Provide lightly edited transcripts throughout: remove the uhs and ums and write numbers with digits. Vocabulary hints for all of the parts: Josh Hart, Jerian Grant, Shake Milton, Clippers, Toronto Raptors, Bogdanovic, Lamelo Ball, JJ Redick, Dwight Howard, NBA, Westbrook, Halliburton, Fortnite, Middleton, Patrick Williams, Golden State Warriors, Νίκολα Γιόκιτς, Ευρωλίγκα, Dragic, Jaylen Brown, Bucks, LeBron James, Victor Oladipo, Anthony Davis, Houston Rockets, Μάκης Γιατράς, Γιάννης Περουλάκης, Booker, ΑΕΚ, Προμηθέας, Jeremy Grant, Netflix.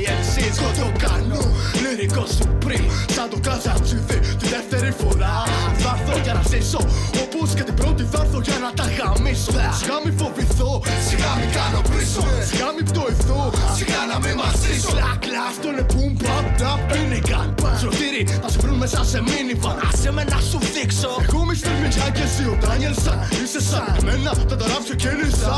IMC στο Τιοκανού, λυρικό σου πριν. Σαν το κράτσα τσιφί τη δεύτερη φορά. Θα έρθω για να ζήσω, όπως και την πρώτη θα έρθω για να τα χαμίσω. Σιγά μη φοβηθώ, σιγά μη κάνω πίσω, σιγά μη πτωηθώ, σιγά να μη μαζίσω. Λάκλα αυτό είναι boom bap, rap, είναι gunpowder. Σωτήρι, θα σε βρουν μέσα σε μίνιβαν, άσε με να σου δείξω. Εγώ μη στερμιχιά και εσύ ο Ντάνιελσαν. Είσαι σαν εμένα, θα τα ράψω και λύσα.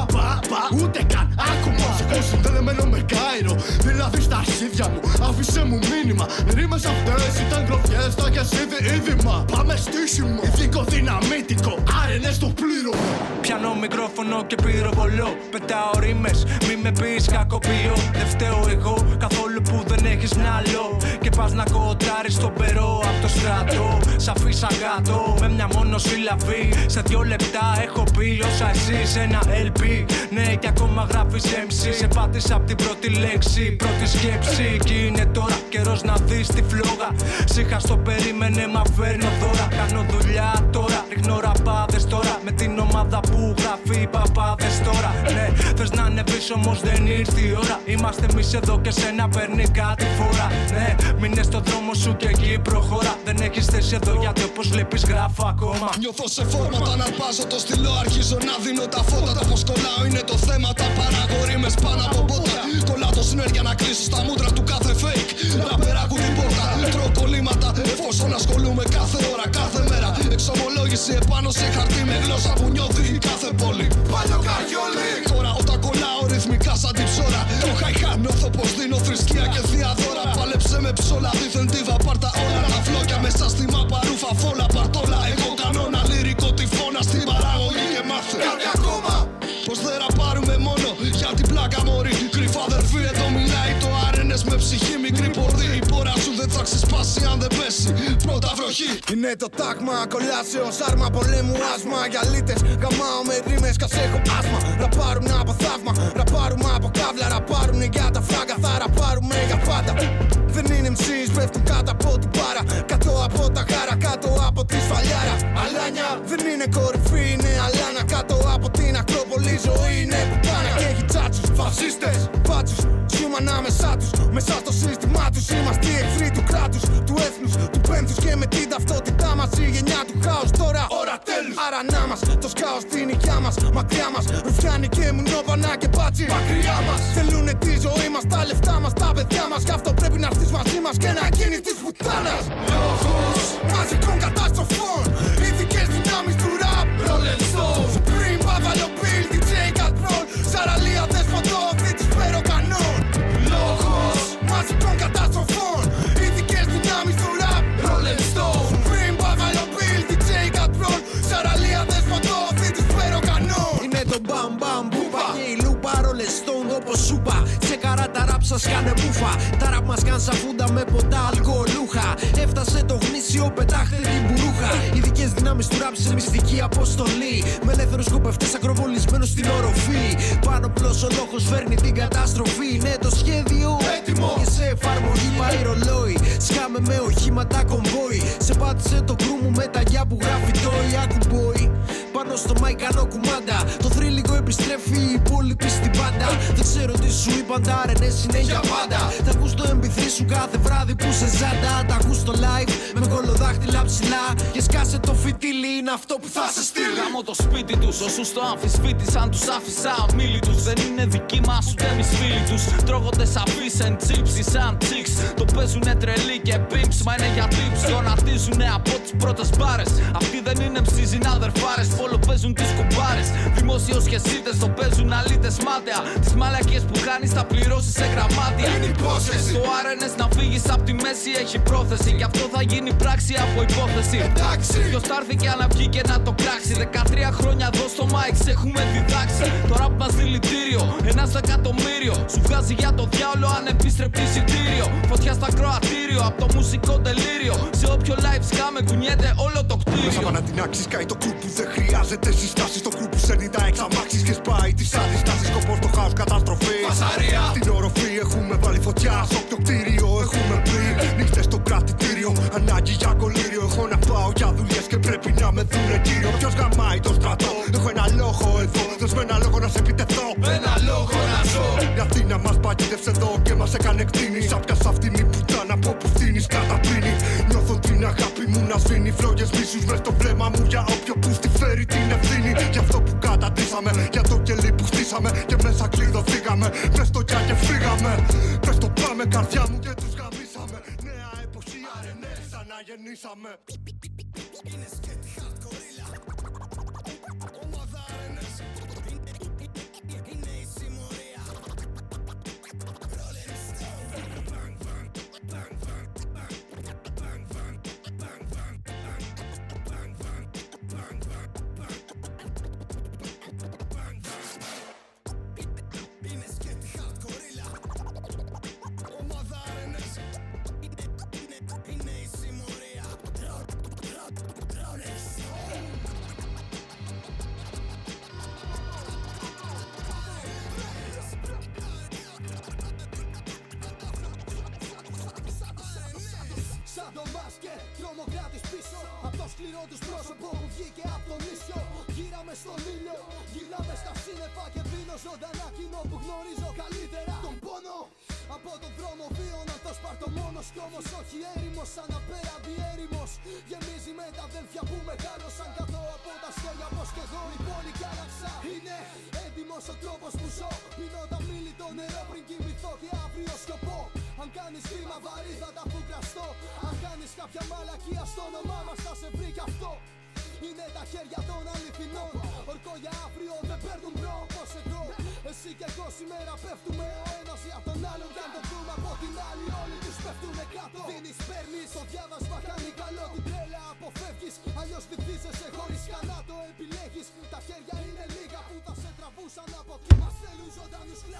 Ούτε καν άκουμα, εγώ συνδεδεμένο με Κάιρο. Δηλαδή στα αρχίδια μου, άφησε μου μήνυμα. Ρήμες αυτές ήταν γροφιές, τα κι εσύ διείδημα. Πάμε στήσιμο, ειδικό δυναμίτικο, άρενε στο πλήρωμα. Πιάνω μικρόφωνο και πυροβολώ. Πετάω ρήμες, μη με πεις κακοποιώ. Δεν φταίω εγώ, καθόλου που δεν έχεις μυαλό. Και πας να κοντάρεις τον περό από το στρατό. Σ' αφήσα κάτω, με μια μόνο σύλλαβη. Σε 2 λεπτά έχω πει όσα εσύ σε ένα LP. Ναι και ακόμα γράφεις MC. Σε πάτησα απ' την πρώτη λέξη, πρώτη σκέψη. Και είναι τώρα καιρός να δεις τη φλόγα. Σίχα στο περίμενε μα φέρνω δώρα. Κάνω δουλειά τώρα, ρίχνω ραπάδες τώρα. Με την ομάδα που γράφει παπάδες τώρα. Ναι, θες να ανεβείς όμως δεν ήρθε η ώρα. Είμαστε εμείς εδώ και σένα παίρνει κάτι φορά. Ναι, μείνε στο δρόμο σου και εκεί προχώρα. Δεν έχεις θέση εδώ γιατί όπως βλέπεις γράφω ακόμα. Νιώθω σε φόρμα όταν αρπάζω το στυλό. Αρχίζω να δίνω τα φώτα. Τα πως κολλάω είναι το θέμα. Τα παραγορήμες πάνω από πότα. Κολλάω το συνέργεια να κλείσω στα μούτρα του κάθε fake. Ραπεράκου την πόρτα. Τρώω κολλήματα εφόσον ασχολούμαι κάθε ώρα, κάθε μέρα. Εξομολόγηση επάνω σε χαρτί με γλώσσα που νιώθει η κάθε πόλη. Παλιό καριόλι. Τώρα όταν κολλάω ρυθμικά σαν την ψώρα. Το χαϊχά νιώθω πως δίνω θρησκεία και θεία δώρα. Παλέψε με ψόλα δίθεν τίβα πάρτα όλα. Τα φλόκια μέσα στη μάπα ρούφα φόλα παρτόλα. Εγώ κανόνα λυρικό τυφώνα στην παραγωγή και μάθε. Κάτι ακόμα. Πως δεν ραπάρουμε μόνο για την πλάκα μωρή. Κρυφά αδερφή εδώ μιλάει το άρενες με ψυχή. Μικρή πορδί η πόρα σου δεν θα ξεσπάσει αν δεν πέσει πρώτα βροχή. Είναι το τάγμα, κολλάσαι ως άρμα. Πολέμου άσμα, γυαλίτες γαμάω με ρήμες κι ας έχω άσμα. Ραπάρουν από θαύμα, ραπάρουμε από καύλα. Ραπάρουνε για τα φράγκα, θα ραπάρουμε για πάντα. Δεν είναι MC's, πέφτουν κάτω από την πάρα. Κάτω από τα χάρα, κάτω από τη σφαλιάρα. Αλάνια δεν είναι κορυφή, είναι αλάνα. Κάτω από την Ακρόπολη ζωή είναι πουτάνα. Και έχει τσάτσους, φασίστες, πάτσους. Σιούμαν άμεσά τους, μέσα στο σύστημά τους. Είμαστε οι εχθροί του κράτους, του έθνους, του πένθους. Και με την ταυτότητά μας η γενιά του χάους. Τώρα ώρα τέλους, άρα να μας το σκάω στην οικιά μας. Μακριά μας, ρουφιάνοι και μουνόπανα και μπάτσι. Μακριά μας, θέλουνε τη ζωή μας, τα λεφτά μας, τα παιδιά μας. Γι' αυτό πρέπει να έρθεις μαζί μας και να γίνει της πουτάνας. Λόγος μαζικών καταστροφών, ηθικές δυνάμεις του ραπ. Rolling Stones, Supreme, Buffalo Bill, DJ Control. Σαραλία δεσποτώ, αυτή της φέρω κανόν. Λόγος μαζικών καταστροφών, ηθικές δυνάμεις του ραπ. Rolling Stones, Supreme, Buffalo Bill, DJ Control. Σαραλία δεσποτώ, αυτή της φέρω κανόν. Είναι το μπαμ μπαμ μπούπα και η λούπα Rolling Stone όπως σούπα. Καρά τα ράπ σας κάνε μπούφα. Τα ράπ μας καν σαφούντα με ποτά αλκοολούχα. Έφτασε το γνήσιο, πετάχτε την μπουρούχα. Ειδικές δυνάμεις του ράπ σε μυστική αποστολή. Με ελεύθερους σκοπευτές ακροβολισμένους στην οροφή. Πάνω πλώς ο λόγος φέρνει την καταστροφή. Είναι το σχέδιο έτοιμο και σε εφαρμογή πάει ρολόι. Σκάμε με οχήματα κομβόι. Σε πάτησε το κρού μου με τα γιά που γράφει το Ιακουμπόι. Πάνω στο mic κάνω κουμάντα. Το θρύλικο επιστρέφει, οι υπόλοιποι στην πάντα. Δεν ξέρω τι σου είπαν τα αρενές, είναι για πάντα. Θα ακούς το MP3 σου κάθε βράδυ που σε ζάντα. Τα ακούς το live με κολοδάχτυλα ψηλά. Και σκάσε το φιτίλι, είναι αυτό που θα σε στείλει. Γάμω το σπίτι τους, όσους το αμφισβήτησαν τους άφησα αμίλητους. Δεν είναι δικοί μας ούτε εμείς φίλοι τους. Τρώγονται σαφείς εν τσίψη σαν τσίξ. Το παίζουνε τρελή και πίμψ, μα είναι για τύψ. Γονατίζουνε από τις πρώτες μπάρες. Αυτοί δεν είναι μψίζοι, είναι αδερφάρες. Όλο παίζουν τις κουμπάρες. Δημόσιοι και σύντες το παίζουν αλήτες μάταια. Τις μαλακίες που κάνεις θα πληρώσεις σε γραμμάτια. Είναι υπόθεση. Το RNS να φύγεις απ' τη μέση έχει πρόθεση. Γι' αυτό θα γίνει πράξη από υπόθεση. Εντάξει. Ποιος θα έρθει και αναβγεί και να το κράξει. 13 χρόνια εδώ στο mic σε έχουμε διδάξει. Το rap μας δηλητήριο, 1 εκατομμύριο. Σου βγάζει για το διάολο ανεπίστρεπτη εισιτήριο. Φωτιά στα ακροατήριο, απ' το μουσικό τελείριο. Σε όποιο live σκάμε κουνιέται όλο το κτίριο. Μέσα πανατινάξεις κάει το κλουμπ που δεν χρειάζεται. Χρειάζεται συστάσεις, το κρουπ που σέρνει τα εξαμάξεις και σπάει τις αντιστάσεις. Σκοπός το χάος, καταστροφή, φασαρία. Στην οροφή έχουμε βάλει φωτιά, σ' όποιο κτίριο έχουμε πει. Νύχτες στο κρατητήριο, ανάγκη για κολλήριο. Έχω να πάω για δουλειές και πρέπει να με δούνε κύριο. Ποιος γαμάει το στρατό, έχω ένα λόγο εδώ. Δες με ένα λόγο να σε επιτεθώ, ένα λόγο να ζω. Γιατί να μας παγίδε Έλευσε εδώ και μας έκανε κτίνης. Απ' πιάσα αυτήν η πουτάνα από που φτύνεις καταπίνει. Νιώθω την αγάπη μου να σβήνει. Φλόγες μίσους μες στο βλέμμα μου για όποιον που στη φέρει την ευθύνη. Για αυτό που κατατήσαμε, για το κελί που χτίσαμε. Και μέσα κλειδωθήκαμε, μες το γεια και φύγαμε. Πες το πάμε καρδιά μου και τους γαμίσαμε. Νέα εποχή, αρενές, αναγεννήσαμε.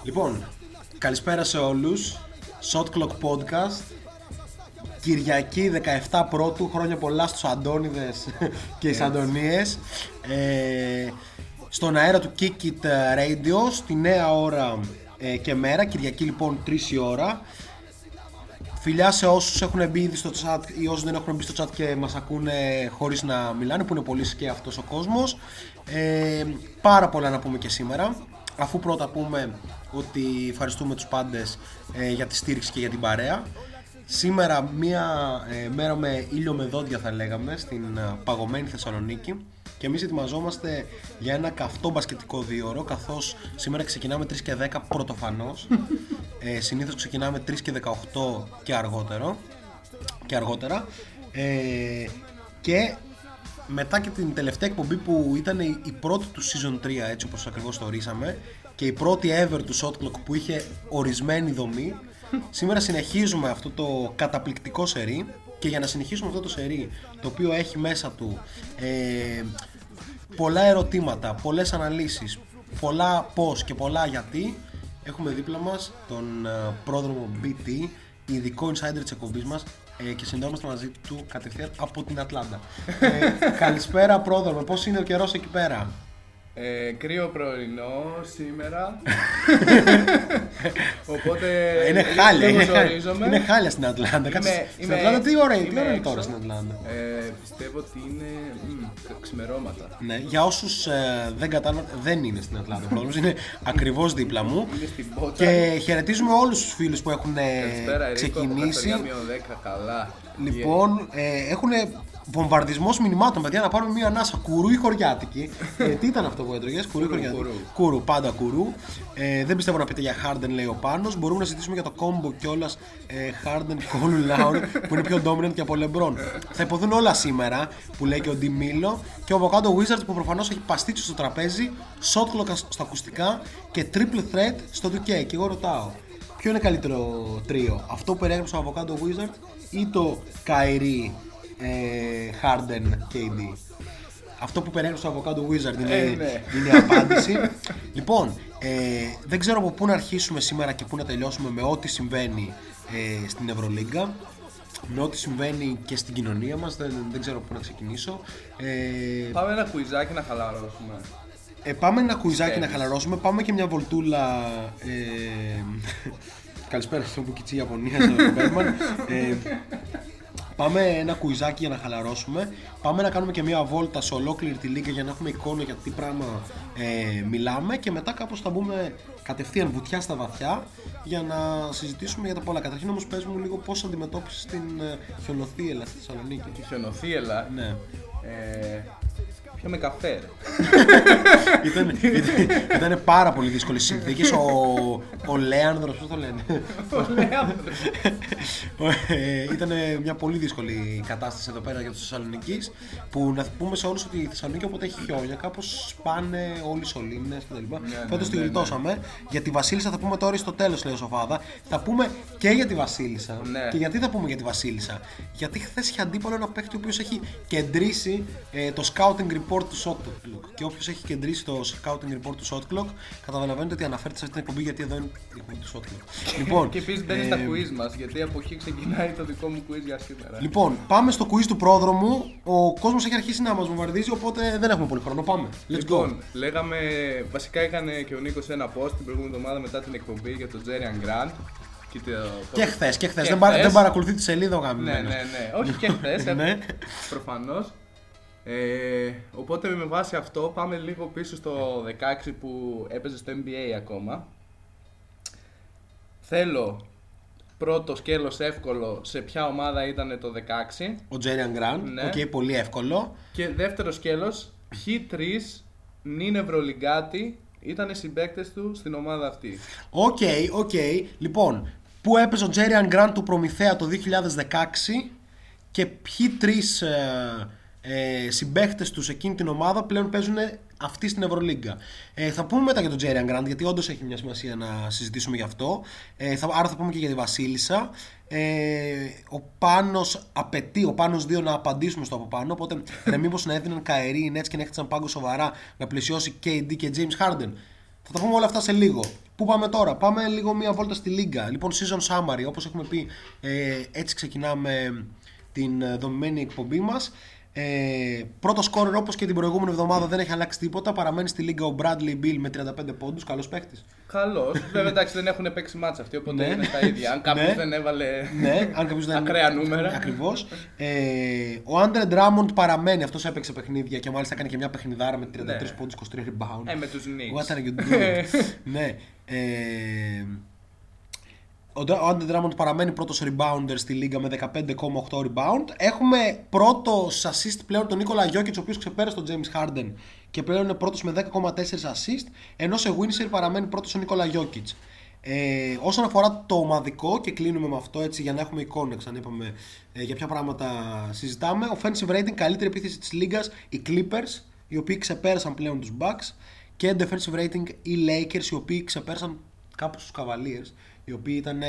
Λοιπόν, καλησπέρα σε όλους. Shot Clock Podcast, Κυριακή 17 Πρώτου. Χρόνια πολλά στους Αντώνιδες και στις Αντωνίες. Στον αέρα του Kick It Radio, στη νέα ώρα και μέρα. Κυριακή λοιπόν 3 η ώρα. Φιλιά σε όσους έχουν μπει ήδη στο chat ή όσους δεν έχουν μπει στο chat και μας ακούνε χωρίς να μιλάνε, που είναι πολύ και αυτός ο κόσμος. Πάρα πολλά να πούμε και σήμερα. Αφού πρώτα πούμε ότι ευχαριστούμε τους πάντες για τη στήριξη και για την παρέα. Σήμερα μία μέρα με ήλιο με δόντια θα λέγαμε στην παγωμένη Θεσσαλονίκη και εμείς ετοιμαζόμαστε για ένα καυτό μπασκετικό δίωρο, καθώς σήμερα ξεκινάμε 3 και 10 πρωτοφανώς. Συνήθως ξεκινάμε 3 και 18 και αργότερα. Και μετά και την τελευταία εκπομπή που ήταν η πρώτη του Season 3, έτσι όπως ακριβώς το ορίσαμε, και η πρώτη ever του Shot Clock που είχε ορισμένη δομή, σήμερα συνεχίζουμε αυτό το καταπληκτικό σερί. Και για να συνεχίσουμε αυτό το σερί, το οποίο έχει μέσα του πολλά ερωτήματα, πολλές αναλύσεις, πολλά πώς και πολλά γιατί, έχουμε δίπλα μας τον πρόδρομο BT, ειδικό insider της εκπομπής μας, και συνδεόμαστε μαζί του κατευθείαν από την Ατλάντα. Καλησπέρα πρόδρομο, πώς είναι ο καιρός εκεί πέρα? Κρύο πρωινό σήμερα. Οπότε είναι χάλια, είναι χάλια στην Ατλάντα. Στην Ατλάντα τι ώρα είναι τώρα στην Ατλάντα? Πιστεύω ότι είναι ξημερώματα. Ναι, για όσους δεν κατάλαβαν, δεν είναι στην Ατλάντα. Ο πρόεδρος είναι ακριβώς δίπλα μου. Και χαιρετίζουμε όλους τους φίλους που έχουν ξεκινήσει. Λοιπόν, έχουν βομβαρδισμός μηνυμάτων, παιδιά, να πάρουμε μία ανάσα. Κουρού ή χωριάτικη? Τι ήταν αυτό που έτρωγες? Κουρού ή χωριάτικη? Κουρού, πάντα κουρού. Δεν πιστεύω να πείτε για Harden, λέει ο Πάνος. Μπορούμε να ζητήσουμε για το κόμπο κιόλας Harden, Cole, Lowry που είναι πιο dominant και από LeBron. Θα υποδούν όλα σήμερα που λέει και ο Ντιμίλο. Και ο Avocado Wizards που προφανώς έχει παστίτσιο στο τραπέζι, Shotclock στα ακουστικά και Triple Threat στο 2K. Και εγώ ρωτάω, ποιο είναι καλύτερο τρίο, αυτό που περιέγραψε ο Avocado Wizard ή το Kyrie, Harden, KD? Αυτό που περιέγραψε το Avocado Wizard είναι η απάντηση. Λοιπόν, δεν ξέρω από πού να αρχίσουμε σήμερα και πού να τελειώσουμε με ό,τι συμβαίνει στην Ευρωλίγκα, με ό,τι συμβαίνει και στην κοινωνία μας. Δεν ξέρω πού να ξεκινήσω. Πάμε ένα κουιζάκι να χαλαρώσουμε. Πάμε ένα κουιζάκι να χαλαρώσουμε. Πάμε και μια βολτούλα. Καλησπέρα στον Πουκιτσί Ιαπωνίας, στον Μπέρμαν. Πάμε ένα κουιζάκι για να χαλαρώσουμε. Πάμε να κάνουμε και μια βόλτα σε ολόκληρη τη λίγα για να έχουμε εικόνα για τι πράγμα μιλάμε. Και μετά κάπως θα μπούμε κατευθείαν βουτιά στα βαθιά για να συζητήσουμε για τα πολλά. Καταρχήν όμως πες μου λίγο πώς αντιμετώπισες την χιονοθύελλα στη Θεσσαλονίκη. Τη χιονοθύελλα, ναι. Πιάμε καφέ. Ήταν πάρα πολύ δύσκολες συνθήκες. Ο Λέανδρος, πώς το λένε. Ο Λέανδρος. Ήταν μια πολύ δύσκολη κατάσταση εδώ πέρα για τους Θεσσαλονικείς. Που να πούμε σε όλους ότι η Θεσσαλονίκη όποτε έχει χιόνια, κάπως σπάνε όλοι οι σωλήνες κτλ. Φέτος τη γλιτώσαμε. Για τη Βασίλισσα θα πούμε τώρα στο τέλος, λέει ο Σοφάδα. Θα πούμε και για τη Βασίλισσα. Και γιατί θα πούμε για τη Βασίλισσα? Γιατί χθες είχε αντίπαλο ένα παίκτη ο οποίος έχει κεντρήσει το scouting report του Shot Clock. Και όποιος έχει κεντρήσει το scouting report του Shot Clock, καταλαβαίνετε ότι αναφέρεται σε αυτή την εκπομπή, γιατί εδώ είναι η εκπομπή του Shot Clock. Λοιπόν, και επίσης μπαίνει στα quiz μας, γιατί από εκεί ξεκινάει το δικό μου quiz για σήμερα. Λοιπόν, πάμε στο quiz του πρόδρομου. Ο κόσμος έχει αρχίσει να μας βομβαρδίζει, οπότε δεν έχουμε πολύ χρόνο. Πάμε. Let's λοιπόν, go. Λέγαμε, βασικά έκανε και ο Νίκος ένα post την προηγούμενη εβδομάδα μετά την εκπομπή για τον Jerian Grant. Και χθες, και χθες. Δεν παρακολουθεί τη σελίδα ο γαμημένος. Ναι. Όχι και χθες, προφανώς. Οπότε με βάση αυτό πάμε λίγο πίσω στο 16 που έπαιζε στο NBA ακόμα. Θέλω πρώτο σκέλος εύκολο σε ποια ομάδα ήταν το 16. Ο Jerian Grant, ναι. Okay, πολύ εύκολο. Και δεύτερο σκέλος, ποιοι τρεις νυν ευρωλιγκάτι ήταν οι συμπαίκτες του στην ομάδα αυτή. Οκ. Λοιπόν, που έπαιζε ο Jerian Grant του Προμηθέα το 2016 και ποιοι τρεις συμπαίχτες τους εκείνη την ομάδα πλέον παίζουν αυτοί στην Ευρωλίγκα. Θα πούμε μετά για τον Jerian Grant, γιατί όντως έχει μια σημασία να συζητήσουμε γι' αυτό. Άρα θα πούμε και για τη Βασίλισσα. Ο Πάνος απαιτεί, ο Πάνος 2, να απαντήσουμε στο από πάνω. Οπότε μήπως να έδιναν Καερί οι Nets και να έχτισαν πάγκο σοβαρά να πλησιώσει KD και James Harden. Θα τα πούμε όλα αυτά σε λίγο. Πού πάμε τώρα? Πάμε λίγο μία βόλτα στη Λίγκα. Λοιπόν, season summary, όπως έχουμε πει, έτσι ξεκινάμε την δομημένη εκπομπή μας. Πρώτο σκόρερ, όπως και την προηγούμενη εβδομάδα, δεν έχει αλλάξει τίποτα. Παραμένει στη λίγα ο Bradley Beal με 35 πόντους. Καλός παίκτης. Καλός. Βέβαια, εντάξει, δεν έχουν παίξει μάτσα αυτοί, οπότε είναι τα ίδια. Αν κάποιος δεν έβαλε ακραία νούμερα. Ακριβώς. Ο Andre Drummond παραμένει. Αυτός έπαιξε παιχνίδια και μάλιστα έκανε και μια παιχνιδάρα με 33 πόντους, 23 rebound. Με τους Knicks. What are you doing? Ναι. Ο Άντε Ντράμοντ παραμένει πρώτος rebounder στη λίγα με 15,8 rebound. Έχουμε πρώτος assist πλέον τον Νίκολα Γιόκιτς, ο οποίος ξεπέρασε τον James Harden και πλέον είναι πρώτος με 10,4 assist, ενώ σε win share παραμένει πρώτος ο Νίκολα Γιόκιτς. Όσον αφορά το ομαδικό, και κλείνουμε με αυτό έτσι για να έχουμε εικόνα, ξαναείπαμε για ποια πράγματα συζητάμε. Offensive rating, καλύτερη επίθεση της λίγας, οι Clippers, οι οποίοι ξεπέρασαν πλέον τους Bucks, και defensive rating, οι Lakers, οι οποίοι ξεπέρασαν κάπως τους Cavaliers, οι οποίοι ήταν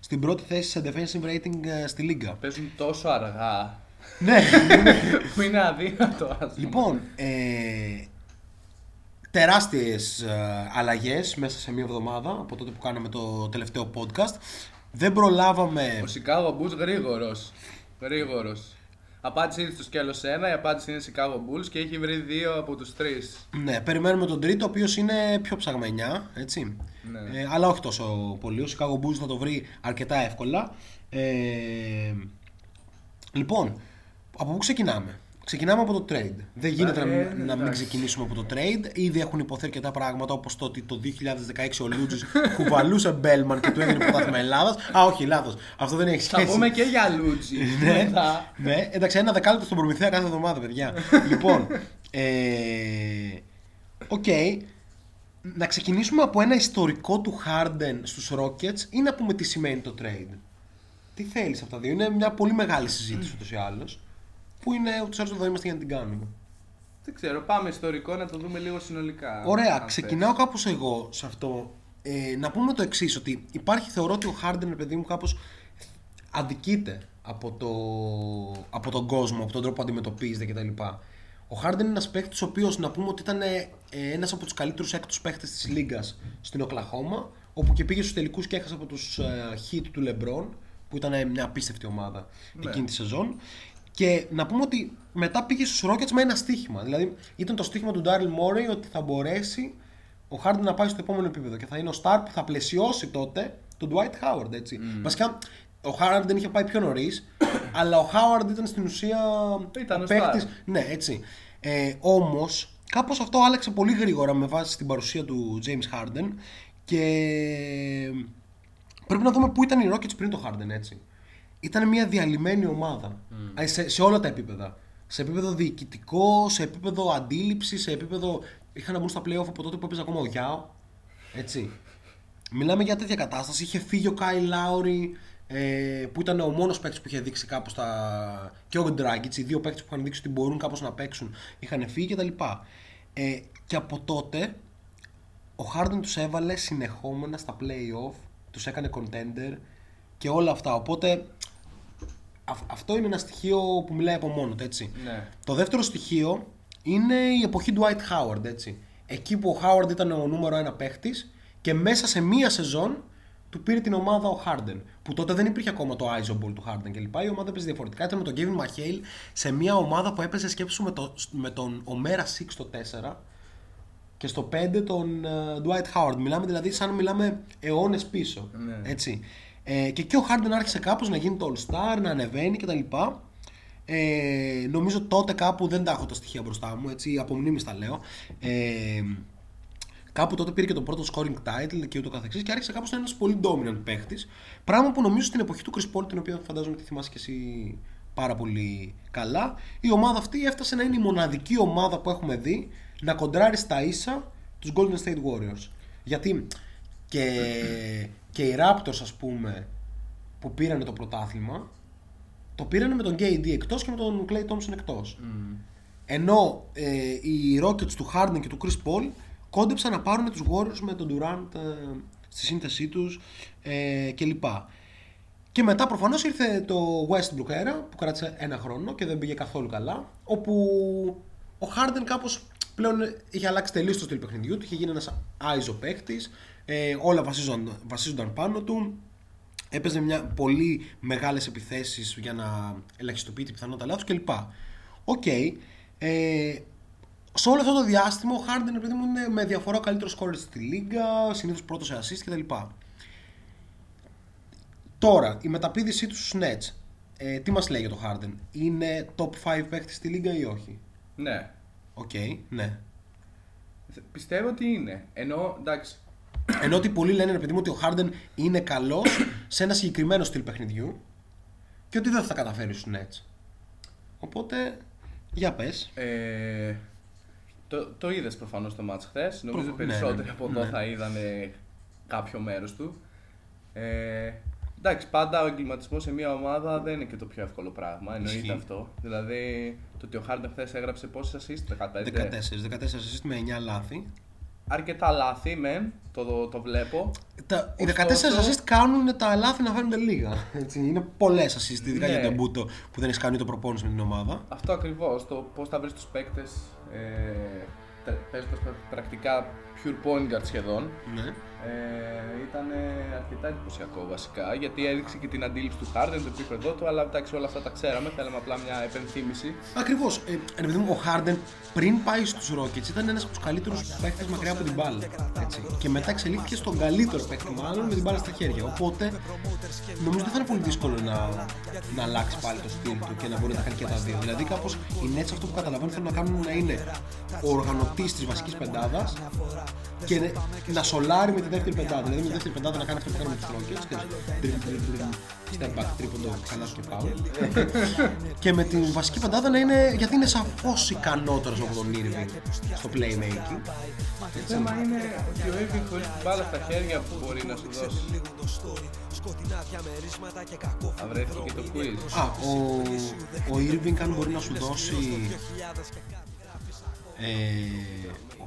στην πρώτη θέση σε defensive rating στη λίγα. Παίζουν τόσο αργά. Ναι. Που είναι αδύνατο, άσχημα. Λοιπόν, τεράστιες αλλαγές μέσα σε μία εβδομάδα από τότε που κάναμε το τελευταίο podcast. Δεν προλάβαμε. Ο Chicago Bulls γρήγορος. Απάντηση είναι στο σκέλος 1, η απάντηση είναι Chicago Bulls και έχει βρει 2 από τους 3. Ναι, περιμένουμε τον τρίτο, ο οποίος είναι πιο ψαγμενιά, έτσι. Ναι. Αλλά όχι τόσο πολύ, ο Chicago Bulls θα το βρει αρκετά εύκολα. Λοιπόν, από πού ξεκινάμε? Ξεκινάμε από το trade. Δεν γίνεται να μην ξεκινήσουμε από το trade. Ήδη έχουν υποθεί αρκετά πράγματα, όπως το ότι το 2016 ο Λούτζης κουβαλούσε Μπέλμαν και του έγινε πρωτάθλημα Ελλάδας. Α, όχι, λάθος. Αυτό δεν έχει σχέση. Θα πούμε και για Λούτζη. Ναι, εντάξει, ένα δεκάλεπτο στον Προμηθέα κάθε εβδομάδα, παιδιά. Λοιπόν, οκ. Να ξεκινήσουμε από ένα ιστορικό του Harden στους Rockets ή να πούμε τι σημαίνει το trade. Τι θέλεις αυτά δύο? Είναι μια πολύ μεγάλη συζήτηση ούτως ή άλλως. Πού είναι ούτως ή άλλως εδώ είμαστε για να την κάνουμε. Δεν ξέρω, πάμε ιστορικό να το δούμε λίγο συνολικά. Ωραία, ξεκινάω κάπως εγώ σε αυτό. Να πούμε το εξής, ότι υπάρχει, θεωρώ ότι ο Harden, παιδί μου, κάπως αδικείται από τον κόσμο, από τον τρόπο που αντιμετωπίζεται κτλ. Ο Harden είναι ένας παίκτης ο οποίος, να πούμε ότι ήταν ένας από τους καλύτερους έκτους παίκτες της λίγας στην Οκλαχώμα, όπου και πήγε στους τελικούς και έχασε από τους Heat του LeBron, που ήταν μια απίστευτη ομάδα εκείνη τη σεζόν. Και να πούμε ότι μετά πήγε στους Rockets με ένα στοίχημα. Δηλαδή ήταν το στοίχημα του Daryl Morey ότι θα μπορέσει ο Harden να πάει στο επόμενο επίπεδο και θα είναι ο star που θα πλαισιώσει τότε τον Dwight Howard, έτσι. Βασικά ο Howard δεν είχε πάει πιο νωρίς, αλλά ο Howard ήταν στην ουσία παίκτης. Ναι, έτσι. Όμως κάπως αυτό άλλαξε πολύ γρήγορα με βάση την παρουσία του James Harden. Και πρέπει να δούμε πού ήταν οι Rockets πριν το Harden, έτσι. Ήταν μια διαλυμένη ομάδα σε όλα τα επίπεδα. Σε επίπεδο διοικητικό, σε επίπεδο αντίληψη, σε επίπεδο. Είχαν να μπουν στα playoff από τότε που έπαιζε ακόμα ο Γιάο. Έτσι. Μιλάμε για τέτοια κατάσταση. Είχε φύγει ο Κάι Λάουρι, που ήταν ο μόνος παίκτης που είχε δείξει κάπως τα. Και ο Ντράγκιτς, οι δύο παίκτες που είχαν δείξει ότι μπορούν κάπως να παίξουν, είχαν φύγει κτλ. Και από τότε ο Χάρντεν τους έβαλε συνεχόμενα στα playoff, τους έκανε contender και όλα αυτά. Οπότε αυτό είναι ένα στοιχείο που μιλάει από μόνο του, έτσι. Ναι. Το δεύτερο στοιχείο είναι η εποχή Dwight Howard, έτσι. Εκεί που ο Howard ήταν ο νούμερο ένα παίχτης και μέσα σε μία σεζόν του πήρε την ομάδα ο Harden. Που τότε δεν υπήρχε ακόμα το ISO ball του Harden κλπ. Η ομάδα έπαιζε διαφορετικά. Ήταν με τον Kevin McHale σε μία ομάδα που έπαιζε, σκέψου, με τον Omera Six στο 4 και στο 5 τον Dwight Howard. Μιλάμε δηλαδή σαν μιλάμε αιώνες πίσω. Ναι. Έτσι. Και εκεί ο Harden άρχισε κάπως να γίνει το All-Star, να ανεβαίνει κτλ. Νομίζω τότε κάπου, δεν τα έχω τα στοιχεία μπροστά μου, έτσι, από μνήμης τα λέω. Κάπου τότε πήρε και το πρώτο scoring title και ούτω καθεξής και άρχισε κάπως να είναι ένας πολύ dominant παίχτης. Πράγμα που νομίζω στην εποχή του Chris Paul, την οποία φαντάζομαι ότι θυμάσαι και εσύ πάρα πολύ καλά, η ομάδα αυτή έφτασε να είναι η μοναδική ομάδα που έχουμε δει να κοντράρει στα ίσα τους Golden State Warriors. Γιατί και οι Raptors, ας πούμε, που πήρανε το πρωτάθλημα, το πήρανε με τον KD εκτός και με τον Clay Thompson εκτός. Ενώ οι Rockets του Harden και του Chris Paul κόντεψαν να πάρουν τους Warriors με τον Durant στη σύνθεσή τους κλπ. Και μετά προφανώς ήρθε το Westbrook era που κράτησε ένα χρόνο και δεν πήγε καθόλου καλά, όπου ο Harden κάπως πλέον είχε αλλάξει τελείως το στυλ παιχνιδιού του, είχε γίνει ένας ISO παίκτης, όλα βασίζονταν πάνω του. Έπαιζε μια πολύ μεγάλες επιθέσεις για να ελαχιστοποιεί την πιθανότητα λάθους κλπ. Σε όλο αυτό το διάστημα ο Harden, επειδή μου, είναι με διαφορά ο καλύτερος scorer στη λίγα, συνήθως πρώτος σε assist κτλ. Τώρα, η μεταπήδησή του στους Nets, τι μας λέει για το Harden? Είναι top 5 παίκτης στη λίγα ή όχι? Ναι. Ναι. Πιστεύω ότι είναι. Ενώ ότι πολλοί λένε, επειδή μου, ότι ο Harden είναι καλός σε ένα συγκεκριμένο στυλ παιχνιδιού και ότι δεν θα τα καταφέρει στους Nets. Οπότε, για πες. Το είδες προφανώς το μάτς χθες. Νομίζω περισσότεροι από εδώ θα είδανε κάποιο μέρος του. Εντάξει, πάντα ο εγκληματισμός σε μια ομάδα δεν είναι και το πιο εύκολο πράγμα. Εννοείται αυτό. Δηλαδή, το ότι ο Χάρντεν χθες έγραψε πόσες assist, 14. 14 assist με 9 λάθη. Αρκετά λάθη, μεν, το βλέπω. Οι 14 assist κάνουν τα λάθη να φαίνονται λίγα. Έτσι. Είναι πολλές assist, ειδικά για τον Μπούτο που δεν έχει κάνει το προπόνηση με την ομάδα. Αυτό ακριβώς. Το πώς θα βρεις τους παίκτες παίζοντας πρακτικά pure point guard σχεδόν. Ήταν αρκετά εντυπωσιακό βασικά, γιατί έδειξε και την αντίληψη του Harden, το επίπεδο του, αλλά εντάξει, όλα αυτά τα ξέραμε. Θέλαμε απλά μια επενθύμηση. Ακριβώς. Επειδή μου, ο Harden πριν πάει στους Rockets ήταν ένας από τους καλύτερους παίκτες μακριά από την μπάλα. Έτσι. Και μετά εξελίχθηκε στον καλύτερο παίκτη, μάλλον με την μπάλα στα χέρια. Οπότε νομίζω δεν θα είναι πολύ δύσκολο να αλλάξει πάλι το στυλ του και να μπορεί να κάνει και τα δύο. Δηλαδή, κάπως οι Nets αυτό που καταλαβαίνουν θέλουν να κάνουν να είναι ο οργανωτής της βασικής πεντάδας και να σολάρει με τη δεύτερη πεντάδα. Δηλαδή με τη δεύτερη πεντάδα να κάνει αυτό που κάνουμε με τους Rockets, step back, τρίποντο, καλάς και πάω. Και με την βασική πεντάδα να είναι, γιατί είναι σαφώς ικανότερος από τον Irving στο playmaking. Το θέμα είναι ότι ο Irving χωρίς την μπάλα στα χέρια που μπορεί να σου δώσει. Βρέθηκε και το quiz. Ο Irving αν μπορεί να σου δώσει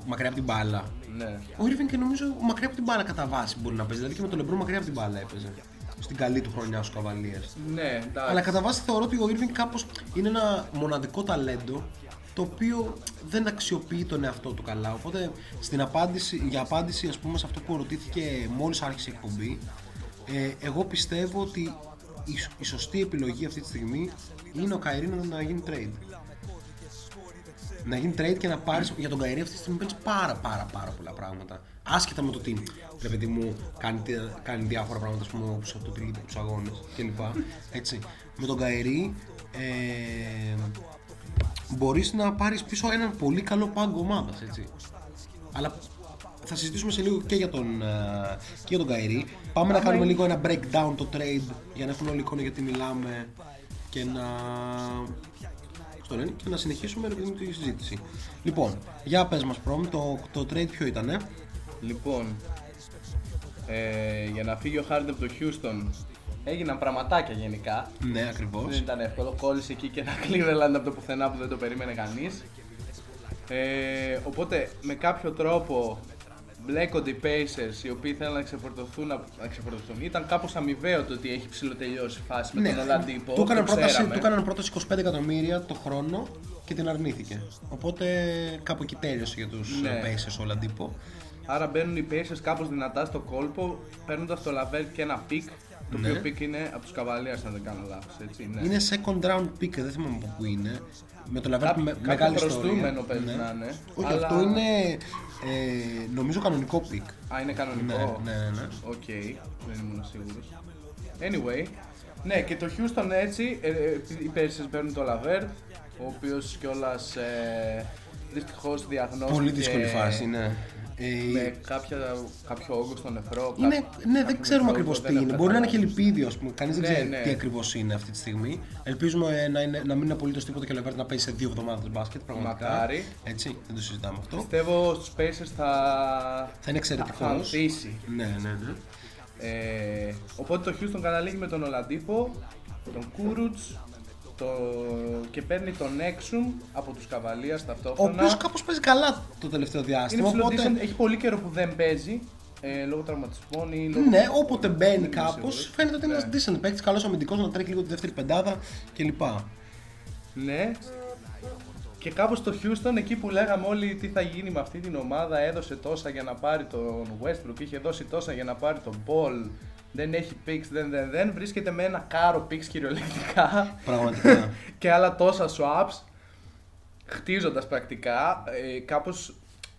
μακριά από την μπάλα. Ναι. Ο Irving και νομίζω μακριά από την μπάλα κατά βάση μπορεί να παίζει. Δηλαδή και με τον LeBron μακριά από την μπάλα έπαιζε. Στην καλή του χρονιά στους Cavaliers. Ναι, εντάξει. Αλλά κατά βάση θεωρώ ότι ο Irving κάπως είναι ένα μοναδικό ταλέντο το οποίο δεν αξιοποιεί τον εαυτό του καλά. Οπότε για απάντηση, ας πούμε, σε αυτό που ρωτήθηκε μόλις άρχισε η εκπομπή, εγώ πιστεύω ότι η σωστή επιλογή αυτή τη στιγμή είναι ο Kyrie να γίνει trade. Να γίνει trade και να πάρεις για τον Kyrie αυτή τη στιγμή παίρνεις πάρα πολλά πράγματα. Άσχετα με το τι, ρε παιδί μου, κάνει διάφορα πράγματα, ας πούμε, όπως το τρίλεπτο, τους αγώνες κλπ. Έτσι. Με τον Kyrie μπορείς να πάρεις πίσω έναν πολύ καλό πάγκο ομάδας, έτσι. Αλλά θα συζητήσουμε σε λίγο και για τον Καϊρή. Πάμε να κάνουμε λίγο ένα breakdown το trade για να έχουν όλη εικόνα γιατί μιλάμε και να συνεχίσουμε τη συζήτηση. Λοιπόν, για πες μας Πρόμ, το trade ποιο ήτανε? Λοιπόν, για να φύγει ο Harden από το Houston έγιναν πραγματάκια γενικά. Ναι, ακριβώς. Δεν ήταν εύκολο, κόλλησε εκεί και ένα Cleveland από το πουθενά που δεν το περίμενε κανείς. Οπότε με κάποιο τρόπο μπλέκονται οι Pacers οι οποίοι θέλουν να ξεφορτωθούν. Ήταν κάπως αμοιβαίο το ότι έχει ψηλοτελειώσει η φάση με τον Oladipo. Του έκαναν πρόταση 25 εκατομμύρια το χρόνο και την αρνήθηκε. Οπότε κάπου εκεί τέλειωσε για τους Pacers ο Oladipo. Άρα μπαίνουν οι Pacers κάπως δυνατά στο κόλπο, παίρνοντας το Λαβέρ και ένα πικ. Το οποίο πικ είναι από τους Καβαλίας, αν δεν κάνω λάθος. Είναι second round pick, δεν θυμάμαι πού είναι. Με το Λαβέρ μεγάλη ιστορία. Όχι, αλλά... αυτό είναι νομίζω κανονικό πικ. Α, είναι κανονικό. Ναι. Okay. Δεν ήμουν σίγουρος. Anyway, ναι, και το Houston έτσι, οι Pacers παίρνουν το Λαβέρ, ο οποίος κιόλας δυστυχώς διαγνώστηκε. Πολύ δύσκολη φάση, ναι. Με κάποιο όγκο στον νεφρό. Δεν ξέρουμε ακριβώς τι είναι. Μπορεί να είναι και λιπίδιο, ας πούμε. Κανείς δεν ξέρει τι ακριβώς είναι αυτή τη στιγμή. Ελπίζουμε να μην είναι απολύτως τίποτα και ο Λεβέρτ να παίζει σε 2 εβδομάδες μπάσκετ. Πραγματικά. Μακάρι. Έτσι, δεν το συζητάμε αυτό. Πιστεύω στους Pacers θα είναι εξαιρετικός. Ναι. Οπότε το Houston καταλήγει με τον Oladipo, τον Κούρουτς. Και παίρνει τον Exum από τους Καβαλίας ταυτόχρονα. Ο οποίος κάπως παίζει καλά το τελευταίο διάστημα. Έχει πολύ καιρό που δεν παίζει λόγω τραυματισμών ή λόγω. Ναι, όποτε μπαίνει κάπως φαίνεται ότι είναι ένας decent παίκτης, καλός αμυντικός, να τρέχει λίγο τη δεύτερη πεντάδα κλπ. Ναι. Και κάπως το Houston, εκεί που λέγαμε όλοι τι θα γίνει με αυτή την ομάδα, έδωσε τόσα για να πάρει τον Westbrook, είχε δώσει τόσα για να πάρει τον Paul. Δεν έχει picks, δεν βρίσκεται με ένα κάρο picks κυριολεκτικά. Πραγματικά. Και άλλα τόσα swaps, χτίζοντας πρακτικά κάπως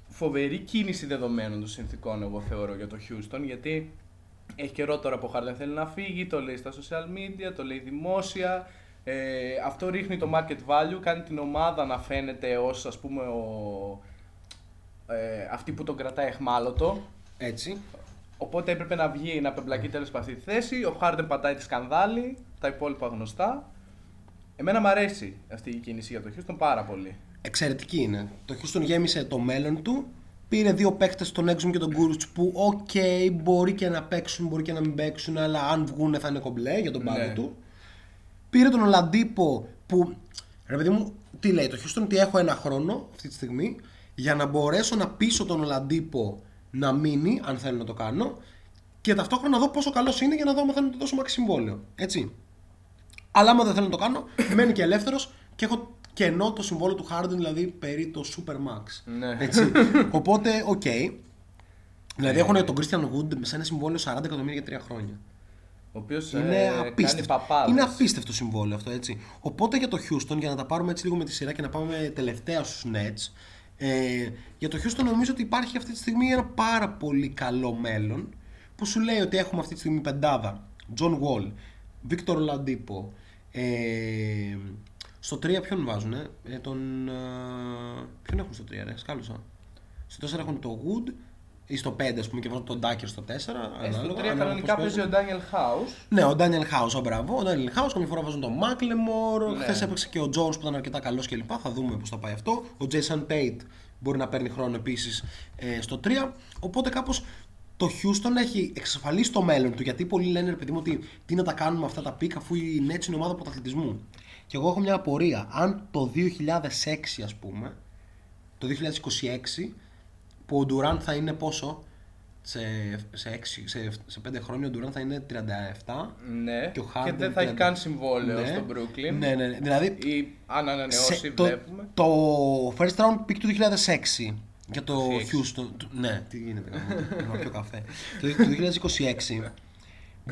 φοβερή κίνηση δεδομένων των συνθήκων, εγώ θεωρώ, για το Houston, γιατί έχει καιρό τώρα που ο Harden θέλει να φύγει, το λέει στα social media, το λέει δημόσια. Αυτό ρίχνει το market value, κάνει την ομάδα να φαίνεται ως, ας πούμε, αυτή που τον κρατάει αιχμάλωτο. Έτσι. Οπότε έπρεπε να βγει, να πεμπλακεί τέλος από αυτή τη θέση. Ο Harden πατάει τη σκανδάλι, τα υπόλοιπα γνωστά. Εμένα μου αρέσει αυτή η κίνηση για το Houston πάρα πολύ. Εξαιρετική είναι. Το Houston γέμισε το μέλλον του. Πήρε 2 παίκτες, τον Exum και τον Gurus, που μπορεί και να παίξουν, μπορεί και να μην παίξουν, αλλά αν βγουν θα είναι κομπλέ για τον πάγκο του. Πήρε τον Oladipo που, ρε παιδί μου, τι λέει το Houston, ότι έχω 1 χρόνο αυτή τη στιγμή για να μπορέσω να πείσω τον Oladipo να μείνει, αν θέλω να το κάνω, και ταυτόχρονα να δω πόσο καλός είναι για να δω αν θα του δώσω μαξιμβόλαιο. Έτσι. Αλλά άμα δεν θέλω να το κάνω, μένει και ελεύθερος και έχω κενό το συμβόλαιο του Harden, δηλαδή περί το Supermax. Ναι. Έτσι. Οπότε, okay. Δηλαδή έχουν τον Christian Wood σε ένα συμβόλαιο 40 εκατομμύρια για 3 χρόνια. Ο οποίος είναι απίστευτο. Είναι απίστευτο συμβόλαιο αυτό, έτσι. Οπότε για το Houston, για να τα πάρουμε έτσι λίγο με τη σειρά και να πάμε τελευταία στους Nets. Για το Houston νομίζω ότι υπάρχει αυτή τη στιγμή ένα πάρα πολύ καλό μέλλον που σου λέει ότι έχουμε αυτή τη στιγμή πεντάδα John Wall, Victor Oladipo, στο 3 ποιον βάζουνε, ποιον έχουν στο 3 ρε, σκάλωσα. Στο 4 έχουν το Wood ή στο 5 ας πούμε και βάζουν τον Tucker στο 4. Στο 3 κανονικά παίζει ο Daniel House. Ναι, ο Daniel House, μπράβο, ο Daniel House, καμιά φορά βάζουν τον McLemore, χθες έπαιξε και ο Jones που ήταν αρκετά καλός κλπ. Θα δούμε πώς θα πάει αυτό. Ο Jason Tate μπορεί να παίρνει χρόνο επίσης στο 3. Οπότε κάπως το Houston έχει εξασφαλίσει το μέλλον του, γιατί πολλοί λένε ρε παιδί μου ότι τι να τα κάνουμε αυτά τα πικ αφού η Nets είναι ομάδα πρωταθλητισμού. Και εγώ έχω μια απορία, αν το 2006 ας πούμε, το 2026 που ο Durant θα είναι πόσο, σε 5 χρόνια ο Durant θα είναι 37, ναι, και ο Harden, και δεν θα έχει καν συμβόλαιο στο Brooklyn. Ναι. Δηλαδή, αν ανανεώσει, βλέπουμε. Το first round pick του 2006 για το Houston. Ναι, τι γίνεται, να πιω καφέ. Το 2026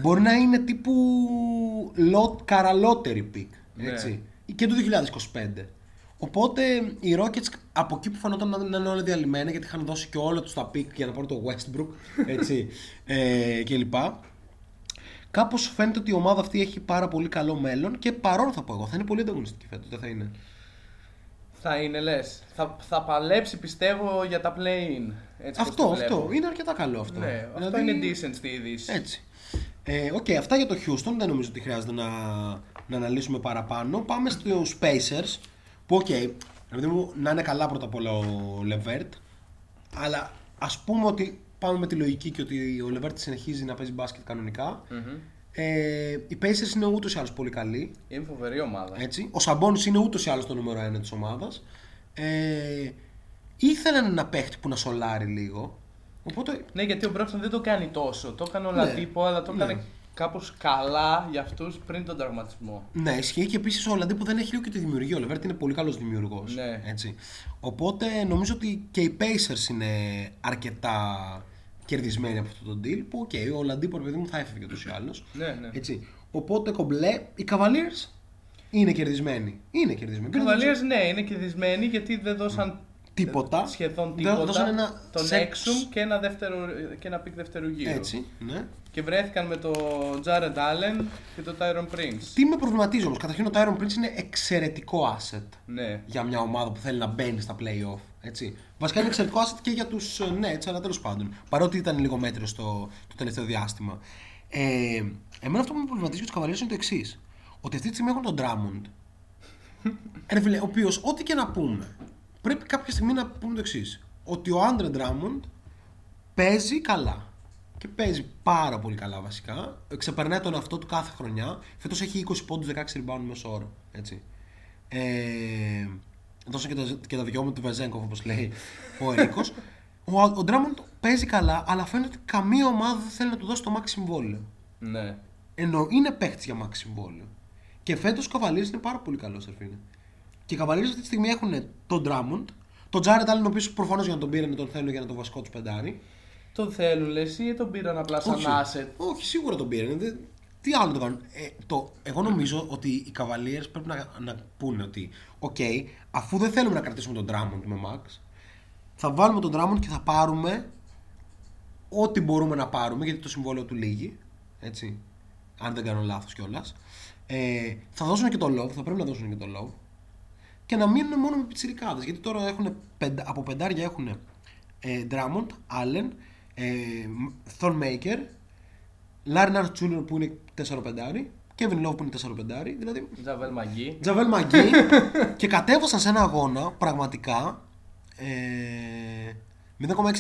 μπορεί να είναι τύπου καραλότερη pick, έτσι, και το 2025. Οπότε οι Rockets από εκεί που φανόταν να είναι όλα διαλυμένα, γιατί είχαν δώσει και όλα τους τα πικ για να πάρουν το Westbrook, έτσι, κλπ. Κάπως φαίνεται ότι η ομάδα αυτή έχει πάρα πολύ καλό μέλλον και παρόν θα πω εγώ, θα είναι πολύ ανταγωνιστική φέτος, δεν θα είναι. Θα είναι λες, θα παλέψει πιστεύω για τα play-in. Αυτό. Είναι αρκετά καλό αυτό. Ναι, δηλαδή... αυτό είναι decent στη είδηση. Έτσι. Okay, αυτά για το Houston. Δεν νομίζω ότι χρειάζεται να αναλύσουμε παραπάνω. Πάμε στους Pacers. Που, okay, να είναι καλά πρώτα απ' όλα ο Λεβέρτ. Αλλά ας πούμε ότι πάμε με τη λογική και ότι ο Λεβέρτ συνεχίζει να παίζει μπάσκετ κανονικά. Mm-hmm. Οι Pacers είναι ούτως ή άλλως πολύ καλοί. Είναι φοβερή ομάδα. Έτσι. Ο Σαμπόνις είναι ούτως ή άλλως το νούμερο 1 της ομάδας. Ήθελαν ένα παίχτη που να σολάρει λίγο. Οπότε... Ναι, γιατί ο Μπρόξον δεν το κάνει τόσο. Το έκανε ο Λαντίπο, αλλά το έκανε κάπως καλά για αυτούς πριν τον τραυματισμό. Ναι, ισχύει και επίσης ο Λαντίπο δεν έχει λίγο και τη δημιουργία. Ο Λεβέρτ είναι πολύ καλός δημιουργός. Ναι. Έτσι. Οπότε νομίζω ότι και οι Pacers είναι αρκετά κερδισμένοι από αυτόν τον deal. Που okay, ο Λαντίπο, παιδί μου, θα έφευγε ούτως ή άλλως. Ναι. Έτσι. Οπότε κομπλέ, οι Cavaliers είναι κερδισμένοι. Οι Cavaliers, ναι, είναι κερδισμένοι γιατί δεν δώσαν. Τίποτα. Σχεδόν τίποτα. Τον Exum και ένα πικ δεύτερου γύρου. Έτσι, ναι. Και βρέθηκαν με τον Jared Allen και τον Tyron Prince. Τι με προβληματίζει όμως. Καταρχήν ο Tyron Prince είναι εξαιρετικό asset για μια ομάδα που θέλει να μπαίνει στα play-off. Έτσι. Βασικά είναι εξαιρετικό asset και για τους Nets, αλλά τέλος πάντων. Παρότι ήταν λίγο μέτριο το τελευταίο διάστημα. Εμένα αυτό που με προβληματίζει για τους Cavaliers είναι το εξής. Ότι αυτή τη στιγμή έχουν τον Drummond. Ο οποίος, ό,τι και να πούμε. Πρέπει κάποια στιγμή να πούμε το εξής, ότι ο Άντρε Ντράμοντ παίζει καλά και παίζει πάρα πολύ καλά βασικά, ξεπερνάει τον εαυτό του κάθε χρονιά, φέτος έχει 20 πόντους, 16 rebound μέσο όρο, έτσι. Δώσα και τα δυο μου του Βεζέγκοφ όπως λέει ο Ερίκος. Ο Ντράμοντ παίζει καλά, αλλά φαίνεται ότι καμία ομάδα δεν θέλει να του δώσει το max συμβόλαιο. Ναι. Ενώ είναι παίχτης για max συμβόλαιο και φέτος ο Καβαλής είναι πάρα πολύ καλός, Ερφίνε. Και οι Cavaliers αυτή τη στιγμή έχουν τον Drummond, τον Jared Allen, ο οποίος προφανώς για να τον πήραν τον θέλουν για να τον βασικό τους πεντάρι. Τον θέλουν λες ή τον πήραν απλά σαν asset? Όχι, σίγουρα τον πήραν. Τι άλλο το κάνουν. Εγώ νομίζω ότι οι Cavaliers πρέπει να πούνε ότι okay, αφού δεν θέλουμε να κρατήσουμε τον Drummond με Max, θα βάλουμε τον Drummond και θα πάρουμε ό,τι μπορούμε να πάρουμε, γιατί το συμβόλαιο του λύγει. Έτσι, αν δεν κάνω λάθος κιόλας. Θα δώσουν και τον Love, θα πρέπει να δώσουν και τον Love. Και να μείνουν μόνο με πιτσιρικάδες. Γιατί τώρα έχουν, από πεντάρια έχουν Drummond, Allen, Thornmaker, Larry Jr. που είναι 4-5, Kevin Love που είναι 4-5, δηλαδή. Javel McGee. Και κατέβασαν σε ένα αγώνα πραγματικά.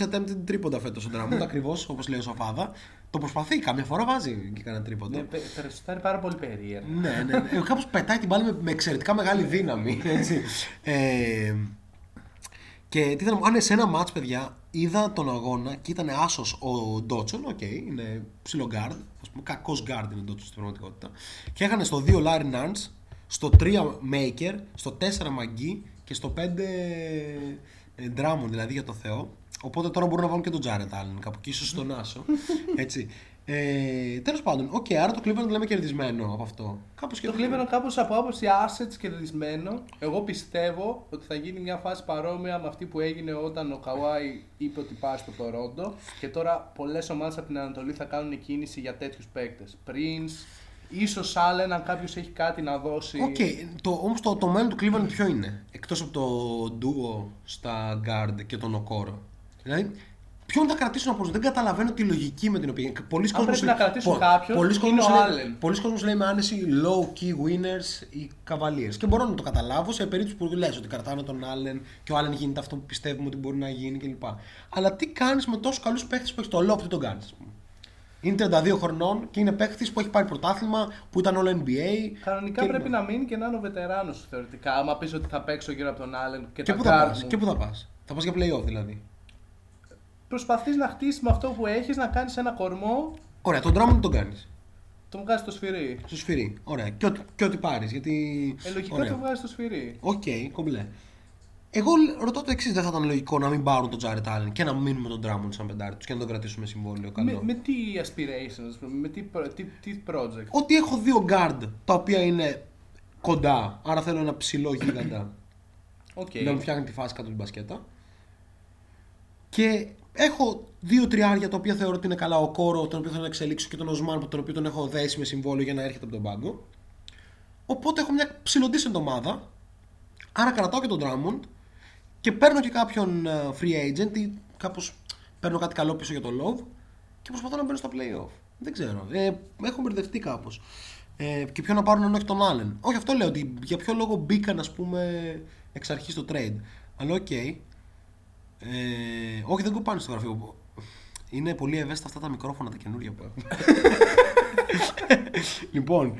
0,6 attempted τρίποντα φέτος ο Drummond, ακριβώς όπως λέει ο Σαφάδα. Το προσπαθεί, καμιά φορά βάζει και κανένα τρίποντα. Ναι, περιστάρει πάρα πολύ περίεργα. Ναι. Κάπως πετάει την μπάλα με εξαιρετικά μεγάλη δύναμη. Έτσι. Και τι ήταν, αν σε ένα μάτς, παιδιά, είδα τον αγώνα και ήταν άσος ο Ντότσον. Okay, είναι ψηλό γκάρντ, ας πούμε, κακός γκάρντ είναι ο Ντότσον στην πραγματικότητα. Και έχανε στο 2 Larry Nance, στο 3 Maker, στο 4 McGee και στο 5 Drummond, δηλαδή για το Θεό. Οπότε τώρα μπορούν να βάλουν και τον Jared Allen κάπου και ίσως τον Άσο. Έτσι. Τέλος πάντων, okay, άρα το Cleveland λέμε κερδισμένο από αυτό. Το Cleveland κάπως από άποψη assets κερδισμένο. Εγώ πιστεύω ότι θα γίνει μια φάση παρόμοια με αυτή που έγινε όταν ο Kawhi είπε ότι πάει στο Toronto. Και τώρα πολλές ομάδες από την Ανατολή θα κάνουν κίνηση για τέτοιους παίκτες. Prince, ίσως Allen, αν κάποιος έχει κάτι να δώσει. Okay. Όμως το μέλλον του Cleveland ποιο είναι? Εκτός από το duo στα guard και τον Okoro. Δηλαδή, ποιον θα κρατήσουν από? Δεν καταλαβαίνω τη λογική με την οποία. Αν πρέπει να κρατήσουν κάποιον, είναι ο Allen. Πολλοί κόσμος λέει με άνεση low key winners οι Cavaliers. Και μπορώ να το καταλάβω σε περίπτωση που λες ότι κρατάνε τον Allen και ο Allen γίνεται αυτό που πιστεύουμε ότι μπορεί να γίνει κλπ. Αλλά τι κάνεις με τόσους καλούς παίχτες που έχεις? Το Love τι τον κάνεις? Είναι 32 χρονών και είναι παίχτης που έχει πάρει πρωτάθλημα, που ήταν όλο NBA. Κανονικά πρέπει να μείνει και να είναι ο βετεράνος θεωρητικά. Άμα πεις ότι θα παίξω γύρω από τον Allen και τα guard. Και πού θα πας? Θα πας για playoff δηλαδή. Προσπαθείς να χτίσεις με αυτό που έχεις, να κάνεις ένα κορμό. Ωραία, τον Drummond τον κάνεις. Τον βγάζεις στο σφυρί. Στο σφυρί, ωραία. Και ό,τι πάρεις, γιατί. Λογικά το βγάζεις στο σφυρί. Οκ, κομπλέ. Εγώ ρωτώ το εξής: δεν θα ήταν λογικό να μην πάρουν τον Jared Allen και να μείνουμε τον Drummond σαν πεντάρι τους και να τον κρατήσουμε συμβόλαιο καλό? Με τι aspirations, με τι project? Ότι έχω δύο guard τα οποία είναι κοντά, άρα θέλω ένα ψηλό γίγαντα. Να μου φτιάχνει τη φάση κάτω την μπασκέτα. Και έχω δύο τριάρια τα οποία θεωρώ ότι είναι καλά. Ο Κόρο, τον οποίο θέλω να εξελίξω, και τον Οσμάν, τον οποίο τον έχω δέσει με συμβόλαιο για να έρχεται από τον πάγκο. Οπότε έχω μια ψιλοντήσεντη ομάδα. Άρα κρατάω και τον Drummond και παίρνω και κάποιον free agent ή κάπως παίρνω κάτι καλό πίσω για το Love και προσπαθώ να μπαίνω στα play-off. Δεν ξέρω. Έχω μπερδευτεί κάπως. Και ποιο να πάρουν αν όχι τον Allen. Όχι, αυτό λέω, ότι για ποιο λόγο μπήκαν, ας πούμε, εξ αρχής στο trade. Αλλά οκ. Okay. Όχι, δεν κοπάνε στο γραφείο. Είναι πολύ ευαίσθητα αυτά τα μικρόφωνα τα καινούργια που έχουν. Λοιπόν.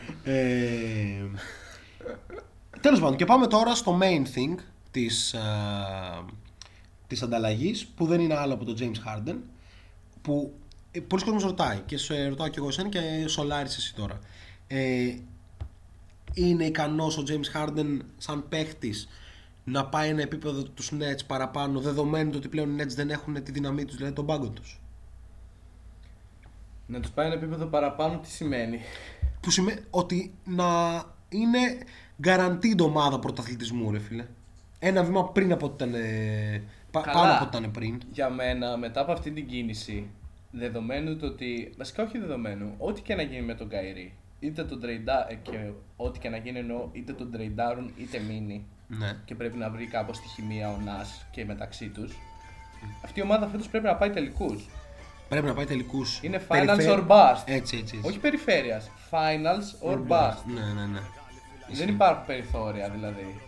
Τέλος πάντων, και πάμε τώρα στο main thing της ανταλλαγής, που δεν είναι άλλο από τον James Harden, που πολλοί κόσμος ρωτάει και σε ρωτάω και εγώ εσένα και σολάρισε εσύ τώρα. Είναι ικανός ο James Harden σαν παίχτης να πάει ένα επίπεδο τους Nets παραπάνω, δεδομένου ότι πλέον οι Nets δεν έχουν τη δύναμή τους, δηλαδή τον πάγκο τους? Να τους πάει ένα επίπεδο παραπάνω τι σημαίνει? Που σημαίνει ότι να είναι guaranteed ομάδα πρωταθλητισμού, ρε φίλε. Ένα βήμα πριν από ότι ήταν, πάνω από ότι ήταν πριν. Για μένα, μετά από αυτή την κίνηση, δεδομένου το ότι, βασικά όχι δεδομένου, ό,τι και να γίνει με τον Καϊρή, είτε τον τρεϊντάρουν, ό,τι και να γίνει εννοώ, είτε τον τρεϊντάρουν είτε μείνει. Ναι. Και πρέπει να βρει κάπως τη χημεία ο Νας και μεταξύ τους. Αυτή η ομάδα φέτος πρέπει να πάει τελικούς. Πρέπει να πάει τελικούς. Είναι finals or bust. Έτσι. Όχι περιφέρειας. Finals or bust. Ναι. Δεν υπάρχουν περιθώρια δηλαδή.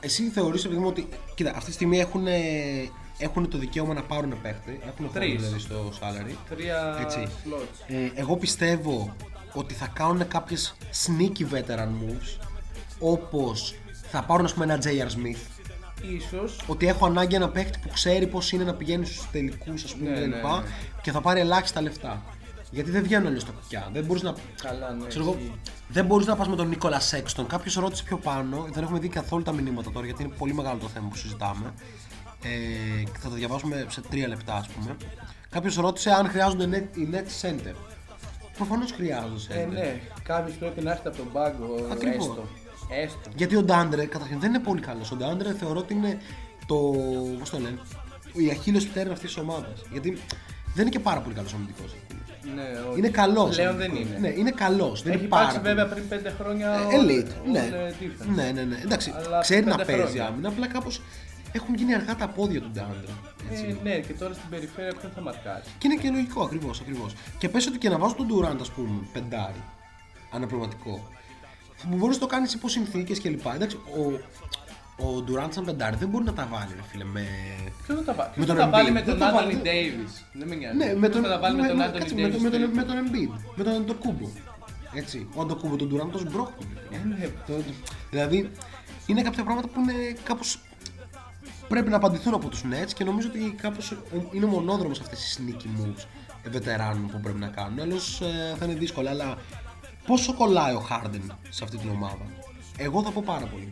Εσύ θεωρείς ότι. Κοίτα, αυτή τη στιγμή έχουν το δικαίωμα να πάρουν παίχτη. Έχουν χώρο δηλαδή στο salary. 3 slots. Εγώ πιστεύω ότι θα κάνουν κάποιες sneaky veteran moves, όπως θα πάρουν ας πούμε ένα J.R. Smith. Ίσως. Ότι έχω ανάγκη ένα παίκτη που ξέρει πώς είναι να πηγαίνει στους τελικούς, ας πούμε, κλπ. Ναι. Και θα πάρει ελάχιστα λεφτά. Γιατί δεν βγαίνουν αλλιώς τα κουκιά. Δεν μπορείς να. Καλά, ναι. Ξέρω, δεν μπορείς να πας με τον Νίκολα Σέξτον. Κάποιος ρώτησε πιο πάνω, δεν έχουμε δει καθόλου τα μηνύματα τώρα γιατί είναι πολύ μεγάλο το θέμα που συζητάμε. Θα το διαβάσουμε σε 3 λεπτά, ας πούμε. Κάποιος ρώτησε αν χρειάζονται οι Nets center. Προφανώς χρειάζονται. Ναι. Κάποιος πρέπει να έρθει από τον πάγκο. Ακριβώς. Έστω. Γιατί ο Ντάντρε καταρχήν δεν είναι πολύ καλός. Ο Ντάντρε θεωρώ ότι είναι η αχίλλειος πτέρνα αυτής της ομάδας. Γιατί δεν είναι και πάρα πολύ καλός αμυντικός. Ναι, είναι καλός. Πλέον δεν είναι. Ναι, είναι καλός. Έχει υπάρξει βέβαια πριν 5 χρόνια. Elite. Ναι. Εντάξει, αλλά ξέρει να παίζει άμυνα. Απλά κάπως έχουν γίνει αργά τα πόδια του Ντάντρε. Ναι, και τώρα στην περιφέρεια ποιον θα μαρκάρει. Και είναι και λογικό ακριβώς. Και πες ότι και να βάζω τον Ντουράντ, ας πούμε, πεντάρι. Αναπληρωματικό. Μπορείς να το κάνεις υπό συνθήκες κλπ. Εντάξει, ο Ντουράντ σαν πεντάρι δεν μπορεί να τα βάλει, ρε φίλε. Ποιο θα τα βάλει? Με τον Embiid. Με τον Άντονι Ντέιβις. Δεν με νοιάζει. Ναι, με τον Άντονι Ντέιβις. Με τον Embiid. Με τον Αντοκούμπο. Έτσι. Ο Αντοκούμπο, τον Ντουράντ, τον Σμπρόκου. Δηλαδή, είναι κάποια πράγματα που είναι κάπως. Πρέπει να απαντηθούν από τους Nets και νομίζω ότι κάπως είναι μονόδρομος αυτές οι sneaky moves βετεράνων που πρέπει να κάνουν. Αλλιώς θα είναι δύσκολα, αλλά. Πόσο κολλάει ο Harden σε αυτή την ομάδα? Εγώ θα πω πάρα πολύ.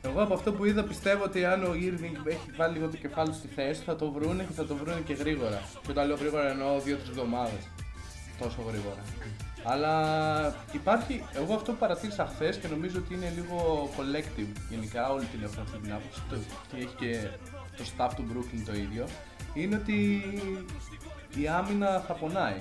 Εγώ από αυτό που είδα πιστεύω ότι αν ο Irving έχει βάλει λίγο το κεφάλι στη θέση θα το βρούνε και θα το βρούνε και γρήγορα. Και όταν λέω γρήγορα εννοώ 2-3 εβδομάδες. Τόσο γρήγορα. Αλλά υπάρχει, εγώ αυτό που παρατήρησα χθες και νομίζω ότι είναι λίγο collective γενικά, όλοι την έχουν αυτή την άποψη και έχει και το staff του Brooklyn το ίδιο, είναι ότι η άμυνα θα πονάει.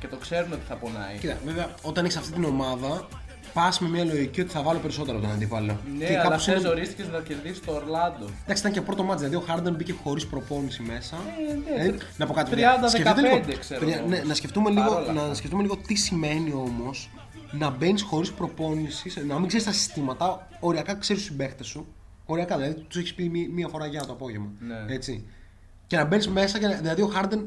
Και το ξέρουν ότι θα πονάει. Κοίτα, βέβαια, όταν έχεις αυτή την ομάδα, πας με μια λογική ότι θα βάλω περισσότερο από τον αντίπαλο. Ναι, και αλλά χθες ορίστηκες να κερδίσεις το Ορλάντο. Εντάξει, ήταν και πρώτο μάτς, δηλαδή ο Harden μπήκε χωρίς προπόνηση μέσα. Να πω κάτι. 30-15, ξέρω. Να σκεφτούμε λίγο τι σημαίνει όμως να μπαίνεις χωρίς προπόνηση, να μην ξέρεις τα συστήματα, οριακά ξέρεις τους συμπαίχτες σου. Οριακά, δηλαδή τους έχεις πει μία φορά για το απόγευμα. Έτσι. Και να μπαίνεις μέσα, δηλαδή ο Harden.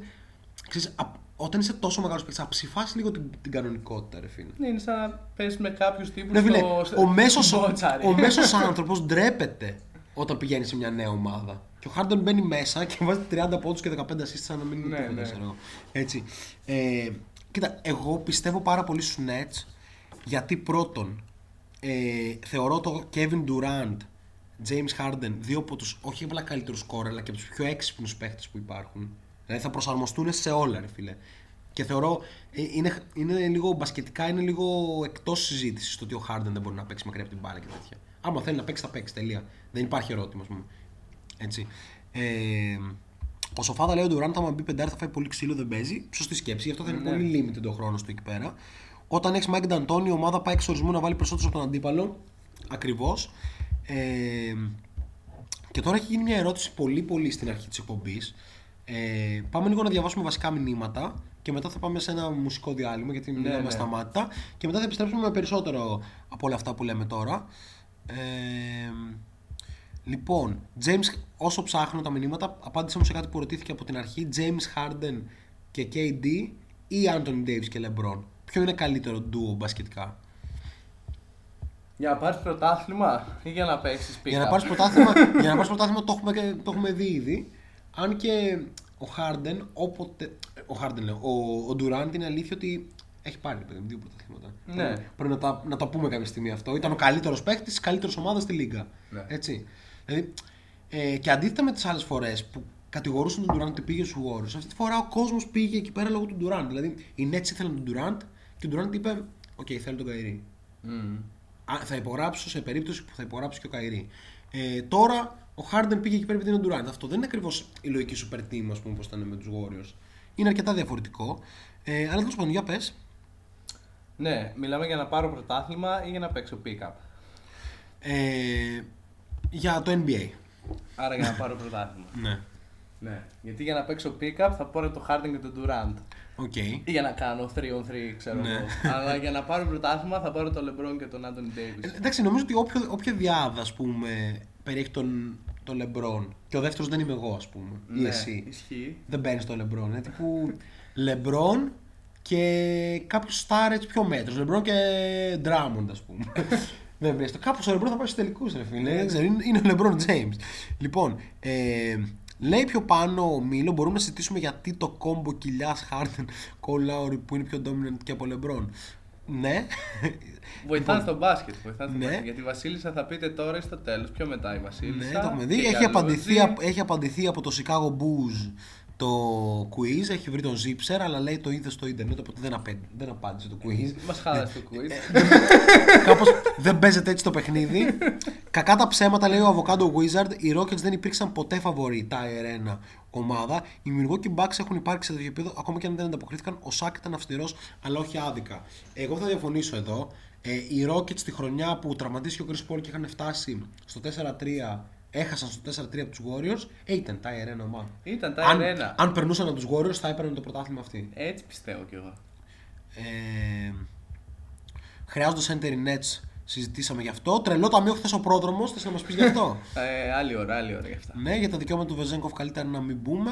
Όταν είσαι τόσο μεγάλος παίκτης, θα ψηφάσεις λίγο την κανονικότητα, ρε φίλε. Ναι, είναι σαν να παίζεις με κάποιους τύπους στο μπότσαρι. Ο μέσος άνθρωπος ντρέπεται όταν πηγαίνει σε μια νέα ομάδα. Και ο Harden μπαίνει μέσα και βάζει 30 πόντους και 15 assists, σαν να μην είναι τίποτα. Έτσι. Κοίτα, εγώ πιστεύω πάρα πολύ στους Nets, γιατί πρώτον, θεωρώ το Kevin Durant, James Harden, δύο από τους όχι απλά καλύτερους σκόρερ, αλλά και από τους πιο έξυπνους παίκτες που υπάρχουν. Δηλαδή θα προσαρμοστούν σε όλα, ρε φίλε. Και θεωρώ είναι λίγο μπασκετικά, είναι λίγο εκτός συζήτησης το ότι ο Harden δεν μπορεί να παίξει μακριά από την μπάλα και τέτοια. Άμα θέλει να παίξει, θα παίξει. Τελεία. Δεν υπάρχει ερώτημα, ας πούμε. Έτσι. Ο Σοφάδα λέει ότι ο Durant άμα μπει πεντάρι θα φάει πολύ ξύλο, δεν παίζει. Σωστή σκέψη, γι' αυτό θα είναι πολύ limited ο χρόνος του εκεί πέρα. Όταν έχει Mike D'Antoni, η ομάδα πάει εξορισμού να βάλει περισσότερους από τον αντίπαλο. Ακριβώς. Και τώρα έχει γίνει μια ερώτηση πολύ στην αρχή της εκπομπής. Πάμε λίγο να διαβάσουμε βασικά μηνύματα και μετά θα πάμε σε ένα μουσικό διάλειμμα γιατί μιλάμε σταμάτητα και μετά θα επιστρέψουμε με περισσότερο από όλα αυτά που λέμε τώρα. Λοιπόν, James, όσο ψάχνω τα μηνύματα, απάντησε μου σε κάτι που ρωτήθηκε από την αρχή. James Harden και KD ή Anthony Davis και LeBron. Ποιο είναι καλύτερο ντουο μπασκετικά? Για να πάρεις πρωτάθλημα ή για να παίξεις πίτα? Για να πάρεις πρωτάθλημα, το έχουμε δει ήδη. Αν και ο Harden, όποτε. Ο Durant είναι αλήθεια ότι έχει πάρει δύο πρωταθλήματα. Ναι. Πρέπει να το πούμε κάποια στιγμή αυτό. Ήταν ο καλύτερος παίκτης, καλύτερος ομάδας στη Λίγκα. Ναι. Έτσι. Δηλαδή, και αντίθετα με τις άλλες φορές που κατηγορούσαν τον Durant ότι πήγε στους Warriors, αυτή τη φορά ο κόσμος πήγε εκεί πέρα λόγω του Durant. Δηλαδή οι Nets ήθελαν τον Durant και ο Durant είπε: «Οκ, θέλω τον Kyrie. Θα υπογράψω σε περίπτωση που θα υπογράψει και ο Kyrie». Τώρα ο Harden πήγε εκεί πέρα επειδή είναι ο Durant. Αυτό δεν είναι ακριβώς η λογική super team, ας πούμε, όπως ήταν με τους Warriors. Είναι αρκετά διαφορετικό. Αλλά τέλος πάντων, για πες. Ναι, μιλάμε για να πάρω πρωτάθλημα ή για να παίξω pick-up? Για το NBA. Άρα για να πάρω πρωτάθλημα. Ναι. Γιατί για να παίξω pick-up θα πάρω το Harden και τον Durant. Okay. Ή για να κάνω 3-on-3, ξέρω εγώ. Αλλά για να πάρω πρωτάθλημα θα πάρω τον LeBron και τον Anthony Davis. Εντάξει, νομίζω ότι όποια διάδα, ας πούμε, περιέχει τον LeBron και ο δεύτερος δεν είμαι εγώ, ας πούμε. Ναι, ή εσύ. Ισχύει. Δεν μπαίνεις τον LeBron. Είναι τύπου LeBron και κάποιος στάρ έτσι πιο μέτρος. LeBron και Drummond, ας πούμε. Δεν βρες το. Κάπως ο LeBron θα πάει στους τελικούς, ρε φίλε. Δεν ξέρω, είναι ο LeBron James. Λοιπόν, λέει πιο πάνω ο Μίλο, μπορούμε να συζητήσουμε γιατί το κόμπο κοιλιάς Harden Cole Lowry που είναι πιο dominant και από LeBron. Ναι. Βοηθάνε στο μπάσκετ. Γιατί η Βασίλισσα θα πείτε τώρα ή στο τέλος. Πιο μετά η Βασίλισσα. Ναι, το έχουμε δει. Έχει απαντηθεί από το Chicago Bulls το quiz. Έχει βρει τον Zipser, αλλά λέει το είδε στο ίντερνετ. Οπότε δεν απάντησε το quiz. Μας χάλασε το quiz. Κάπως δεν παίζεται έτσι το παιχνίδι. Κακά τα ψέματα, λέει ο Avocado Wizard. Οι Rockets δεν υπήρξαν ποτέ φαβορί. Τα R1 ομάδα. Οι Milwaukee Bucks έχουν υπάρξει σε τέτοιο επίπεδο ακόμα και αν δεν ανταποκρίθηκαν. Ο Σάκ ήταν αυστηρός, αλλά όχι άδικα. Εγώ θα διαφωνήσω εδώ. Οι Rockets τη χρονιά που τραυματίστηκε ο Chris Paul και είχαν φτάσει στο 4-3, έχασαν στο 4-3 από τους Warriors. Ήταν τα R1 ομάδα. Αν περνούσαν από τους Warriors, θα έπαιρναν το πρωτάθλημα αυτή. Έτσι πιστεύω κι εγώ. Χρειάζονται center nets. Συζητήσαμε γι' αυτό. Τρελό ταμείο χθες ο πρόδρομος. Θες να μας πεις γι' αυτό? Άλλη ώρα γι' αυτά. Ναι, για τα δικαιώματα του Βεζένκοφ καλύτερα να μην μπούμε.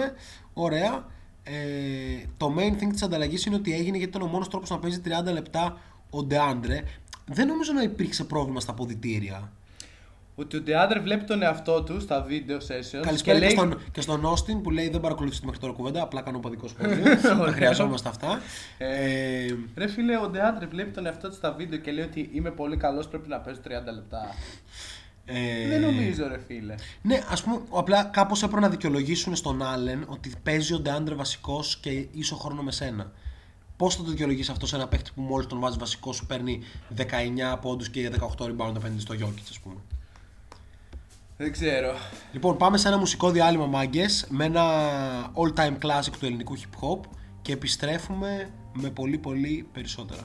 Ωραία. Το main thing της ανταλλαγής είναι ότι έγινε γιατί ήταν ο μόνος τρόπος να παίζει 30 λεπτά ο Ντεάντρε. Δεν νομίζω να υπήρξε πρόβλημα στα αποδυτήρια. Ότι ο Ντεάντρε βλέπει τον εαυτό του στα video sessions. Καλησπέρα και στον Όστιν που λέει: «Δεν παρακολουθείς τη μέχρι τώρα κουβέντα. Απλά κάνω παδικό σχολείο. Δεν χρειαζόμαστε αυτά». Ρε φίλε, ο Ντεάντρε βλέπει τον εαυτό του στα βίντεο και λέει ότι είμαι πολύ καλός. Πρέπει να παίζω 30 λεπτά. Δεν νομίζω, ρε φίλε. Ναι, ας πούμε, απλά κάπως έπρεπε να δικαιολογήσουν στον Άλεν ότι παίζει ο Ντεάντρε βασικός και ίσο χρόνο με σένα. Πώς θα το δικαιολογείς αυτό σε ένα παίχτη που μόλις τον βάζει βασικό σου παίρνει 19 πόντους και 18 rebound απέναντι στο Γιόκιτς, ας πούμε? Δεν ξέρω. Λοιπόν, πάμε σε ένα μουσικό διάλειμμα, μάγκες, με ένα all-time classic του ελληνικού hip-hop και επιστρέφουμε με πολύ πολύ περισσότερα.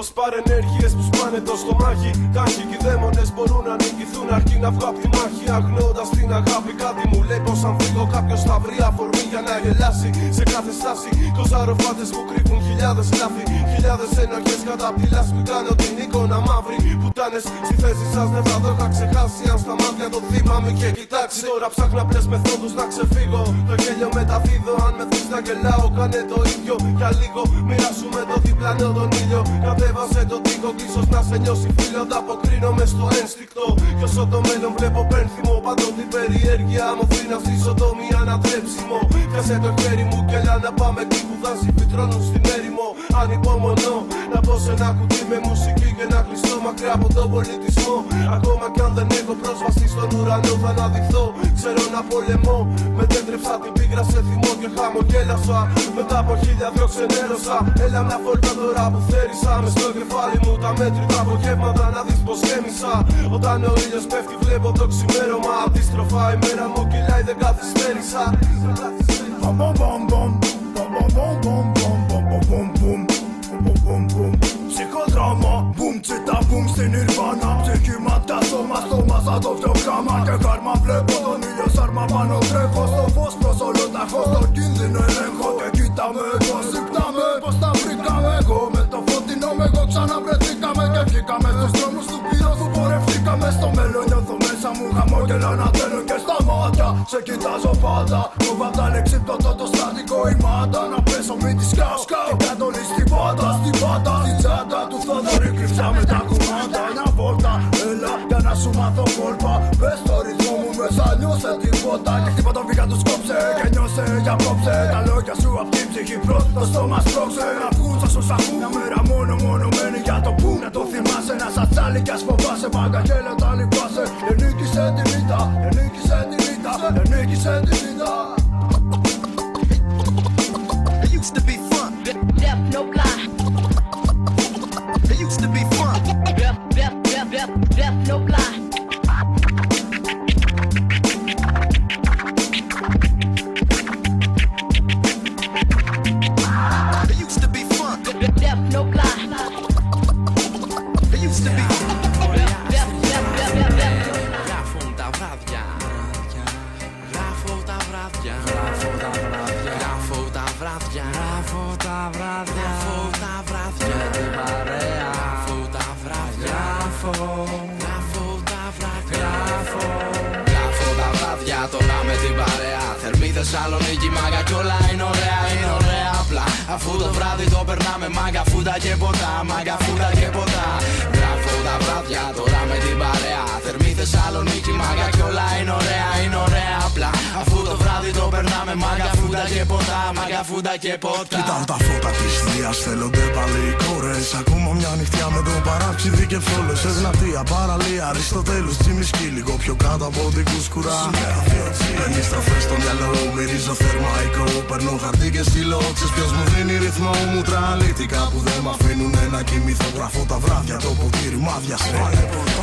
Ως παρενέργειες που σπάνε το στομάχι, τάχοι και οι δαίμονες μπορούν να νικηθούν αρκεί να βγω απ' τη μάχη. Αγνώντας την αγάπη, κάτι μου λέει πως αν φύγω κάποιος θα βρει αφορμή για να γελάσει. Σε κάθε στάση, κοζαροφάτες μου κρύβουν χιλιάδες λάθη. Χιλιάδες ενοχές κατά απ' τη λάσπη κάνω την εικόνα μαύρη. Πουτάνες στη θέση σας νευραδό είχα ξεχάσει. Αν στα μάτια το θύμα μου και κοιτάξει. Τώρα ψάχνω απλές μεθόδους να ξεφύγω. Το γέλιο μεταδίδω, αν με θες να γελάω, κάνε το ίδιο. Για λίγο μοιράσουμε το διπλανό τον ήλιο. Κατέβασε τον τοίχο κι ίσως να σε νιώσει φίλο. Ανταποκρίνομαι στο ένστικτο. Κι όσο το μέλλον βλέπω πένθυμο, πάντοτε η περιέργεια μου θύνα στήσω το μη ανατρέψιμο. Πιάσε το χέρι μου και έλα να πάμε εκεί που δάση φυτρώνουν στην έρημο. Ανυπομονώ να μπω σε ένα κουτί με μουσική και να κλειστώ μακριά από τον πολιτισμό. Ακόμα κι αν δεν έχω πρόσβαση στον ουρανό θα αναδειχθώ. Ξέρω να πολεμώ. Μετέτρεψα την πίγρα σε θυμό και χαμογέλασα. Μετά από χίλια δυο ξενέρωσα. Έλα μια φορτά τώρα που θέρισα. Μες στο κεφάλι μου τα μέτρητα απογεύματα να δεις πως γέμισα. Όταν ο ήλιος πέφτει βλέπω το ξημέρωμα. Αντίστροφα η μέρα μου κυλάει δεν καθυστέρησα. Ψυχοδράμα, boom, τσίτα, boom στην Ιρβάνα. Ψυχήματα, σώμα, σώμα, σαν το φτωχάμα. Και κάρμα βλέπω τον ήλιο σαν Μα πάνω τρέχω στο φως, προς όλο ταχώ στον κίνδυνο ελέγχω. Και κοίτα με πως υπνάμε, πως τα βρήκαμε. Εγώ με το φωτεινό με εγώ ξαναβρεθήκαμε. Και βγήκαμε στους δρόμους του πυρός που πορευθήκαμε. Στο μέλλον νιώθω μέσα μου χαμόγελα να τέλω και στα μάτια. Σε κοιτάζω πάντα, κόβα τα λεξίπτωτο το στατικό η μάτα. Να πέσω μην τη σκάω, σκάω και αντολείς την πάτα. Στην πάτα, στην τσάντα του Θοδωρή κρυψάμε τα κουμάτα. Μια βόλτα, έλα για να σου μάθω κόλπα. Πες το ρυθμό μου μέσα, νιώσε τίποτα. Και τίποτα βήκα τους κόψε και νιώσε για κόψε. Τα λόγια σου απ' την ψυχή πρώτα το στόμα σπρώξε. Να βγουν σαν σους ακούν, μια μέρα μόνο μονομένη για το που. Να το θυμάσαι, να σας τσάλι κι ας φοβάσαι. Μάγκα γέλα τα λυπάσαι, ενίκησε την ήττα, ενίκησε την ήττα, ενίκησε την ήττα. Used to be fun, death, no lie. It used to be fun, death, no lie. It used to be fun, death, no lie. It used to be γράφω τα βράδια, γράφω τα βράδια, γράφω τα βράδια, γράφω τα βράδια. Τώρα με την παρέα, Θερμίδες, Θεσσαλονίκη, μάγκα κι όλα είναι ωραία, είναι ωραία απλά. Αφού το βράδυ το περνάμε, μάγκα φούντα και ποτά, μάγκα φούντα και ποτά. Γράφω τα βράδια τώρα με την παρέα, Θερμίδες, Θεσσαλονίκη, μάγκα κι όλα είναι ωραία, είναι ωραία απλά. Αφού το βράδυ το περνάμε, μάγκα φούντα και ποτά, μάγκα φούντα και ποτά. Κοιτάω τα φώτα της θείας, θέλονται πάλι οι κόρες. Ακόμα μια νυχτιά με το παράξιδι και φόλες. Σε δυνατία παραλία, Αριστοτέλους, Τσιμισκή, λίγο πιο κάτω από την Κούσκουρα. Παίρνει στροφές στο μυαλό, μυρίζω θερμαϊκό. Παίρνω χαρτί και στυλό, ξέρεις ποιος μου δίνει ρυθμό. Μου τραλήτικα που δεν μ' αφήνουν να κοιμηθώ. Γράφω τα βράδια, το ποτήρι μ' άδειασε.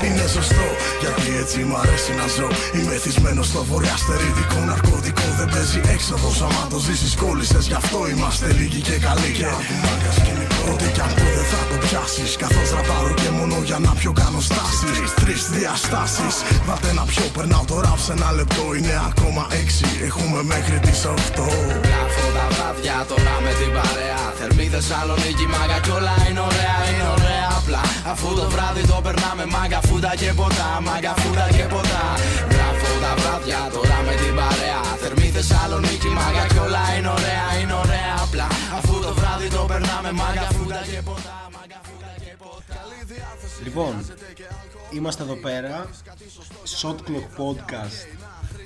Είναι σωστό, γιατί έτσι μ' αρέσει να ζω. Είμαι θυσμένος στο βορειαστερίδικο ναρκωτικό. Δεν παίζει έξοδος, άμα το ζήσεις κόλλησες. Γι' αυτό είμαστε λίγοι και καλοί. Και μάγκας κοινικό, ό,τι κι αν πω δεν θα το πιάσεις. Καθώς ραπάρω και μόνο για να πιω κάνω στάσεις. Τρεις διαστάσεις, βάτε να πιω, περνάω το ράφ σε ένα λεπτό. Είναι ακόμα 6, έχουμε μέχρι τις 8. Γράφω τα βράδια τώρα με την παρέα, Θερμή Θεσσαλονίκη, μάγκα κι όλα είναι ωραία, είναι ωραία απλά. Αφού το βράδυ το περνάμε, μάγκα φούντα και ποτά, μάγκα φούντα και ποτά. Γράφω τα βράδια τώρα με την παρέα, Θερμή Θεσσαλονίκη, μάγκα κι όλα είναι ωραία, είναι ωραία απλά. Αφού το βράδυ το περνάμε, μάγκα φούντα και ποτά, μάγκα φούντα και ποτά. Λοιπόν, είμαστε εδώ πέρα, Shot Clock Podcast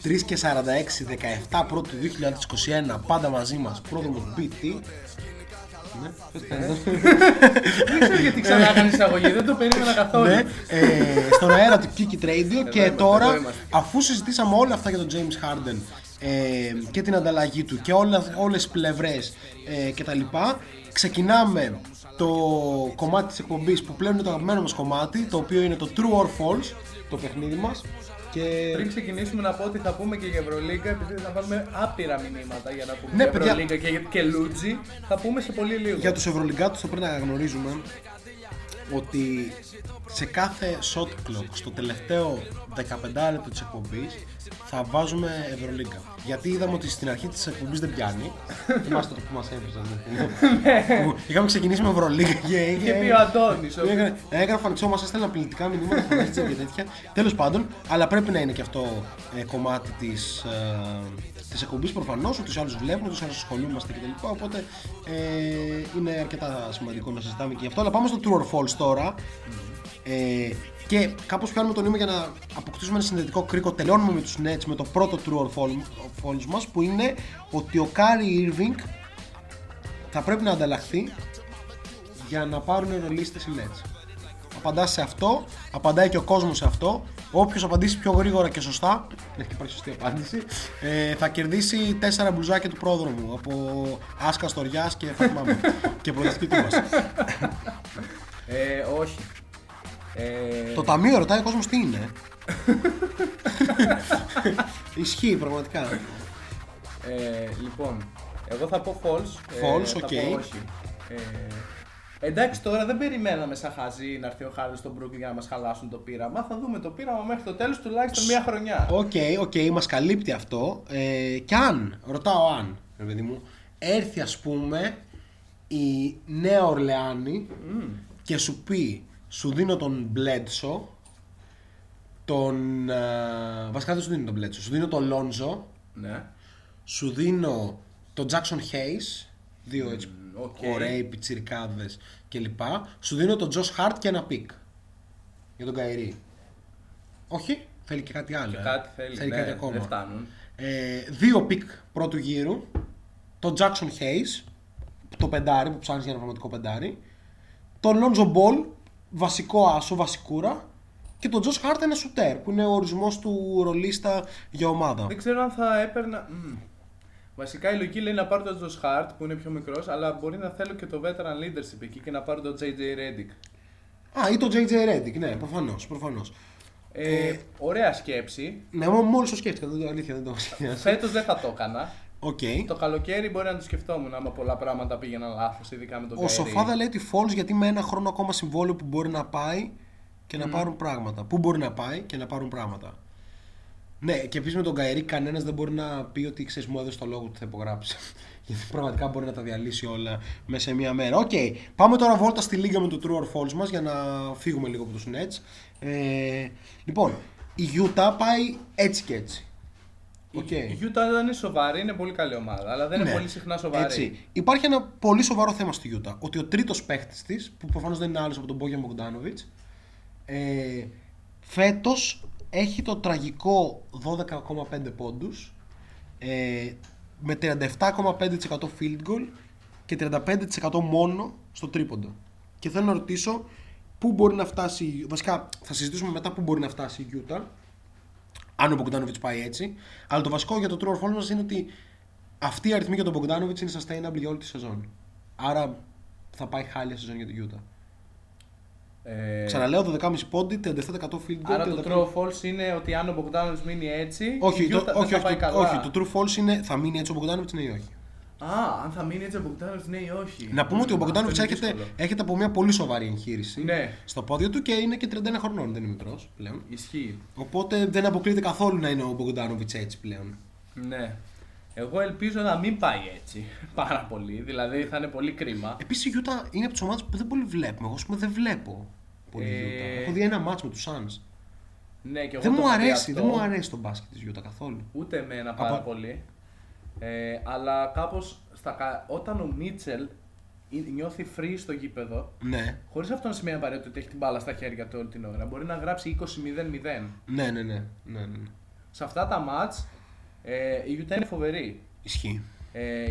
3:46, 17 πρώτου 2021, πάντα μαζί μας, πρόδρομος BT. Δεν ξέρω γιατί ξανά έκανε εισαγωγή, δεν το περίμενα καθόλου. Στον αέρα του Kiki Radio και τώρα, αφού συζητήσαμε όλα αυτά για τον James Harden και την ανταλλαγή του και όλες τις πλευρές κτλ, ξεκινάμε το κομμάτι της εκπομπής που πλέον είναι το αγαπημένο μας κομμάτι, το οποίο είναι το True or False, το παιχνίδι μας. Και... πριν ξεκινήσουμε να πω ότι θα πούμε και για Ευρωλίγκα, επειδή θα βάλουμε άπειρα μηνύματα για να πούμε για Ευρωλίγκα και Λούτζι, θα πούμε σε πολύ λίγο. Για τους Ευρωλιγκάτους το πρέπει να γνωρίζουμε ότι σε κάθε shot clock, στο τελευταίο 15 λεπτό της εκπομπής, θα βάζουμε Ευρωλίγκα. Γιατί είδαμε ότι στην αρχή της εκπομπής δεν πιάνει. Θυμάστε το που μας έφερε. Είχαμε ξεκινήσει με Ευρωλίγκα και πει ο Αντώνης. Έγραφαν ξέρω μας έστελναν πληθυντικά μηνύματα και τέτοια. Τέλος πάντων, αλλά πρέπει να είναι και αυτό κομμάτι της εκπομπής προφανώς. Τους άλλους βλέπουμε, τους άλλους ασχολούμαστε κτλ. Οπότε είναι αρκετά σημαντικό να συζητάμε και γι' αυτό. Αλλά πάμε στο True or False τώρα. Και κάπως πιάνουμε το νόημα για να αποκτήσουμε ένα συνδετικό κρίκο. Τελειώνουμε με τους Nets με το πρώτο True or False μας, που είναι ότι ο Kyrie Irving θα πρέπει να ανταλλαχθεί για να πάρουν ρολίστες οι Nets. Απαντάς σε αυτό, απαντάει και ο κόσμος σε αυτό. Όποιος απαντήσει πιο γρήγορα και σωστά, έχει και πάρει σωστή απάντηση, θα κερδίσει 4 μπουζάκια του πρόδρομου από Άσκα Στοριάς και Φατμάμου και προτεστική του μας. Όχι. Το ταμείο ρωτάει ο κόσμος τι είναι. Ισχύει πραγματικά. Λοιπόν, εγώ θα πω false. False, οκ. Εντάξει, τώρα δεν περιμέναμε σαν χαζί να έρθει ο Harden στον Brooklyn για να μας χαλάσουν το πείραμα. Θα δούμε το πείραμα μέχρι το τέλος τουλάχιστον μία χρονιά. Οκ, μας καλύπτει αυτό. Κι αν, ρωτάω αν, ρε παιδί μου, έρθει ας πούμε η Νέα Ορλεάνη και σου πει, σου δίνω τον Bledsoe, τον... βασικά δεν σου δίνω τον Bledsoe, σου δίνω τον Lonzo, ναι. Σου δίνω τον Jackson Hayes, δύο έτσι ωραίοι πιτσιρικάδες κλπ. Σου δίνω τον Josh Hart και ένα πικ για τον Kyrie. Όχι, θέλει και κάτι άλλο. Και κάτι θέλει ναι, κάτι ακόμα. Δύο πικ πρώτου γύρου, τον Jackson Hayes, το πεντάρι που ψάχνεις για ένα πραγματικό πεντάρι, τον Lonzo Ball, βασικό άσο, βασικούρα, και τον Josh Hart ένα σουτέρ που είναι ο ορισμός του ρολίστα για ομάδα. Δεν ξέρω αν θα έπαιρνα... Βασικά η λογική λέει να πάρω τον Josh Hart που είναι πιο μικρός, αλλά μπορεί να θέλω και το veteran leadership εκεί και να πάρω τον JJ Redick. Α, ή τον JJ Redick, ναι, προφανώς. Ωραία σκέψη. Ναι, μόλις το σκέφτηκα, αλήθεια δεν το σκέφτηκα. Φέτος δεν θα το έκανα. Okay. Το καλοκαίρι μπορεί να το σκεφτόμουν άμα πολλά πράγματα πήγαιναν λάθος, ειδικά με τον Kyrie. Ο Σοφάδα λέει τη Falls γιατί με ένα χρόνο ακόμα συμβόλαιο που μπορεί να πάει και να πάρουν πράγματα. Πού μπορεί να πάει και να πάρουν πράγματα. Ναι, και επίσης με τον Kyrie κανένας δεν μπορεί να πει ότι ξέρεις μου έδωσε το λόγο που θα υπογράψει. Γιατί πραγματικά μπορεί να τα διαλύσει όλα μέσα σε μία μέρα. Οκ, πάμε τώρα βόλτα στη λίγα με το True or False μας για να φύγουμε λίγο από τους Nets. Λοιπόν, η Utah πάει έτσι και έτσι. Η Utah δεν είναι σοβαρή, είναι πολύ καλή ομάδα, αλλά δεν είναι πολύ συχνά σοβαρή. Έτσι. Υπάρχει ένα πολύ σοβαρό θέμα στη Utah. Ότι ο τρίτος παίχτης της, που προφανώς δεν είναι άλλος από τον Bogdanovic, φέτος έχει το τραγικό 12,5 πόντους, με 37,5% field goal και 35% μόνο στο τρίποντο. Και θέλω να ρωτήσω πού μπορεί να φτάσει, βασικά θα συζητήσουμε μετά πού μπορεί να φτάσει η Utah, αν ο Bogdanovic πάει έτσι, αλλά το βασικό για το true or false μας είναι ότι αυτοί οι αριθμοί για τον Bogdanovic είναι sustainable για όλη τη σεζόν. Άρα θα πάει χάλια σεζόν για την Utah. Ξαναλέω 12,5 πόντι, 37% field goal. Άρα 35... το true false είναι ότι αν ο Bogdanovic μείνει έτσι. Όχι, το true false είναι θα μείνει έτσι ο Bogdanovic ναι ή όχι. Αν θα μείνει έτσι ο Bogdanovic ναι ή όχι. Να πούμε ότι ο Bogdanovic έρχεται από μια πολύ σοβαρή εγχείρηση στο πόδιο του και είναι και 31 χρονών, δεν είναι μικρός πλέον. Ισχύει. Οπότε δεν αποκλείεται καθόλου να είναι ο Bogdanovic έτσι πλέον. Ναι. Εγώ ελπίζω να μην πάει έτσι πάρα πολύ, δηλαδή θα είναι πολύ κρίμα. Επίσης η Utah είναι από τις ομάδες που δεν πολύ βλέπουμε, εγώ πούμε, δεν βλέπω πολύ Utah. Έχω δει ένα μάτς με τους Suns. Ναι, και εγώ δεν μου αρέσει το μπάσκετ της Utah καθόλου. Ούτε εμένα πάρα πολύ, αλλά κάπως όταν ο Μίτσελ νιώθει free στο γήπεδο, ναι. Χωρίς αυτό να σημαίνει απαραίτητο ότι έχει την μπάλα στα χέρια του όλη την ώρα, μπορεί να γράψει 20-0-0. Ναι. Σε αυτά τα μάτς, η Utah είναι φοβερή. Ισχύει.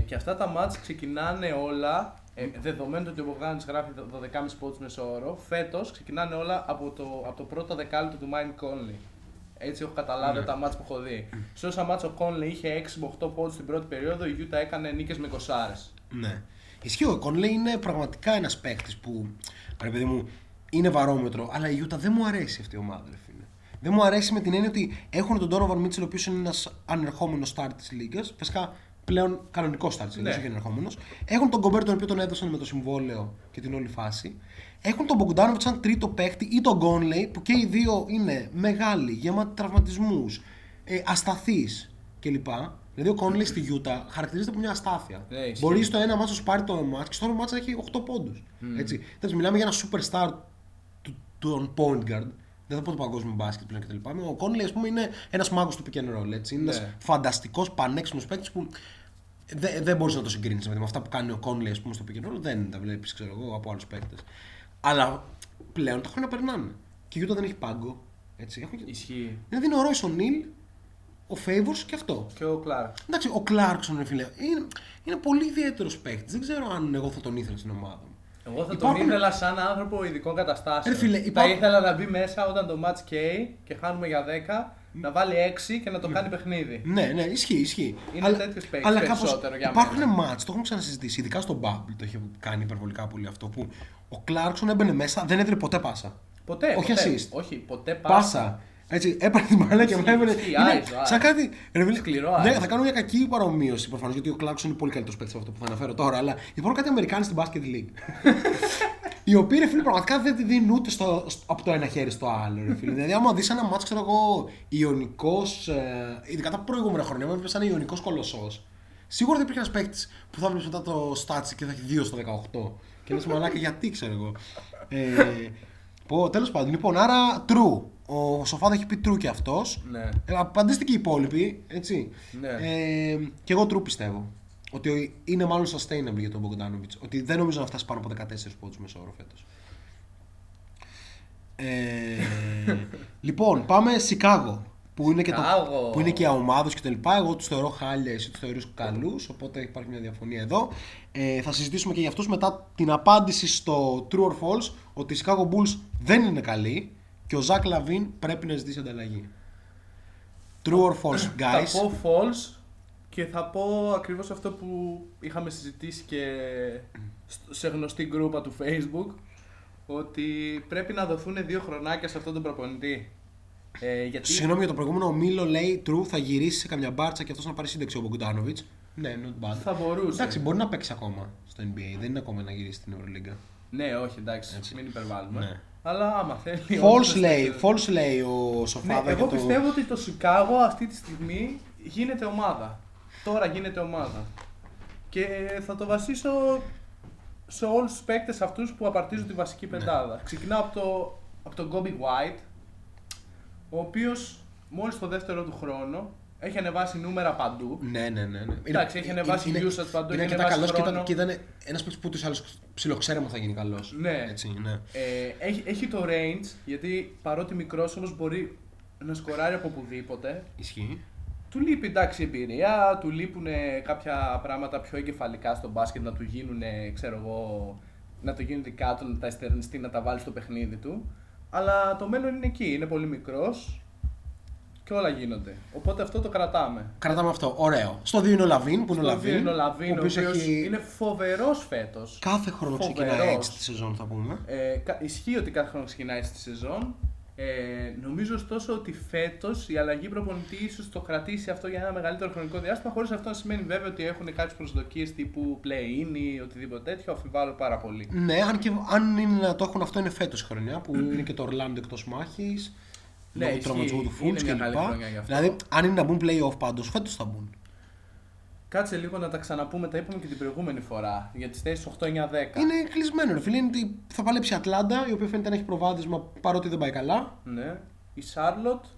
Και αυτά τα μάτς ξεκινάνε όλα, δεδομένου ότι ο Bogdanovic γράφει 12,5 πόντους μεσόωρο, φέτος ξεκινάνε όλα από το πρώτο δεκάλεπτο του Mike Conley. Έτσι έχω καταλάβει τα μάτς που έχω δει. Σε όσα μάτς ο Conley είχε 6 με 8 πόντους στην πρώτη περίοδο, η Utah έκανε νίκες με 20. Ναι. Ισχύει. Ο Conley είναι πραγματικά ένας παίκτης που, ρε παιδί μου, είναι βαρόμετρο, αλλά η Utah δεν μου αρέσει αυτή η ομάδα. Δεν μου αρέσει με την έννοια ότι έχουν τον Donovan Mitchell, ο οποίος είναι ένας ανερχόμενος star της λίγας, φυσικά πλέον κανονικός star της λίγας, όχι ανερχόμενος. Έχουν τον Gobert, τον οποίο τον έδωσαν με το συμβόλαιο και την όλη φάση. Έχουν τον Bogdanovic σαν τρίτο παίχτη ή τον Conley, που και οι δύο είναι μεγάλοι, γεμάτοι τραυματισμούς, ασταθείς κλπ. Δηλαδή ο Conley στη Utah χαρακτηρίζεται από μια αστάθεια. Μπορεί στο ένα μάτσο να πάρει το μάτσο και στο άλλο μάτσο να έχει 8 πόντους. Δηλαδή μιλάμε για ένα superstar του point guard. Δεν θα πω το παγκόσμιο μπάσκετ πλέον κτλ. Ο Conley, ας πούμε, είναι ένας μάγος του pick and roll. Έτσι. Είναι ένας φανταστικός πανέξυπνος παίκτης που δεν μπορείς να το συγκρίνεις με αυτά που κάνει ο Conley, ας πούμε, στο pick and roll. Δεν τα βλέπεις, ξέρω εγώ, από άλλους παίκτες. Αλλά πλέον τα χρόνια περνάνε. Και η Utah δεν έχει πάγκο. Έτσι. Ισχύει. Δηλαδή είναι ο Royce O'Neal, ο Favors και αυτό. Και ο Clark. Εντάξει, ο Clarkson, ρε φίλε, είναι πολύ ιδιαίτερος παίκτης. Δεν ξέρω αν εγώ θα τον ήθελα στην ομάδα μου. Εγώ θα τον ήθελα σαν άνθρωπο ειδικών καταστάσεων. Θα ήθελα να μπει μέσα όταν το match καίει και χάνουμε για 10, να βάλει 6 και να το κάνει παιχνίδι. Ναι, ισχύει. Είναι τέτοιος παίκτης περισσότερο για μένα. Υπάρχουν match, το έχουμε ξανασυζητήσει, ειδικά στο Bubble το έχει κάνει υπερβολικά πολύ αυτό, που ο Clarkson έμπαινε μέσα, δεν έδινε ποτέ πάσα. Ποτέ, όχι assist. Όχι, ποτέ πάσα. Έτσι, έπαιρνε τη μαλλιά και βλέπετε. Σαν κάτι. Θα κάνω μια κακή παρομοίωση προφανώς, γιατί ο Κλάρκσον είναι πολύ καλύτερος παίκτης από αυτό που θα αναφέρω τώρα. Αλλά υπάρχουν κάτι Αμερικάνοι στην Basket League. Οι οποίοι ρε φίλοι πραγματικά δεν τη δίνουν ούτε από το ένα χέρι στο άλλο. Ρε φίλοι. Δηλαδή, άμα δεις ένα μάτς, ξέρω εγώ, Ιωνικός. Ειδικά τα προηγούμενα χρόνια, μου έπρεπε ένα Ιωνικός Κολοσσός. Σίγουρα δεν υπήρχε ένα παίκτης που θα βλέπει μετά το Στάτσι και θα έχει 2 στο 18. Και λες μαλάκα, γιατί ξέρω εγώ. Τέλος πάντων, λοιπόν, άρα true. Ο Σοφάν έχει πει true και αυτός. Ναι. Απαντήστε και οι υπόλοιποι. Έτσι. Ναι. Και εγώ true πιστεύω. Ότι είναι μάλλον sustainable για τον Μπογκντάνοβιτς. Ότι δεν νομίζω να φτάσει πάνω από 14 πόντους μεσόωρο φέτος. Λοιπόν, πάμε Σικάγο. Που είναι και οι ομάδες και τα λοιπά. Εγώ τους θεωρώ χάλια, εσύ τους θεωρείς καλούς. Οπότε υπάρχει μια διαφωνία εδώ. Θα συζητήσουμε και για αυτούς μετά την απάντηση στο true or false. Ότι οι Chicago Bulls δεν είναι καλοί. Και ο Ζακ Λαβίν πρέπει να ζητήσει ανταλλαγή. True or false, guys? Θα πω false και θα πω ακριβώς αυτό που είχαμε συζητήσει και σε γνωστή γκρούπα του Facebook, ότι πρέπει να δοθούν 2 χρονάκια σε αυτόν τον προπονητή. Γιατί... Συγγνώμη για το προηγούμενο, ο Μίλο λέει true, θα γυρίσει σε καμιά μπάρτσα και αυτός να πάρει σύνταξη ο Μπογκντάνοβιτς. Ναι, not bad. Θα μπορούσε. Εντάξει, μπορεί να παίξει ακόμα στο NBA, δεν είναι ακόμα να γυρίσει στην Ευρωλίγκα. Ναι, όχι, εντάξει, έτσι. Μην υπερβάλλουμε. Ναι. Αλλά άμα θέλει. False λέει ο Σοφάδα. Ναι, εγώ πιστεύω ότι το Σικάγο αυτή τη στιγμή γίνεται ομάδα. Τώρα γίνεται ομάδα. Και θα το βασίσω σε όλους τους παίκτες αυτούς που απαρτίζουν τη βασική πεντάδα. Ναι. Ξεκινάω από τον Kobe White, ο οποίος μόλις το δεύτερο του χρόνο έχει ανεβάσει νούμερα παντού. Ναι. Εντάξει, έχει ανεβάσει usage παντού. Είναι αρκετά καλός και ήταν ένας παίκτης που τους άλλους ψιλοξέραμε θα γίνει καλός. Ναι. Έτσι, ναι. Έχει το range, γιατί παρότι μικρός όμως μπορεί να σκοράρει από οπουδήποτε. Ισχύει. Του λείπει εντάξει εμπειρία, του λείπουν κάποια πράγματα πιο εγκεφαλικά στο μπάσκετ να του γίνουν, ξέρω εγώ, να το γίνουν δικά του, να τα εστερνιστεί, να τα βάλει στο παιχνίδι του. Αλλά το μέλλον είναι εκεί, είναι πολύ μικρός. Και όλα γίνονται. Οπότε αυτό το κρατάμε. Κρατάμε αυτό. Ωραίο. Στο 2 είναι ο Λαβίν, ο οποίος έχει... είναι φοβερός φέτος. Κάθε χρόνο ξεκινάει έτσι τη σεζόν, θα πούμε. Ισχύει ότι κάθε χρόνο ξεκινάει έτσι τη σεζόν. Νομίζω ωστόσο ότι φέτος η αλλαγή προπονητή ίσως το κρατήσει αυτό για ένα μεγαλύτερο χρονικό διάστημα. Χωρίς αυτό να σημαίνει βέβαια ότι έχουν κάποιες προσδοκίες τύπου play-in ή οτιδήποτε τέτοιο. Αμφιβάλλω πάρα πολύ. Ναι, αν είναι να το έχουν αυτό, είναι φέτος η χρονιά που είναι και το Ορλάντο εκτός μάχης. Ναι, του τραυματισμού του Φούλτς και λοιπά. Δηλαδή, αν είναι να μπουν play-off πάντως, φέτος θα μπουν. Κάτσε λίγο να τα ξαναπούμε, τα είπαμε και την προηγούμενη φορά για τις θέσεις 8, 9, 10. Είναι κλεισμένο, ρε φίλε. Θα παλέψει η Ατλάντα, η οποία φαίνεται να έχει προβάδισμα παρότι δεν πάει καλά. Ναι.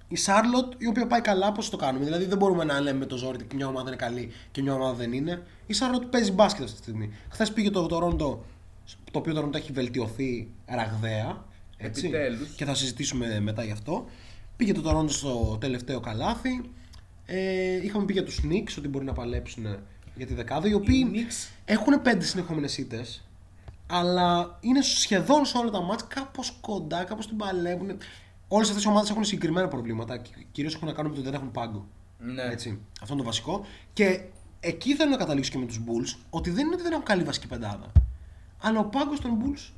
Η Σάρλοτ, η οποία πάει καλά, πώς το κάνουμε? Δηλαδή, δεν μπορούμε να λέμε με το ζόρι ότι μια ομάδα είναι καλή και μια ομάδα δεν είναι. Η Σάρλοτ παίζει μπάσκετ αυτή τη στιγμή. Χθες πήγε το Τορόντο, το οποίο Τορόντο έχει βελτιωθεί ραγδαία. Έτσι, και θα συζητήσουμε μετά γι' αυτό. Πήγε το Τορόντο στο τελευταίο καλάθι. Είχαμε πει για τους Knicks ότι μπορεί να παλέψουν για τη δεκάδα. Οι οποίοι έχουν 5 συνεχόμενες ήττες, αλλά είναι σχεδόν σε όλα τα μάτς κάπως κοντά, κάπως την παλεύουν. Όλες αυτές οι ομάδες έχουν συγκεκριμένα προβλήματα. Κυρίως έχουν να κάνουν με το ότι δεν έχουν πάγκο. Ναι. Έτσι, αυτό είναι το βασικό. Και εκεί θέλω να καταλήξω και με τους Bulls, ότι δεν είναι ότι δεν έχουν καλή βασική πεντάδα, αλλά ο πάγκος των Bulls.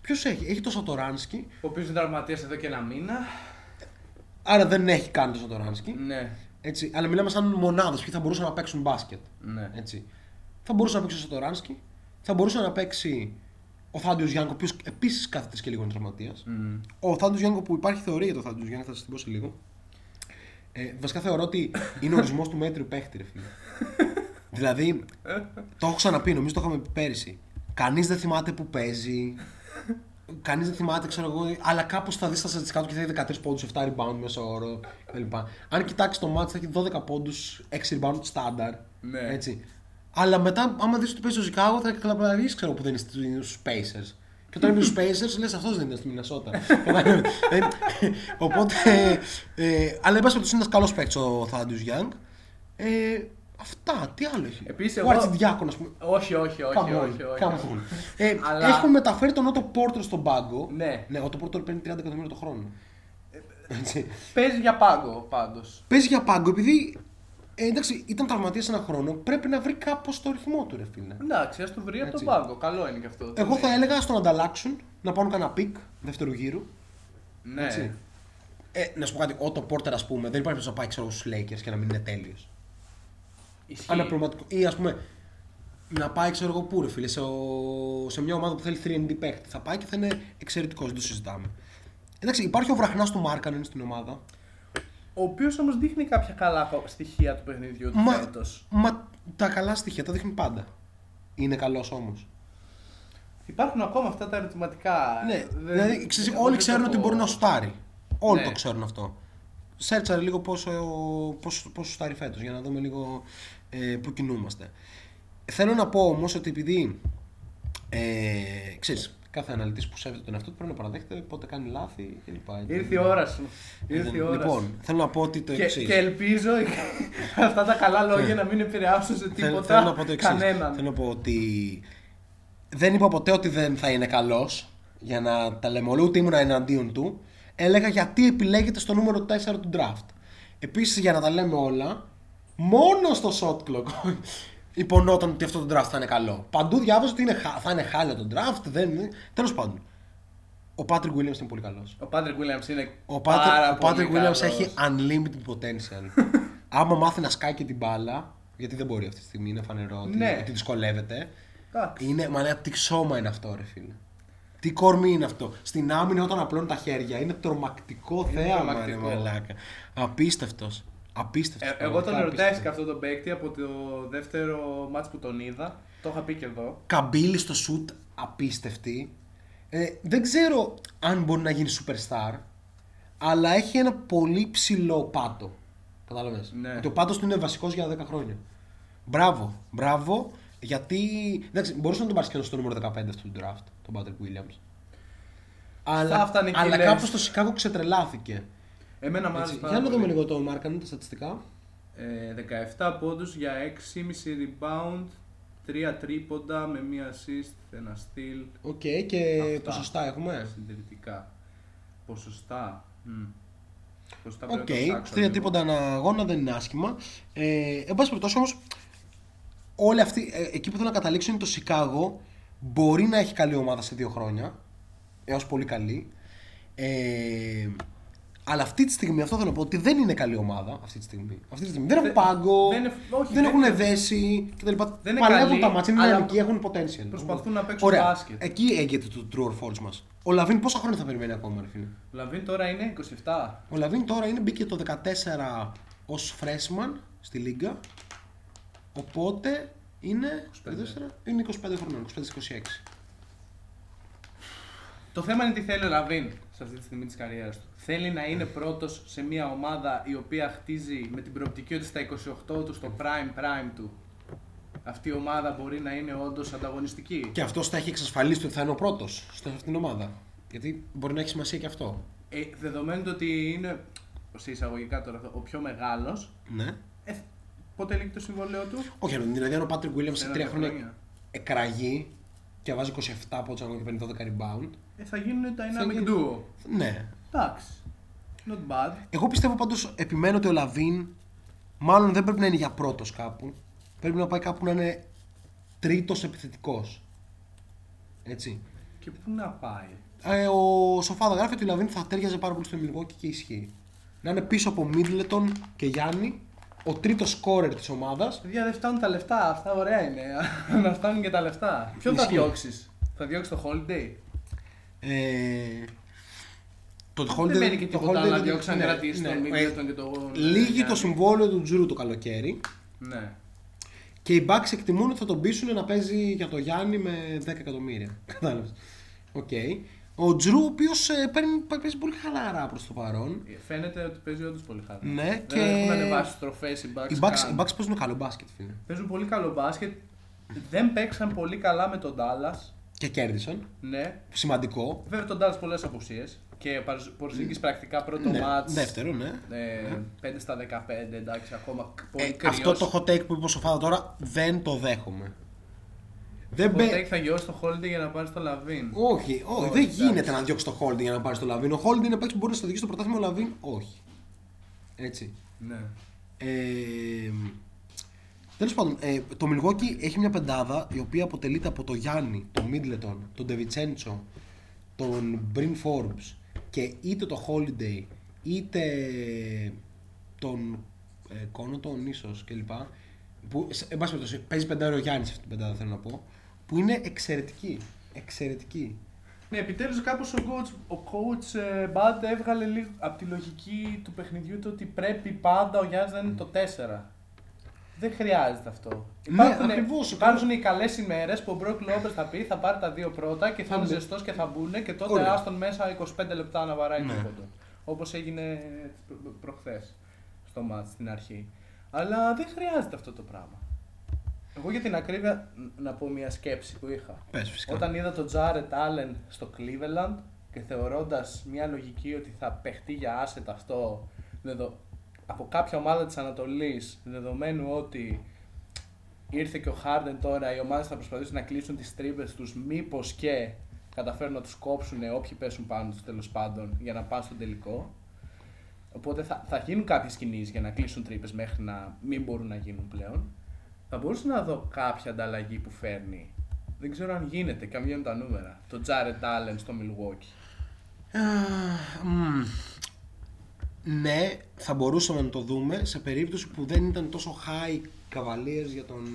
Ποιος έχει? Έχει το Σατοράνσκι, ο οποίος είναι τραυματίας εδώ και ένα μήνα. Άρα δεν έχει κάνει το Σατοράνσκι. Ναι. Έτσι, αλλά μιλάμε σαν μονάδες που θα μπορούσαν να παίξουν μπάσκετ. Ναι. Έτσι. Θα μπορούσε να παίξει ο Σατοράνσκι, θα μπορούσε να παίξει ο Θάντιος Γιάνγκο, ο οποίος επίσης κάθεται και λίγο είναι τραυματίας. Mm. Ο Θάντιος Γιάνγκο που υπάρχει θεωρία για το Θάντιος Γιάνγκο, θα σας την πω σε λίγο. Βασικά θεωρώ ότι είναι ορισμός του μέτριου παίχτη, ρε φίλε. Δηλαδή, το έχω ξαναπεί, νομίζω το είχαμε πει πέρυσι. Κανείς δεν θυμάται που παίζει. Κανείς δεν θυμάται, ξέρω εγώ, αλλά κάπως θα δεις τα στατιστικά του και θα έχει 13 πόντους, 7 rebound μέσα όρο κλπ. Αν κοιτάξει το μάτς θα έχει 12 πόντους, 6 rebound στάνταρ. Ναι. Έτσι. Αλλά μετά, άμα δεις ότι παίζει στο Σικάγο, θα καταλαβαίνεις, ξέρω, που δεν είναι στους Pacers. Και όταν είναι στους Pacers, λες αυτός δεν είναι στη Μινεσότα. Οπότε. Αλλά εν πάση περιπτώσει είναι ένας καλός παίκτης ο Thaddeus Young. Αυτά, τι άλλο έχει. Επίσης, ο Αρτιδιάκονας. Όχι. Αλλά... Έχουν μεταφέρει τον Otto Porter στον πάγκο. Ναι. Ναι, ο Otto Porter παίρνει 30 εκατομμύρια το χρόνο. Παίζει για πάγκο πάντως. Παίζει για πάγκο, επειδή εντάξει, ήταν τραυματίας ένα χρόνο, πρέπει να βρει κάπως το ρυθμό του, ρε φίλε. Εντάξει, ας το βρει από τον πάγκο. Καλό είναι και αυτό. Εγώ θα έλεγα στον ανταλλάξουν, να πάρουν κανένα πικ δεύτερου γύρου. Ναι. Να σου πω κάτι, Otto Porter, ας πούμε, δεν υπάρχει να πάει ξέρω στους Lakers και να μην είναι τέλειος. Ή ας πούμε, να πάει ξέρω εγώ πού ρε φίλε, σε μια ομάδα που θέλει 3D παίκτη. Θα πάει και θα είναι εξαιρετικός, δεν το συζητάμε. Εντάξει, υπάρχει ο βραχνάς του Μάρκανεν στην ομάδα. Ο οποίος όμως δείχνει κάποια καλά στοιχεία του παιχνιδιού του φέτος. Μα τα καλά στοιχεία τα δείχνει πάντα. Είναι καλός όμως. Υπάρχουν ακόμα αυτά τα ερωτηματικά. Ναι, δηλαδή όλοι ξέρουν ότι μπορεί να σουτάρει. Όλοι το ξέρουν αυτό. Σέρτσαρε λίγο πόσο σουτάρει φέτος για να δούμε λίγο πού κινούμαστε. Θέλω να πω όμως ότι επειδή ξέρεις, κάθε αναλυτής που σέβεται τον εαυτό του πρέπει να παραδέχεται πότε κάνει λάθη κλπ. Ήρθε η ώρα σου. Λοιπόν, θέλω να πω ότι το εξής. Και ελπίζω αυτά τα καλά λόγια να μην επηρεάσουν σε τίποτα κανέναν. Θέλω να πω ότι δεν είπα ποτέ ότι δεν θα είναι καλός για να τα λέμε όλα, ούτε ήμουν εναντίον του. Έλεγα γιατί επιλέγεται στο νούμερο 4 του draft. Επίσης για να τα λέμε όλα, μόνο στο shot clock υπονόταν ότι αυτό το draft θα είναι καλό. Παντού διάβαζα ότι θα είναι χάλια το draft. Τέλος πάντων, ο Patrick Williams είναι πολύ καλός. Ο Patrick Williams είναι Ο Patrick Williams έχει unlimited potential. Άμα μάθει να σκάει και την μπάλα, γιατί δεν μπορεί αυτή τη στιγμή, είναι φανερό ότι δυσκολεύεται. Μαλά, τι ξώμα είναι αυτό ρε φίλε. Τι κορμί είναι αυτό. Στην άμυνα όταν απλώνει τα χέρια είναι τρομακτικό θέαμα. Απίστευτος. Εγώ τον ερωτεύτηκα αυτόν τον παίκτη από το δεύτερο μάτς που τον είδα. Το είχα πει και εδώ. Καμπύλη στο σουτ, απίστευτη. Δεν ξέρω αν μπορεί να γίνει superstar, αλλά έχει ένα πολύ ψηλό πάτο. Κατάλαβες. Ναι. Το πάτος του είναι βασικός για 10 χρόνια. Μπράβο, μπράβο. Γιατί μπορούσε να τον πάρει και στο νούμερο 15 του draft, τον Patrick Williams. Αλλά κάπως το Σικάγο ξετρελάθηκε. Εμένα μάλιστα. Για να δούμε λίγο το Μάρκανεν, τα στατιστικά. 17 πόντους για 6,5 rebound, 3 τρίποντα με 1 assist, 1 steal. Οκ, και ποσοστά έχουμε. Συντηρητικά. Ποσοστά. Οκ, 3 τρίποντα ανά αγώνα δεν είναι άσχημα. Εν πάση περιπτώσει όμως, όλοι αυτοί, εκεί που θέλω να καταλήξω είναι το Σικάγο. Μπορεί να έχει καλή ομάδα σε 2 χρόνια, έως πολύ καλή. Αλλά αυτή τη στιγμή, αυτό θέλω να πω, ότι δεν είναι καλή ομάδα αυτή τη στιγμή. Δεν έχουν πάγκο, δεν έχουν δέσει κτλ. Παλεύουν τα μάτσα, είναι δυναμικοί, έχουν potential. Προσπαθούν να παίξουν μπάσκετ. Ωραία, εκεί έγινε το true or false μας. Ο Λαβίν πόσα χρόνια θα περιμένει ακόμα, ρε φίλε? Ο Λαβίν τώρα είναι 27. Ο Λαβίν τώρα μπήκε το 14 ως freshman στη Λίγκα. Οπότε είναι 25 χρονών, 25-26. Το θέμα είναι τι θέλει ο Λαβίν σε αυτή τη στιγμή της καριέρας του. Θέλει να είναι πρώτος σε μια ομάδα η οποία χτίζει με την προοπτική ότι στα 28 του, στο prime του, αυτή η ομάδα μπορεί να είναι όντως ανταγωνιστική. Και αυτός θα έχει εξασφαλίσει ότι θα είναι ο πρώτος σε αυτήν την ομάδα. Γιατί μπορεί να έχει σημασία και αυτό. Δεδομένου ότι είναι, σε εισαγωγικά τώρα, ο πιο μεγάλος. Ναι. Πότε λύγει το συμβόλαιο του? Όχι, δηλαδή αν ο Patrick Williams σε 3 χρόνια εκραγεί και βάζει 27 πόντους και 12 rebound, θα γίνουν dynamic duo. Ναι. Εντάξει. Not bad. Εγώ πιστεύω πάντως, επιμένω ότι ο Λαβίν μάλλον δεν πρέπει να είναι για πρώτος κάπου. Πρέπει να πάει κάπου να είναι τρίτος επιθετικός. Έτσι. Και πού να πάει? Ο Σοφάδα γράφει ότι ο Λαβίν θα τέριαζε πάρα πολύ στο Milwaukee και ισχύει. Να είναι πίσω από Middleton και Γιάννη. Ο τρίτος σκόρερ της ομάδας. Παιδιά, δεν φτάνουν τα λεφτά. Αυτά ωραία είναι. Να φτάνουν και τα λεφτά. Ποιον θα διώξεις? Θα διώξεις το Holiday? Το Holiday δεν μένει και τίποτα να διώξεις, αν κρατήσεις τον Middleton και το... Λίγη το συμβόλαιο του Τζουρού το καλοκαίρι. Ναι. Και οι Bucks εκτιμούν ότι θα τον πείσουν να παίζει για το Γιάννη με 10 εκατομμύρια. Κατάλαβες. Οκ. Ο Τζρου, ο οποίος παίζει πολύ χαλαρά προς το παρόν. Φαίνεται ότι παίζει όντως πολύ χαλαρά. Ναι, δεν έχουν ανεβάσει στροφές οι Bucks. Οι Bucks παίζουν καλό μπάσκετ, φίλε. Παίζουν πολύ καλό μπάσκετ. Δεν παίξαν πολύ καλά με τον Dallas. Και κέρδισαν. Ναι. Σημαντικό. Βέβαια τον Dallas πολλές απουσίες. Και Πορζίνγκης πρακτικά πρώτο μάτς. Δεύτερο, ναι. 5 στα 15, εντάξει, ακόμα πολύ κρύος. Αυτό το hot take που είπε ο Σοφάδα τώρα δεν το δέχομαι. Δεν θα γιώσει το Holding για να πάρει το Λαβίν. Όχι, δεν γίνεται να διώξει το Holding για να πάρει το Λαβίν. Ο Holding είναι παίκτης που μπορεί να στο διοικήσει το πρωτάθλημα, ο Λαβίν όχι. Έτσι. Ναι. Τέλος πάντων, το Milwaukee έχει μια πεντάδα η οποία αποτελείται από τον Γιάννη, τον Middleton, τον De Vincenzo, τον Brin Forbes και είτε το Holiday είτε τον Connaughton ίσως κλπ. Που, εν πάση περιπτώσει, παίζει πεντάωρο ο Γιάννης αυτήν την πεντάδα, θέλω να πω. Που είναι εξαιρετική. Εξαιρετική. Ναι, επιτέλους κάπως ο coach Bud έβγαλε λίγο από τη λογική του παιχνιδιού του ότι πρέπει πάντα ο Γιάννης να είναι το 4. Δεν χρειάζεται αυτό. Υπάρχουν οι καλές ημέρες που ο Μπροκ Λόπες θα πει θα πάρει τα δύο πρώτα και θα είναι ζεστός και θα μπουν και τότε άστον μέσα 25 λεπτά να βαράει το πόντο. Όπως έγινε προχθές στο μάτς στην αρχή. Αλλά δεν χρειάζεται αυτό το πράγμα. Εγώ για την ακρίβεια να πω μια σκέψη που είχα. Πες, όταν είδα τον Τζάρετ Άλεν στο Cleveland και θεωρώντας μια λογική ότι θα παιχτεί για asset αυτό από κάποια ομάδα της Ανατολής, δεδομένου ότι ήρθε και ο Harden τώρα, οι ομάδες θα προσπαθήσουν να κλείσουν τις τρύπες τους μήπως και καταφέρουν να τους κόψουν όποιοι πέσουν πάνω τους τέλος πάντων για να πάνε στον τελικό. Οπότε θα γίνουν κάποιες κινήσεις για να κλείσουν τρύπες μέχρι να μην μπορούν να γίνουν πλέον. Θα μπορούσα να δω κάποια ανταλλαγή που φέρνει. Δεν ξέρω αν γίνεται και αν βγαίνουν τα νούμερα. Το Jared Allen στο Milwaukee. Ναι, θα μπορούσαμε να το δούμε σε περίπτωση που δεν ήταν τόσο high Cavaliers για τον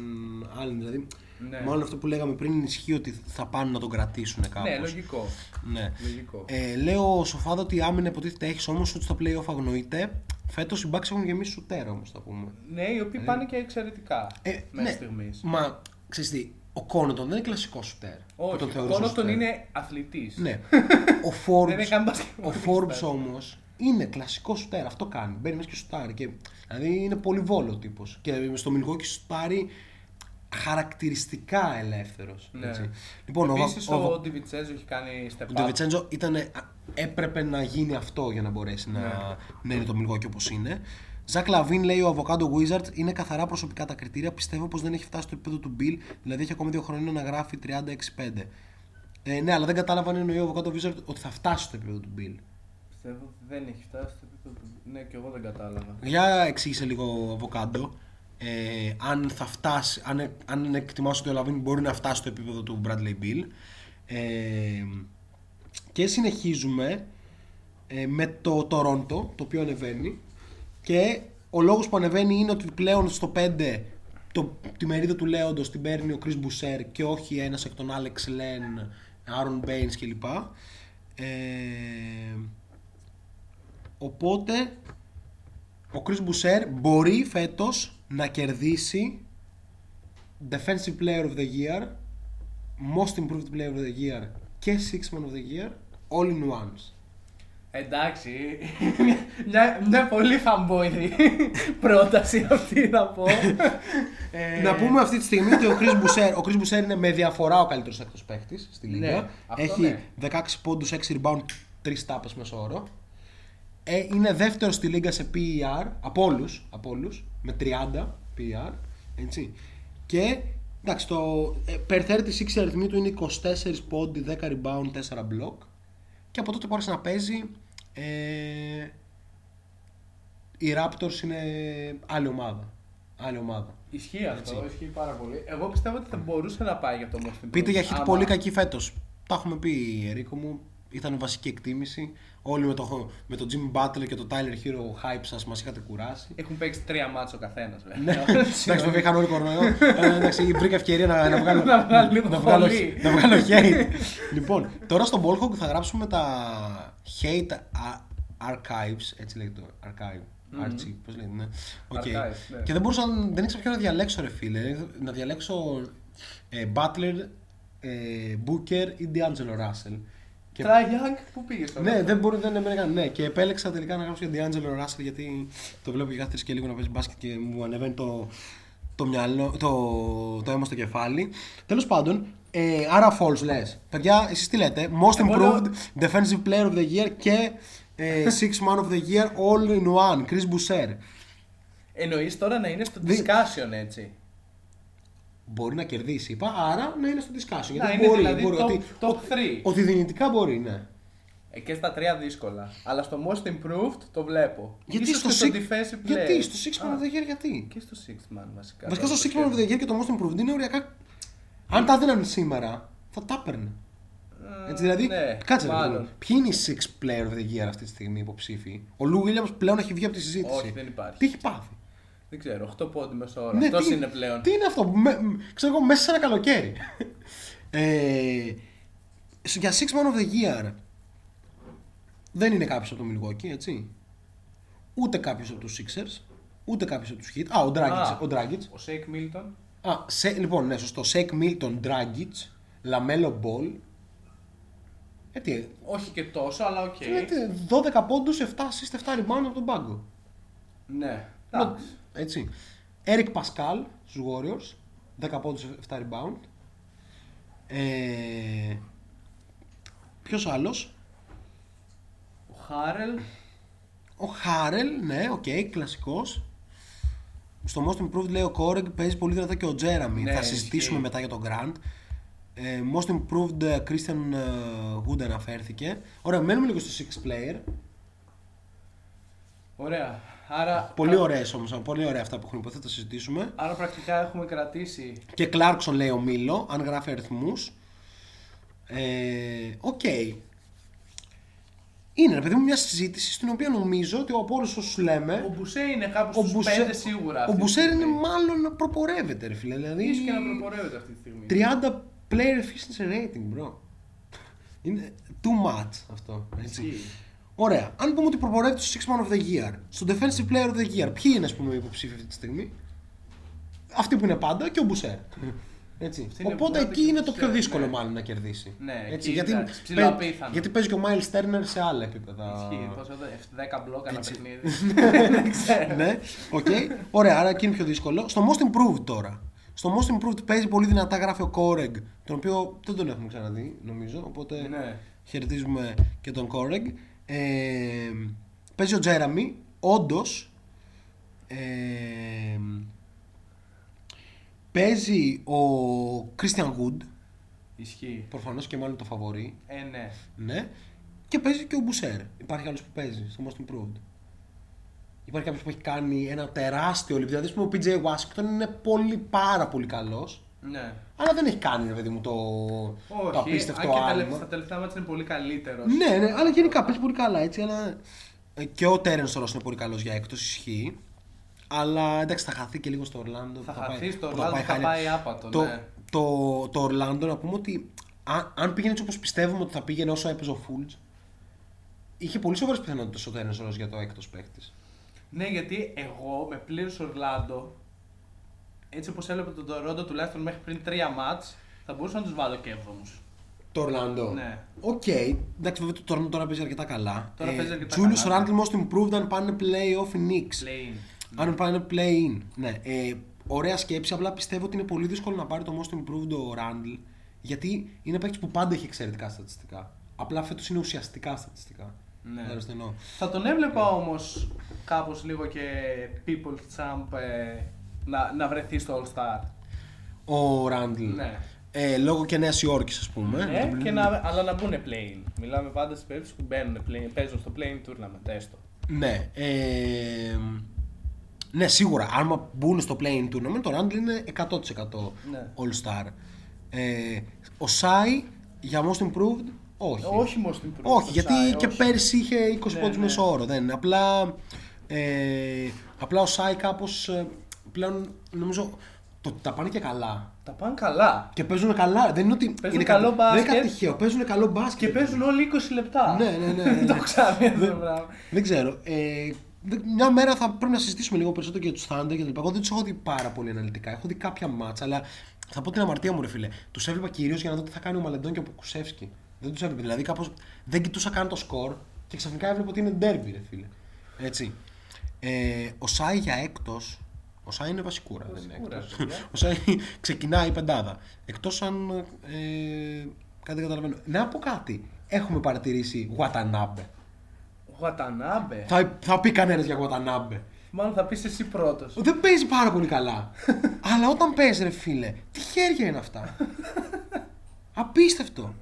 Allen. Δηλαδή, ναι. Μάλλον αυτό που λέγαμε πριν ισχύει ότι θα πάνε να τον κρατήσουν κάπως. Ναι, λογικό. Ναι. Λογικό. Λέω σοφάδο ότι άμυνα υποτίθεται έχεις, όμως ότι στα play-off αγνοείται. Φέτος οι Bucks έχουν γεμίσει σουτέρα όμως θα πούμε. Ναι, οι οποίοι πάνε και εξαιρετικά μέχρι στιγμής. Μα ξέρεις τι, ο Connaughton δεν είναι κλασικός σουτέρ. Όχι, ο Connaughton είναι αθλητής. Ναι. Ο Forbes όμως είναι κλασικός σουτέρ, αυτό κάνει. Μπαίνει μέσα και σουτάρει. Δηλαδή είναι πολυβόλο τύπος. Και στο Milwaukee σουτάρει χαρακτηριστικά ελεύθερος. Ναι. Λοιπόν, επίσης ο Ντιβιτσέντζο έχει κάνει step up. Ο Ντιβιτσέντζο έπρεπε να γίνει αυτό για να μπορέσει να είναι το Milwaukee όπως είναι. Ζακ Λαβίν λέει ο Avocado Wizard είναι καθαρά προσωπικά τα κριτήρια. Πιστεύω πως δεν έχει φτάσει στο επίπεδο του Bill, δηλαδή έχει ακόμη 2 χρόνια να γράφει 36-5. Ναι, αλλά δεν κατάλαβα αν εννοεί ο Avocado Wizard ότι θα φτάσει στο επίπεδο του Bill. Πιστεύω δεν έχει φτάσει στο επίπεδο του Bill. Ναι, και εγώ δεν κατάλαβα. Για εξήγησε λίγο Avocado. Αν θα φτάσει, αν εκτιμάσω ότι ο Λαβίν μπορεί να φτάσει στο επίπεδο του Bradley Beal και συνεχίζουμε με το Τορόντο, το οποίο ανεβαίνει και ο λόγος που ανεβαίνει είναι ότι πλέον στο 5 τη μερίδα του Λέοντος την παίρνει ο Chris Boucher και όχι ένας εκ των Alex Len, Aaron Baines κλπ. Οπότε ο Chris Boucher μπορεί φέτος να κερδίσει Defensive Player of the Year, Most Improved Player of the Year και Six Man of the Year, all in ones. Εντάξει, μια πολύ fanboy πρόταση αυτή θα πω. Να πούμε αυτή τη στιγμή ότι ο Chris Boucher είναι με διαφορά ο καλύτερος έκτος παίκτης στη Λίγκα. Ναι, έχει 16 πόντους, 6 rebound, 3 τάπες μέσω όρο. Είναι δεύτερος στη Λίγκα σε PER, από όλους. Με 30 PR, έτσι. Και εντάξει, το per 36 αριθμοί του είναι 24 πόντι, 10 rebound, 4 block. Και από τότε που άρχισε να παίζει, οι Raptors είναι άλλη ομάδα. Ισχύει αυτό, έτσι. Ισχύει πάρα πολύ. Εγώ πιστεύω ότι θα μπορούσε να πάει για το Most Improved. Πείτε για hit πολύ κακή φέτος. Τα έχουμε πει, Ερίκο μου. Ήταν βασική εκτίμηση. Όλοι με τον Jimmy Butler και τον Tyler Hero hype σας μας είχατε κουράσει. Έχουν παίξει 3 μάτς ο καθένας βέβαια. Εντάξει, βέβαια είχαν όλοι κορονοϊό. Βρήκα ευκαιρία να βγάλω hate. Λοιπόν, τώρα στον Ball Hog θα γράψουμε τα hate archives. Έτσι λέγεται το archive. Archie, πώς λέγεται. Και δεν ήξερα ποιο να διαλέξω ρε φίλε. Να διαλέξω Butler, Booker ή D'Angelo Russell. Young, που πήγες τώρα. Ναι, δεν έμενε καν. Ναι, και επέλεξα τελικά να γράψω για D'Angelo Russell γιατί το βλέπω και κάθε και λίγο να παίζει μπάσκετ και μου ανεβαίνει το αίμα στο κεφάλι. Τέλος πάντων, άρα false λες. Παιδιά, εσείς τι λέτε, Most Improved, Defensive Player of the Year και Six Man of the Year all in one, Chris Boucher. Εννοείς τώρα να είναι στο discussion έτσι. Μπορεί να κερδίσει, είπα, άρα να είναι στο discussion. Γιατί είναι μπορεί top, top 3. Ότι δυνητικά μπορεί, ναι. Και στα 3 δύσκολα. Αλλά στο Most Improved το βλέπω. Γιατί ίσως στο Defensive Player. Γιατί στο Six Man of the Year, γιατί. Και στο Six Man βασικά. Βασικά στο Six Man of the Year και το Most Improved είναι οριακά. Αν τα έδιναν σήμερα, θα τα έπαιρνε. Έτσι, δηλαδή, ναι, κάτσε λίγο. Ποιοι είναι οι six player of the year αυτή τη στιγμή υποψήφοι? Ο Λου Βίλιαμς πλέον έχει βγει από τη συζήτηση. Όχι, δεν υπάρχει. Τι έχει πάθει? Δεν ξέρω. 8 πόντοι μέσα ώρα. Ναι, αυτός είναι πλέον. Τι είναι αυτό? Ξέρω εγώ, μέσα σε ένα καλοκαίρι. Για six man of the year δεν είναι κάποιος από το Milwaukee, έτσι. Ούτε κάποιος από τους Sixers, ούτε κάποιος από τους Heat. Α, ο Dragic. Ο Shake Milton. Α, λοιπόν, ναι, σωστό. Shake Milton, Dragic, LaMelo Ball. Όχι και τόσο, αλλά οκ. Okay. 12 πόντους, 7 assist, 7 rebound από τον πάγκο. Ναι, έτσι. Eric Pascal στους Warriors, 10 πόντους, 7 rebound. Ποιος άλλος? Ο Χάρελ. Ο Χάρελ, ναι, οκ, okay, κλασικός. Στο Most Improved λέει ο Κόρεγκ, παίζει πολύ δυνατά και ο Τζέραμι. Ναι, θα συζητήσουμε μετά για τον Grant. Most Improved Christian Wood αναφέρθηκε. Ωραία, μένουμε λίγο στο 6 player. Ωραία. Άρα... Πολύ ωραίες όμως, πολύ ωραία αυτά που έχουν υποθεί, θα τα συζητήσουμε. Άρα πρακτικά έχουμε κρατήσει. Και Clarkson λέει ο Μίλο, αν γράφει αριθμούς. Οκ. Okay. Είναι, παιδί μου, μια συζήτηση στην οποία νομίζω ότι από όλους όσους λέμε. Ο Μπουσέ είναι κάπου στους 5 σίγουρα. Ο Μπουσέ είναι μάλλον προπορεύεται, ρε φίλε. Δηλαδή. Ίσως και να προπορεύεται αυτή τη στιγμή. 30 player efficiency rating, bro. Είναι too much αυτό. Έτσι. Ωραία. Αν πούμε ότι προπορεύεται στους 6 man of the year, στο defensive player of the year, ποιοι είναι, ας πούμε, οι υποψήφοι αυτή τη στιγμή? Αυτοί που είναι πάντα και ο Μπουσέ. Έτσι. Οπότε εκεί είναι το πιο δύσκολο, ναι, μάλλον να κερδίσει. Ναι, έτσι, γιατί παίζει και ο Miles Turner σε άλλα επίπεδα. Ισχύει, πόσο εδώ, 10 μπλοκ ένα παιχνίδι. Δεν ξέρω. Ναι, οκ. Okay. Ωραία, άρα εκεί είναι πιο δύσκολο. Στο Most Improved τώρα. Στο Most Improved παίζει πολύ δυνατά, γράφει ο Κόρεγκ, τον οποίο δεν τον έχουμε ξαναδεί, νομίζω. Οπότε ναι, χαιρετίζουμε και τον Κόρεγκ. Παίζει ο Τζέραμι, όντως. Παίζει ο Christian Wood. Ισχύει. Προφανώς και μάλλον το φαβορί. Ναι. Ναι. Και παίζει και ο Μπουσέρ. Υπάρχει άλλος που παίζει στο Most Improved. Υπάρχει κάποιος που έχει κάνει ένα τεράστιο λεπτό. Δηλαδή, ο PJ Washington είναι πολύ, πάρα πολύ καλός. Ναι. Αλλά δεν έχει κάνει, ρε παιδί μου, το απίστευτο άλμα. Στα τελευταία μάτια είναι πολύ καλύτερος. Ναι, ναι, αλλά γενικά παίζει πολύ καλά, έτσι. Αλλά... Και ο Terence Ross είναι πολύ καλός για έκτος. Ισχύει. Αλλά εντάξει, θα χαθεί και λίγο στο Ορλάντο. Θα χαθεί στο Ορλάντο, θα πάει άπατο. Ναι. Το Ορλάντο, να πούμε ότι αν πήγαινε έτσι όπως πιστεύουμε ότι θα πήγαινε όσο έπαιζε ο Φούλτζ, είχε πολύ σοβαρές πιθανότητες ο Τέρενς Ρος για το έκτος παίκτης. Ναι, γιατί εγώ με πλήρως Ορλάντο, έτσι όπως έλεγε τον Τορόντο τουλάχιστον μέχρι πριν 3 ματς, θα μπορούσα να τους βάλω και 7ους. Το Ορλάντο. Ναι. Οκ. Okay. Εντάξει, βέβαια το Ορλάντο τώρα παίζει αρκετά καλά. Τζούλιους Ράντλ most improved αν πάνε playoff Knicks. Αν πάνε play-in. Ναι. Ωραία σκέψη, απλά πιστεύω ότι είναι πολύ δύσκολο να πάρει το most improved ο Ράντλ, γιατί είναι παίκτης που πάντα έχει εξαιρετικά στατιστικά. Απλά φέτος είναι ουσιαστικά στατιστικά. Ναι. Θα τον έβλεπα όμως κάπως λίγο και people champ να βρεθεί στο All-Star. Ο Ράντλ. Ναι. Λόγω και Νέας Υόρκης, ας πούμε. Ναι, και αλλά να μπουν play-in. Μιλάμε πάντα στις περίπτωση που μπαίνουν play-in, παίζουν στο play-in tournament, έστω. Ναι. Ναι, σίγουρα. Αν μπουν στο play-in tournament, το Randle είναι 100% ναι. All-Star. Ο Shai για most improved, όχι. Όχι most improved. Όχι, γιατί Shai, και όχι. Πέρσι είχε 20 πόντους μέσο όρο. Δεν. Απλά ο Shai κάπως πλέον νομίζω τα πάνε και καλά. Τα πάνε καλά. Και παίζουν καλά. Δεν είναι ότι παίζουν καλό μπάσκετ. Δεν είναι κάτι τυχαίο. Παίζουν καλό μπάσκετ. Και παίζουν όλοι 20 λεπτά. Ναι. Το ξάβει αυτό το πράγμα. Δεν ξέρω. Μια μέρα θα πρέπει να συζητήσουμε λίγο περισσότερο για τους Thunder και τα λοιπά. Εγώ δεν τους έχω δει πάρα πολύ αναλυτικά. Έχω δει κάποια μάτσα, αλλά θα πω την αμαρτία μου, ρε φίλε. Τους έβλεπα κυρίως για να δω τι θα κάνει ο Μαλεντών και ο Πουκουσεύσκι. Δεν τους έβλεπα. Δηλαδή, κάπως δεν κοιτούσα καν το σκορ και ξαφνικά έβλεπα ότι είναι ντέρμπι, ρε φίλε. Έτσι. Ο Shai για έκτος. Ο Shai είναι βασικούρα, δεν είναι έκτος. Ο Shai ξεκινάει η πεντάδα. Εκτός αν. Κάτι καταλαβαίνω. Να πω κάτι. Έχουμε παρατηρήσει Watanabe. Watanabe. Θα πει κανένας για Watanabe. Μάλλον θα πεις εσύ πρώτος. Δεν παίζει πάρα πολύ καλά. Αλλά όταν παίζει, ρε φίλε, τι χέρια είναι αυτά. Απίστευτο.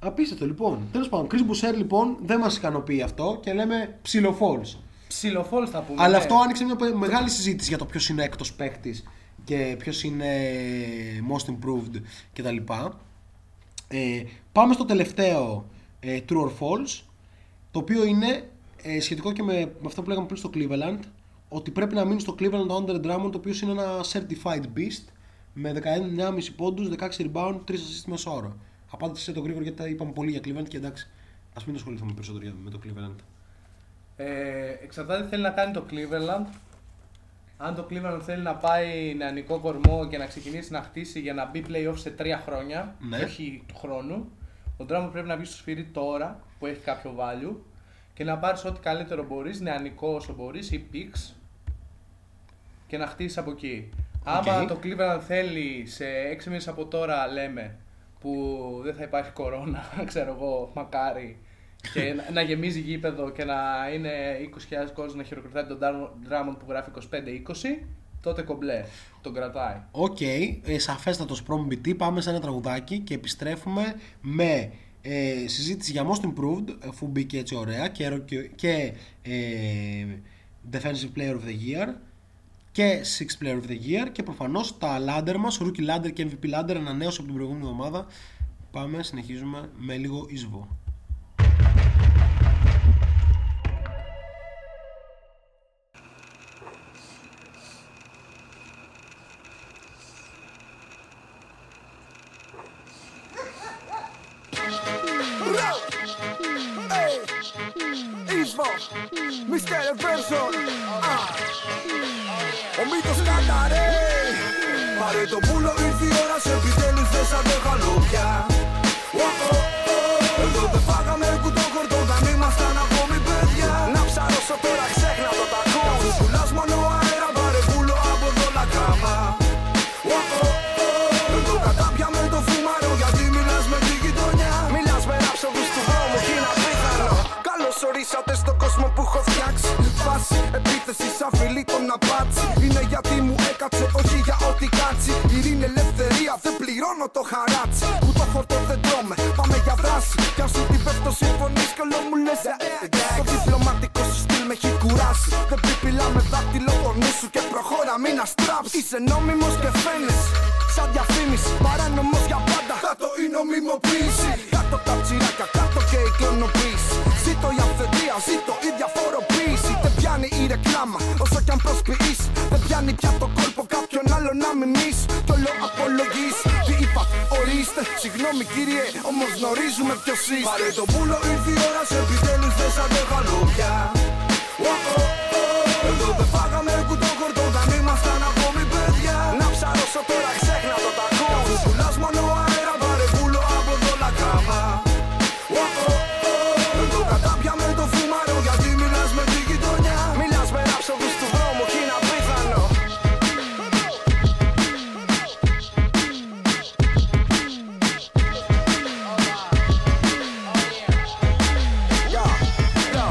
Απίστευτο, λοιπόν. Τέλος πάντων, Chris Boucher, λοιπόν, δεν μας ικανοποιεί αυτό και λέμε ψιλοφόλς. Ψιλοφόλς θα πούμε. Αλλά αυτό άνοιξε μια μεγάλη συζήτηση για το ποιος είναι έκτος παίκτης και ποιος είναι most improved κτλ. Πάμε στο τελευταίο true or false, το οποίο είναι σχετικό και με αυτό που λέγαμε πριν στο Cleveland, ότι πρέπει να μείνει στο Cleveland ο Andre Drummond, ο οποίος είναι ένα certified beast με 19,5 πόντους, 16 rebound, 3 assist μέσο όρο. Απάντησε το γρήγορα γιατί τα είπαμε πολύ για Cleveland και εντάξει, ας μην ασχοληθούμε περισσότερο με το Cleveland. Εξαρτάται τι θέλει να κάνει το Cleveland. Αν το Cleveland θέλει να πάει νεανικό κορμό και να ξεκινήσει να χτίσει για να μπει playoff σε 3 χρόνια, ναι, όχι του χρόνου, ο Drummond πρέπει να βγει στο σφυρί τώρα που έχει κάποιο value και να πάρεις ό,τι καλύτερο μπορείς, νεανικό όσο μπορείς ή picks και να χτίσεις από εκεί. Okay. Άμα το Cleveland θέλει σε 6 μήνες από τώρα, λέμε, που δεν θα υπάρχει κορώνα, ξέρω εγώ, μακάρι, και να γεμίζει γήπεδο και να είναι 20.000 κόσμος να χειροκροτάει τον Drummond που γράφει 25-20, τότε κομπλέ, τον κρατάει. Οκ, σαφέστατος PromBT, πάμε σε ένα τραγουδάκι και επιστρέφουμε με συζήτηση για Most Improved, αφού μπήκε έτσι ωραία, και Defensive Player of the Year και Six Player of the Year και προφανώς τα ladder μας, Rookie Ladder και MVP Ladder, ανανέωση από την προηγούμενη εβδομάδα. Πάμε, συνεχίζουμε με λίγο Ισβό. Misterio verso, ο μύθος καταρρέει. Πάρε το πουλο, ήρθε η ώρα, σε επιτέλους δεν σαν το χαλούπια. Εδώ δεν φάγαμε κουτό χορτό, δεν ήμασταν ακόμη παιδιά. Να ψαρώσω τώρα, ξέχνα το τακό. Καθώς πουλάς μόνο αέρα, πάρε πουλο από εδώ να κάμα. Εδώ κατάπιαμε το φουμάρο, γιατί μιλάς με τη γειτονιά. Μιλάς με ράψογους του δρόμου και είναι απίθανο. Καλώς ορίσατε στο κόσμο που έχω φτιάξει. Φάση, επίθεση σαν φιλί τον απάτσι. Είναι γιατί μου έκατσε, όχι για ό,τι κάτσει. Ειρήνη, ελευθερία, δεν πληρώνω το χαράτσι. Που το χορτό δεν τρώμε, πάμε για δράση. Κι αν σου την πέφτω συμφωνείς και όλο μου λες το διπλωματικό σου στυλ με έχει κουράσει. Δεν πίπηλα με δάχτυλο τον νήσου και προχώρα μην αστράψει. Είσαι νόμιμος και φαίνεσαι σαν διαφήμιση. Παράνομος για πάντα, κάτω η νομιμοποίηση. Κάτω τα τσιράκια, κάτω και η κλωνοποίηση. Ζήτω η αυθεντία, ζήτω η διαφοροποίηση. Δεν πιάνει η ρεκλάμα, όσο κι αν προσποιείς. Δεν πιάνει πια το κόλπο κάποιον άλλο να μιμείς. Κι όλο απολογείς, τι είπα, ορίστε. Συγγνώμη κύριε, όμως γνωρίζουμε ποιος είσαι. Πάρε τον πουλο, ήρθε η ώρα, σε επιτέλους δεν σαν το χαλούπια. Εδώ δεν φάγαμε κουτό χορτό, δεν ήμασταν ακόμη παιδιά. Να ψαρώσω τώρα, ξέχνα το τακό. Καθώς πουλάς μόνο αέρα, πάρε πουλο από εδώ να κάμα. Εδώ κατάπιαμε το φουμάρο, γιατί μιλάς με τη γειτονιά. Μιλάς με ράψογους του δρόμου κι είναι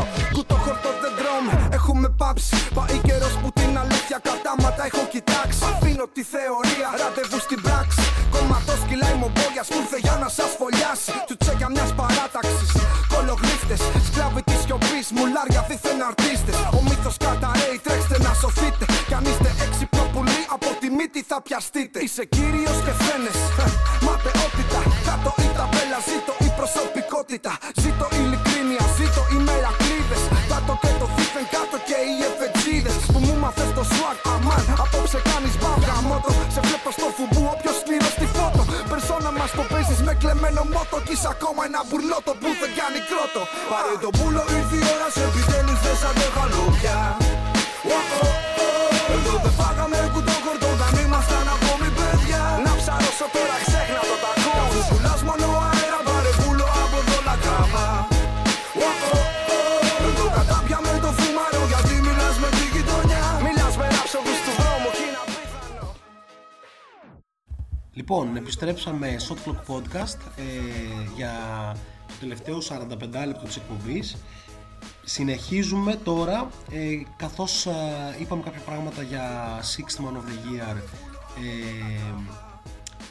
απίθανο. Κουτόχορτο δεν τρώμε, έχουμε πάψει. Πάει καιρός που την αλήθεια κατάματα έχω κοιτάξει. Αφήνω τη θεωρία, ραντεβού στην πράξη. Κομματό κιλά ημομπόγιας που ήρθε για να σας φωλιάσει. Τσουτσέκια μιας παράταξης, κολογλύφτες, σκλάβοι της σιωπής, μουλάρια δίθεν αρτίστες. Ο μύθος καταραίει, τρέξτε να σωθείτε. Κι αν είστε έξυπνο πουλί, από τη μύτη θα πιαστείτε. Είσαι κύριος και φαίνεσαι, ματαιότητα. Κάτω η ταπέλα, ζήτω η προσωπικότητα. Ζήτω ειλικρίνεια, ζήτω οι μερακλείδες. Κάτω και το δίθεν, κάτω και οι εφετζίδες. Που μου μάθες το swag, αμάν, απόψε κάνεις μπαύγα μότο. Σε βλέπω στο φουμπού, όποιος σκληρός στη φώτο. Περσόνα μας το παίζεις με κλεμμένο μότο. Κι είσαι ακόμα ένα μπουρλότο που δεν κάνει κρότο. Πάρε τον πουλο, ήρθε η ώρα, σε επιτέλους δεν σαν το χαλούπια. Εδώ δεν φάγαμε κουτό χορτό, δεν ήμασταν ακόμη παιδιά. Να ψαρώσω τώρα, ξέχνα το τακό. Καθώς πουλάς μόνο αέρα, πάρε πουλο από εδώ να κάμα. Εδώ κατάπιαμε το φουμάρο, γιατί μιλάς με τη γειτονιά. Μιλάς με ράψογους του δρόμου κι είναι απίθανο. Λοιπόν, επιστρέψαμε Shot Clock Podcast για το τελευταίο 45 λεπτό της εκπομπής. Συνεχίζουμε τώρα, καθώς είπαμε κάποια πράγματα για Sixth Man of the Year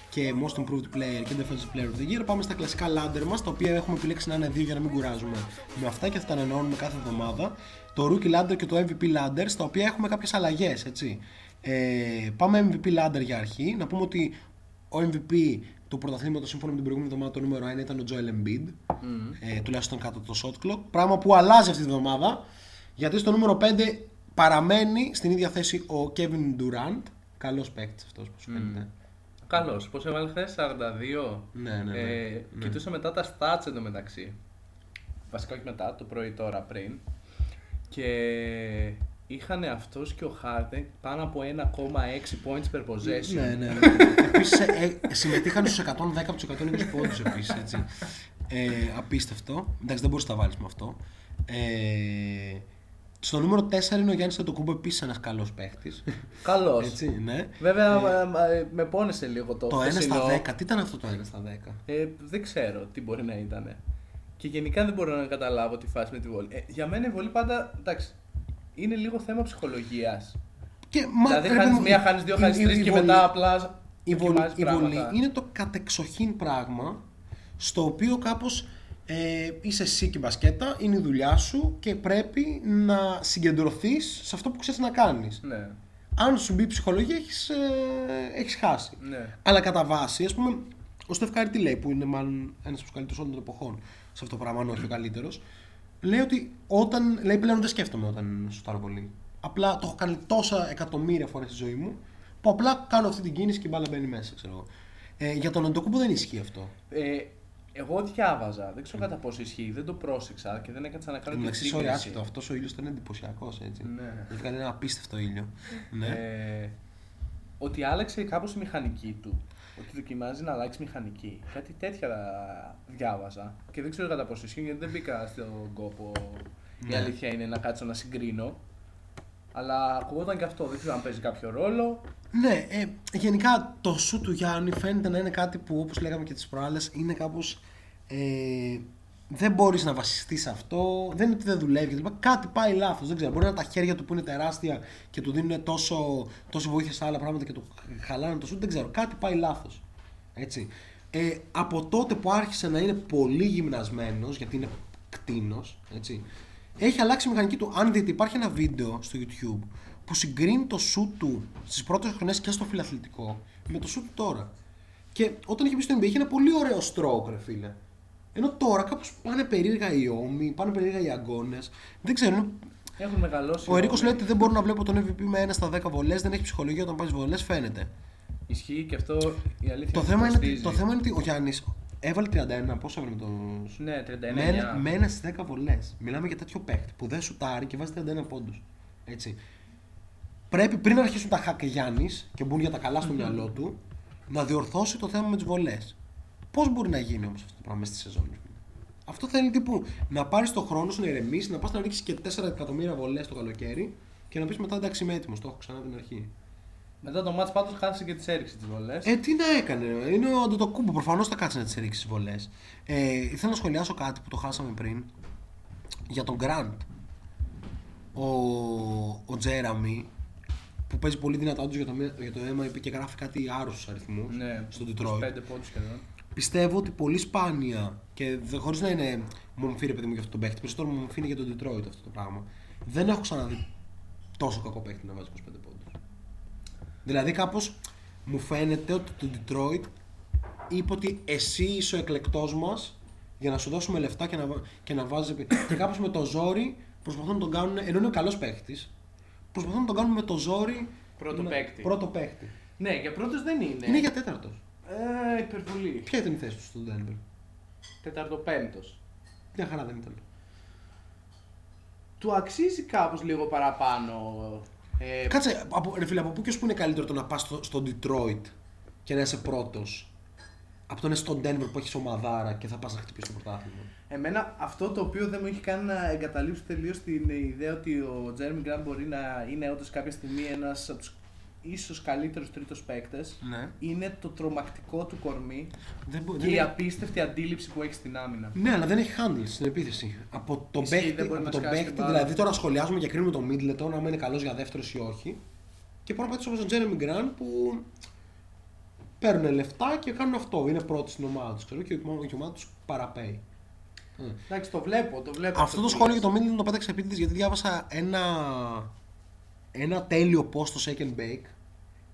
και Most Improved Player και Defensive Player of the Year, πάμε στα κλασικά ladder μας, τα οποία έχουμε επιλέξει να είναι δύο για να μην κουράζουμε με αυτά και θα τα ανανεώνουμε κάθε εβδομάδα. Το Rookie Ladder και το MVP Ladder, στα οποία έχουμε κάποιες αλλαγές, έτσι. Πάμε MVP Ladder για αρχή, να πούμε ότι ο MVP του πρωταθλήματος σύμφωνα με την προηγούμενη εβδομάδα το νούμερο 1 ήταν ο Joel Embiid, τουλάχιστον κάτω το shot clock, πράγμα που αλλάζει αυτή τη εβδομάδα, γιατί στο νούμερο 5 παραμένει στην ίδια θέση ο Kevin Durant, καλός παίκτης αυτός που σου φαίνεται. Καλός, πώς έβαλε χθες 42, ναι. Κοιτούσα μετά τα stats εντωμεταξύ, βασικά όχι μετά, το πρωί τώρα πριν, και είχαν αυτός και ο Harden πάνω από 1,6 points per possession. Ναι. Επίσης συμμετείχαν στους 110 από τους 120 πόντους επίσης, έτσι. Απίστευτο. Εντάξει, δεν μπορείς να τα βάλεις με αυτό. Στο νούμερο 4 είναι ο Γιάννης Αντετοκούνμπο, επίσης ένας καλός παίχτης. Καλός. Έτσι, ναι. Βέβαια με πόνεσε λίγο το 1 στα 10. Τι ήταν αυτό το 1 στα 10? Δεν ξέρω τι μπορεί να ήταν. Και γενικά δεν μπορώ να καταλάβω τη φάση με τη βολή. Για μένα η βολή πάντα, εντάξει, είναι λίγο θέμα ψυχολογίας. Δηλαδή χάνεις μία, χάνεις δύο, χάνεις τρεις και μετά απλά δοκιμάζεις πράγματα. Η βολή είναι το κατεξοχήν πράγμα στο οποίο κάπως είσαι εσύ και η μπασκέτα, είναι η δουλειά σου και πρέπει να συγκεντρωθείς σε αυτό που ξέρεις να κάνεις. Ναι. Αν σου μπει η ψυχολογία έχεις χάσει. Ναι. Αλλά κατά βάση, ας πούμε, ο Στεφ Κάρι τι λέει, που είναι μάλλον ένας από τους καλύτερους όλων των εποχών σε αυτό το πράγμα, αν όχι ο καλύτερος, λέει ότι όταν, λέει πλέον δεν σκέφτομαι όταν σουτάρω πολύ. Απλά το έχω κάνει τόσα εκατομμύρια φορές στη ζωή μου που απλά κάνω αυτή την κίνηση και η μπάλα μπαίνει μέσα, ξέρω εγώ. Για τον Αντετοκούνμπο δεν ισχύει αυτό. Εγώ διάβαζα, δεν ξέρω κατά πόσο ισχύει, δεν το πρόσεξα και δεν έκατσα να κάνω την εξήγηση. Μεταξύ, ωραία, άσχετο, αυτός ο ήλιος ήταν εντυπωσιακός, έτσι. Ναι. Έκανε ένα απίστευτο ήλιο. Ναι. Ότι άλλαξε κάπως η μηχανική του. Ότι δοκιμάζει να αλλάξει μηχανική. Κάτι τέτοια διάβαζα και δεν ξέρω κατά πόσο ισχύει, γιατί δεν μπήκα στον κόπο. Ναι. Η αλήθεια είναι να κάτσω να συγκρίνω. Αλλά ακουγόταν και αυτό, δεν ξέρω αν παίζει κάποιο ρόλο. Ναι, γενικά το σου του Γιάννη φαίνεται να είναι κάτι που, όπως λέγαμε και τις προάλλες, είναι κάπως. Δεν μπορείς να βασιστείς σε αυτό, δεν είναι ότι δεν δουλεύει κλπ. Κάτι πάει λάθος, δεν ξέρω. Μπορεί να είναι τα χέρια του που είναι τεράστια και του δίνουν τόσο βοήθεια σε άλλα πράγματα και του χαλάνε το σουτ, δεν ξέρω. Κάτι πάει λάθος. Έτσι. Από τότε που άρχισε να είναι πολύ γυμνασμένος, γιατί είναι κτήνος, έτσι, έχει αλλάξει η μηχανική του. Αν δείτε, υπάρχει ένα βίντεο στο YouTube που συγκρίνει το σουτ του στις πρώτες χρονιές και στο φιλαθλητικό με το σουτ του τώρα. Και όταν είχε μπει στο NBA είχε ένα πολύ ωραίο stroke, ρε φίλε. Ενώ τώρα κάπως πάνε περίεργα οι ώμοι, πάνε περίεργα οι αγκώνες. Δεν ξέρω. Έχουν μεγαλώσει. Ο Ερίκος λέει ότι δεν μπορώ να βλέπω τον MVP με 1 στα 10 βολές, δεν έχει ψυχολογία όταν πάρει βολές, φαίνεται. Ισχύει και αυτό, η αλήθεια. Το θέμα είναι ότι ο Γιάννης έβαλε 31. Πόσο έβαλε με τον. Ναι, 31. Με 1 στις 10 βολές. Μιλάμε για τέτοιο παίχτη που δεν σουτάρει και βάζει 31 πόντους. Έτσι. Πρέπει πριν αρχίσουν τα χάκ Γιάννης και μπουν για τα καλά στο μυαλό του να διορθώσει το θέμα με τις βολές. Πώς μπορεί να γίνει όμως αυτό το πράγμα μέσα στη σεζόν? Αυτό θέλει τύπου να πάρεις τον χρόνο σου να ηρεμήσεις, να πας να ρίξεις και 4 εκατομμύρια βολές το καλοκαίρι και να πεις μετά εντάξει είμαι έτοιμος, το έχω ξανά από την αρχή. Μετά το μάτς πάντως χάσε και τις έριξε τις βολές. Τι να έκανε, είναι ο Αντετοκούνμπο, προφανώς θα κάτσε να τις έριξει τις βολές. Ήθελα να σχολιάσω κάτι που το χάσαμε πριν για τον Grant. Ο Τζέραμι, που παίζει πολύ δυνατά όντως για το MIP και γράφει κάτι άρρωστους αριθμούς, ναι, στον Detroit. 5 πόντους σχεδόν. Πιστεύω ότι πολύ σπάνια, και χωρίς να είναι μομφή ρε παιδί μου για αυτόν τον παίχτη, περισσότερο μομφή είναι για τον Detroit αυτό το πράγμα. Δεν έχω ξαναδεί τόσο κακό παίχτη να βάζει 25 πόντους. Δηλαδή κάπως μου φαίνεται ότι το Detroit είπε ότι εσύ είσαι ο εκλεκτός μας για να σου δώσουμε λεφτά και να βάζεις. Και κάπως με το ζόρι προσπαθούν να τον κάνουν, ενώ είναι ο καλός παίχτης, προσπαθούν να τον κάνουν με το ζόρι πρώτο παίχτη. Ναι, για πρώτος δεν είναι. Είναι για τέταρτος. Υπερβολή. Ποια ήταν η θέση του στον Denver? Τεταρτοπέμπτος. Μια χαρά δεν ήταν. Του αξίζει κάπως λίγο παραπάνω. Κάτσε, ρε φίλε, από πού και σου που είναι καλύτερο το να πας στο Detroit και να είσαι πρώτος, από το να είσαι στον Denver που έχεις ομαδάρα και θα πας να χτυπήσεις το πρωτάθλημα? Εμένα αυτό το οποίο δεν μου έχει κάνει να εγκαταλείψω τελείως την ιδέα ότι ο Jeremy Grant μπορεί να είναι όντως κάποια στιγμή ένας από τους ίσως καλύτερους τρίτος παίκτες, ναι, είναι το τρομακτικό του κορμί και η απίστευτη αντίληψη που έχει στην άμυνα. Ναι, αλλά δεν έχει handle στην επίθεση. Από τον παίκτη, δηλαδή τώρα σχολιάζουμε και κρίνουμε τον Middleton, άμα είναι καλός για δεύτερος ή όχι. Και πάμε παίκτες όπως τον Jeremy Grant που παίρνουν λεφτά και κάνουν αυτό. Είναι πρώτοι στην ομάδα τους, ξέρω, και η ομάδα τους παραπέει. Εντάξει, το βλέπω. Αυτό το σχόλιο για τον Middleton το πέταξα επίτηδες, γιατί διάβασα ένα τέλειο post στο Shake and Bake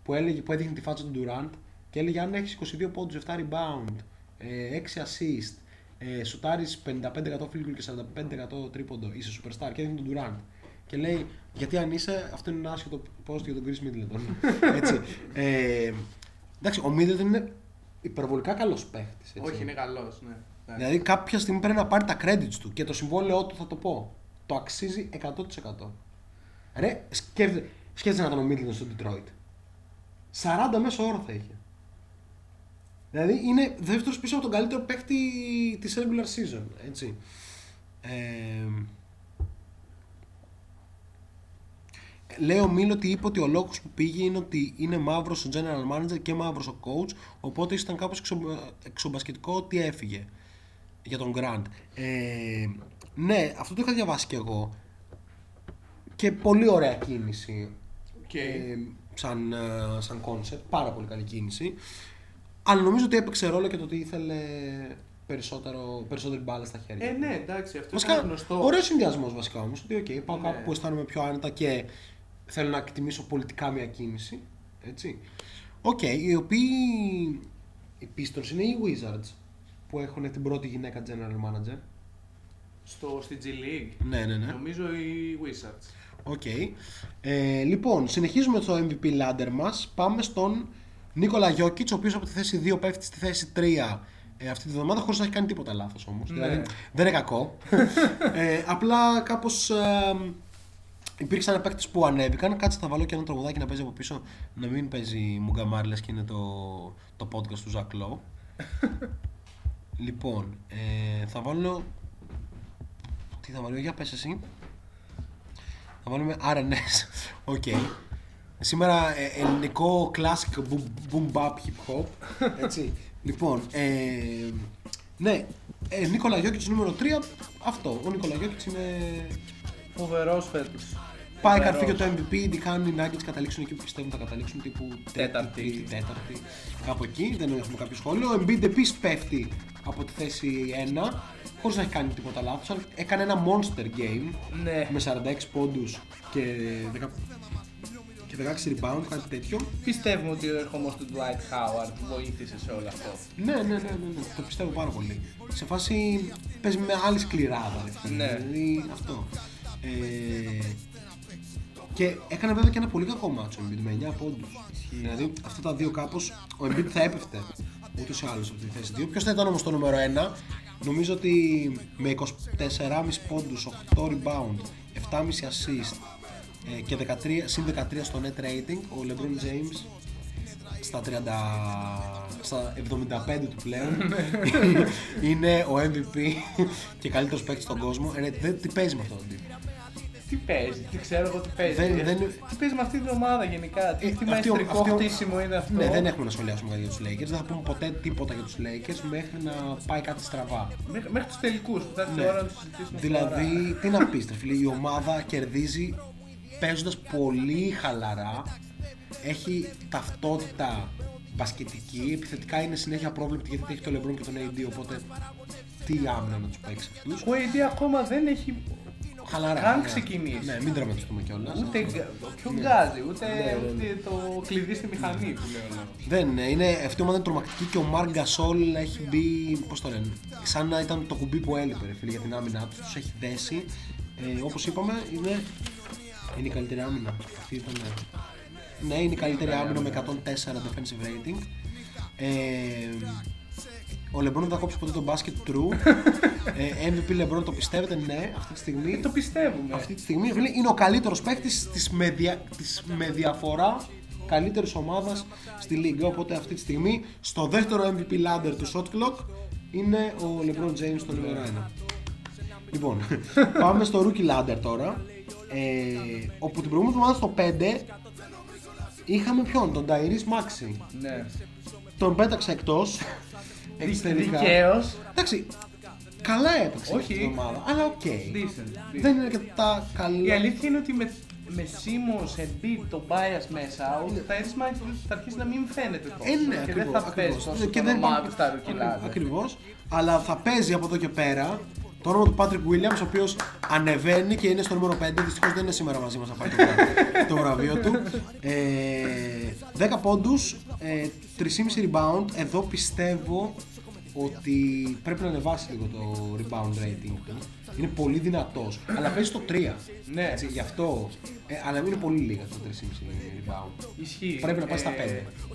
που έδειχνε τη φάτσα του Durant και έλεγε αν έχεις 22 πόντους, 7 rebound, 6 assist, σουτάρεις 55% field goal και 45% τρίποντο, είσαι superstar, και έδινε τον Durant. Και λέει, γιατί αν είσαι, αυτό είναι ένα άσχετο post για τον Chris Middleton. Έτσι. Εντάξει, ο Middleton είναι υπερβολικά καλός παίχτης. Όχι, είναι καλός, ναι. Δηλαδή κάποια στιγμή πρέπει να πάρει τα credits του και το συμβόλαιό του, θα το πω, το αξίζει 100%. Ρε, σκέφτεσαι να τον ο Middleton στο Detroit. 40 μέσο όρο θα είχε. Δηλαδή είναι δεύτερος πίσω από τον καλύτερο παίκτη της regular season, έτσι. Λέει ο Μίλ ότι είπε ότι ο λόγος που πήγε είναι ότι είναι μαύρος ο general manager και μαύρος ο coach, οπότε ήταν κάπως εξομπασκετικό ότι έφυγε για τον Grant. Ναι, αυτό το είχα διαβάσει κι εγώ και πολύ ωραία κίνηση, okay. Σαν concept, πάρα πολύ καλή κίνηση. Αλλά νομίζω ότι έπαιξε ρόλο και το ότι ήθελε περισσότερη μπάλα στα χέρια. Ναι, εντάξει, αυτό είναι γνωστό. Ωραίος συνδυασμός βασικά όμως. Ότι, okay, πάω κάπου που αισθάνομαι πιο άνετα και θέλω να εκτιμήσω πολιτικά μια κίνηση. Έτσι. Οκ, οι οποίοι. Οι Pistons είναι οι Wizards που έχουν την πρώτη γυναίκα general manager. Στη G League. Ναι. Νομίζω οι Wizards. Οκ. Λοιπόν, συνεχίζουμε το MVP ladder μας. Πάμε στον Νίκολα Γιόκιτς, ο οποίος από τη θέση 2 πέφτει στη θέση 3 αυτή τη εβδομάδα, χωρίς να έχει κάνει τίποτα λάθος όμως. Ναι. Δηλαδή, δεν είναι κακό. Απλά κάπως υπήρξαν παίκτες που ανέβηκαν. Κάτσε, θα βάλω και ένα τραγουδάκι να παίζει από πίσω, να μην παίζει Μουγκαμάρι, λες και είναι το podcast του Ζακ Λόου. Λοιπόν, θα βάλω. Τι θα βάλω, για πες εσύ. Θα βάλουμε RNS. Οκ. Okay. Σήμερα ελληνικό classic boom bap hip hop, έτσι. Λοιπόν, ναι, Νίκολα Γιόκιτς νούμερο 3, αυτό, ο Νίκολα Γιόκιτς είναι φοβερός φέτος. Πάει καρφί και το MVP, ειδικά αν οι Nuggets καταλήξουν εκεί που πιστεύουν θα καταλήξουν, τύπου τέταρτη, κάπου εκεί, δεν έχουμε κάποιο σχόλιο. Ο Embiid επίσης πέφτει από τη θέση 1, χωρίς να έχει κάνει τίποτα λάθος, έκανε ένα monster game, ναι, με 46 πόντους και 16 rebound, κάτι τέτοιο. Πιστεύουμε ότι ο ερχομός του Dwight Howard βοήθησε σε όλο αυτό. Ναι. Το πιστεύω πάρα πολύ. Σε φάση παίζει με άλλη σκληράδα. Ναι. Δηλαδή αυτό. Και έκανε βέβαια και ένα πολύ κακό μάτσο ο Embiid με 9 πόντους. Δηλαδή αυτά τα δύο κάπως ο Embiid θα έπεφτε ούτως ή άλλως από τη θέση 2. Ποιος θα ήταν όμως το νούμερο 1? Νομίζω ότι με 24,5 πόντους, 8 rebound, 7,5 assist και συν 13 στο net rating, ο LeBron James στα 75 του πλέον είναι ο MVP και καλύτερος παίκτης στον κόσμο. Τι παίζει με αυτόν τον τύπο? Δεν ξέρω εγώ τι παίζει. Τι παίζει με αυτή την ομάδα γενικά, τι μαϊστρικό χτίσιμο είναι αυτό. Ναι, δεν έχουμε να σχολιάσουμε κάτι για τους Lakers, δεν θα πούμε ποτέ τίποτα για τους Lakers μέχρι να πάει κάτι στραβά. Μέχρι τους τελικούς, που θα έρθει η ώρα να τους συζητήσουμε. Δηλαδή, τι να πεις, φίλε, η ομάδα κερδίζει παίζοντας πολύ χαλαρά, έχει ταυτότητα μπασκετική, επιθετικά είναι συνέχεια απρόβλεπτη γιατί έχει τον LeBron και τον AD, οπότε τι άμυνα να τους παίξει αυτούς. Ο AD ακόμα δεν έχει καν ξεκινήσει. Ναι, μην τραυματιστούμε κιόλας. Ούτε πιο γκάζι, ούτε το κλειδί στη μηχανή που λέω. Δεν είναι, αυτή η ομάδα είναι τρομακτική και ο Marc Gasol έχει μπει, πώς το λένε, σαν να ήταν το κουμπί που έλειπε ρε φίλοι για την άμυνά τους, τους έχει δέσει, όπως είπαμε είναι... Είναι η καλύτερη άμυνα. Αυτή ήταν. Ναι, είναι η καλύτερη άμυνα με 104 defensive rating. Ο LeBron δεν θα κόψει ποτέ τον basket true. MVP LeBron, το πιστεύετε? Ναι, αυτή τη στιγμή. Το πιστεύουμε. Αυτή τη στιγμή είναι ο καλύτερος παίκτης της με διαφορά καλύτερης ομάδας στη λίγκα. Οπότε αυτή τη στιγμή στο δεύτερο MVP ladder του Shot Clock είναι ο LeBron James το νούμερο 1. Λοιπόν, πάμε στο rookie ladder τώρα. Όπου την προηγούμενη εβδομάδα στο 5 είχαμε ποιον, τον Tyrese Maxey. Ναι. Τον πέταξε εκτός. Δικαίως. Εντάξει, καλά έπαιξε αυτή την εβδομάδα, αλλά οκ. Δεν είναι και τα καλά. Η αλήθεια είναι ότι με Simmons, Embiid, τον bias μέσα, ο Tyrese Maxey θα αρχίσει να μην φαίνεται τόσο. Ναι, και ακριβώς, δεν θα παίζει τόσο το όνομά του στα ρουκιλάδια. Ακριβώς, αλλά θα παίζει από εδώ και πέρα. Το όνομα του Patrick Williams, ο οποίος ανεβαίνει και είναι στο νούμερο 5, δυστυχώς δεν είναι σήμερα μαζί μας να πάρει το βραβείο του. 10 πόντους, 3,5 rebound. Εδώ πιστεύω ότι πρέπει να ανεβάσει λίγο το rebound rating του. Είναι πολύ δυνατός, αλλά παίζει το 3. Ναι. Έτσι, γι' αυτό. Αλλά είναι πολύ λίγα το 3,5 rebound. Ισχύει. Πρέπει να πάει στα 5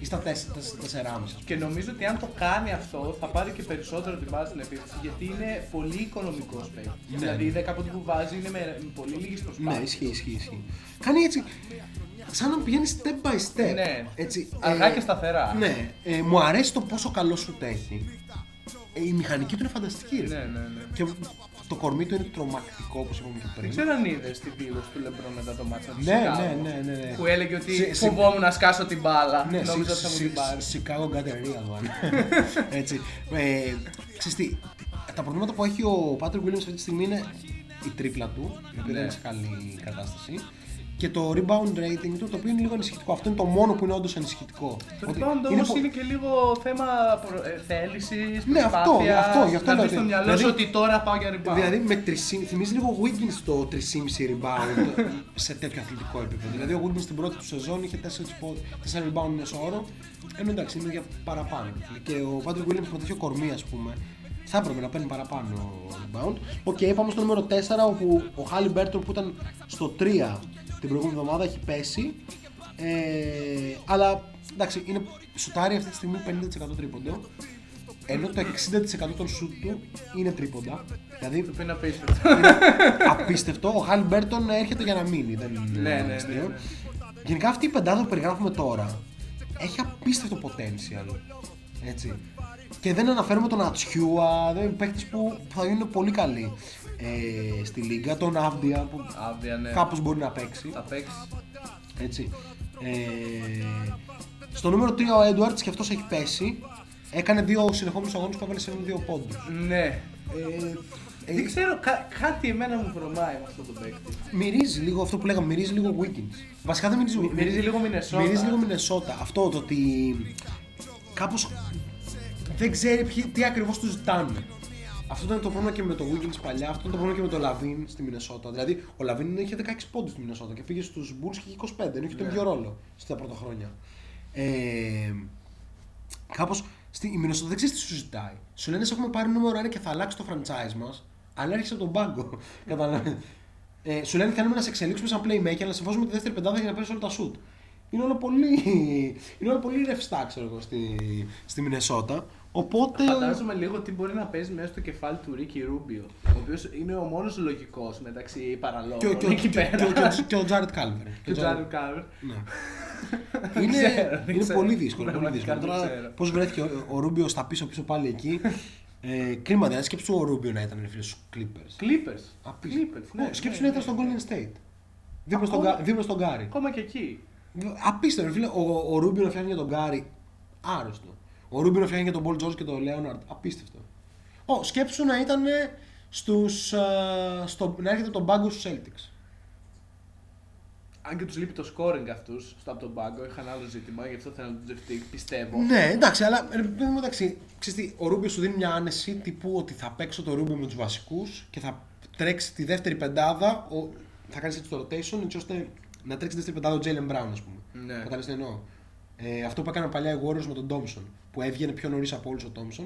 ή στα 4,5. Και νομίζω ότι αν το κάνει αυτό θα πάρει και περισσότερο την μπάλα στην επίθεση, γιατί είναι πολύ οικονομικός παίκτης. Ναι. Δηλαδή η 10 από την που βάζει είναι με πολύ λίγες προσπάθειες. Ναι, ισχύει. Κάνει έτσι. Σαν να πηγαίνει step by step. Ναι. Αργά και σταθερά. Ναι. Μου αρέσει το πόσο καλό σου έχει. Η μηχανική του είναι φανταστική. Ναι. Και το κορμί του είναι τρομακτικό, όπως είπαμε και πριν. Δεν ξέρω αν είδες την δήλωση του Λεμπρόν μετά το μάτσα του Σικάγο. Ναι. Που έλεγε ότι φοβόμουν να σκάσω την μπάλα. Ναι, νόμιζα ότι θα μου την πάρει. Σικάγο κατερία, έτσι. Ξέρεις τι, τα προβλήματα που έχει ο Patrick Williams αυτή τη στιγμή είναι η τρίπλα του, γιατί δεν είναι σε καλή κατάσταση. Και το rebound rating του, το οποίο είναι λίγο ανησυχητικό. Αυτό είναι το μόνο που είναι όντως ανησυχητικό. Το rebound όμως είναι και λίγο θέμα θέλησης, προσπάθειας, να δεις στο μυαλό σου ότι τώρα πάω για rebound. Δηλαδή θυμίζει λίγο ο Wiggins το 3,5 rebound σε τέτοιο αθλητικό επίπεδο. Δηλαδή ο Wiggins στην πρώτη του σεζόν είχε 4 rebound μεσόωρο, ενώ εντάξει είναι για παραπάνω. Και ο Patrick Williams με τέτοιο κορμί, ας πούμε, θα έπρεπε να παίρνει παραπάνω rebound. Okay, πάμε στο νούμερο 4, όπου ο Halliburton που ήταν στο 3 την προηγούμενη εβδομάδα έχει πέσει, αλλά εντάξει, είναι σουτάρει αυτή τη στιγμή 50% τρίποντο, ενώ το 60% των σουτ του είναι τρίποντα. Δηλαδή το είναι απίστευτο. Ο Χάλιμπερτον έρχεται για να μείνει. Ναι. Γενικά αυτή η πεντάδα που περιγράφουμε τώρα έχει απίστευτο potential. Έτσι. Και δεν αναφέρουμε τον Ατσιούα, παίκτες που θα γίνουν πολύ καλοί στη Λίγκα, τον Άβδια που κάπως μπορεί να παίξει. Θα παίξει. Έτσι. Στο νούμερο 3 ο Έντουαρτς, και αυτός έχει πέσει. Έκανε 2 συνεχόμενους αγώνες που έβαλε σε 2 πόντους. Ναι. Δεν ξέρω, κάτι εμένα μου βρωμάει με αυτό το παίκτη. Μυρίζει λίγο αυτό που λέγαμε, μυρίζει λίγο Wiggins. Βασικά δεν μυρίζει Wiggins. Μυρίζει λίγο Μινεσότα. Αυτό το ότι κάπως δεν ξέρει τι ακριβώς του ζητάνε. Αυτό ήταν το πρόβλημα και με το Wiggins παλιά, αυτό ήταν το πρόβλημα και με το Λαβίν στη Μινεσότα. Δηλαδή, ο Λαβίν είχε 16 πόντους στη Μινεσότα και πήγε στους Bulls και είχε 25, ενώ είχε τον ίδιο ρόλο στα πρώτα χρόνια. Κάπως η Μινεσότα δεν ξέρει τι σου ζητάει. Σου λένε, έχουμε πάρει νούμερο 1 και θα αλλάξει το franchise μας, αλλά έρχεσαι από τον πάγκο. Σου λένε, θέλουμε να σε εξελίξουμε σαν playmaker, να σε βάζουμε τη δεύτερη πεντάδα για να παίρνεις όλα τα shoot. Είναι όλο πολύ ρευστά, ξέρω εγώ, στη Μινεσότα. Οπότε... Φαντάζομαι λίγο τι μπορεί να παίζει μέσα στο κεφάλι του Ρίκι Ρούμπιο, ο οποίος είναι ο μόνος λογικός μεταξύ παραλόγων εκεί πέρα. Και ο Τζάρετ Κάλβερ. Ναι. Είναι πολύ δύσκολο. Τώρα πώς βρέθηκε ο Ρούμπιο στα πίσω πάλι εκεί. Κρίμα, δηλαδή σκέψου ο Ρούμπιο να ήταν φίλος στους Clippers. Σκέψου να ήταν στο Golden State. Δίπλα στον Γκάρι. Ακόμα και εκεί. Απίστευτο, φίλε. Ο Ρούμπιο να φτιάχνει για τον Γκάρι, άρρωστο. Ο Ρούμπιο να φτιάχνει για τον Πολ Τζόρτζ και τον Λέοναρντ, απίστευτο. Σκέψου να ήταν να έρχεται τον πάγκο στους Celtics. Αν και τους λείπει το scoring αυτούς από τον πάγκο, είχαν άλλο ζήτημα, γι' αυτό θέλανε να τον Jeff Teague, πιστεύω. Ναι, εντάξει, αλλά ξέρεις τι, ο Ρούμπιο σου δίνει μια άνεση τύπου ότι θα παίξω το Ρούμπιο με τους βασικούς και θα τρέξει τη δεύτερη πεντάδα, θα κάνεις έτσι το rotation, έτσι ώστε να τρέξει τη δεύτερη πεντάδα ο Jaylen Brown, ας πούμε. Ναι. Καταλάβεις τι εννοώ. Αυτό που έκαναν παλιά οι Warriors με τον Thompson, που έβγαινε πιο νωρίς από όλους ο Thompson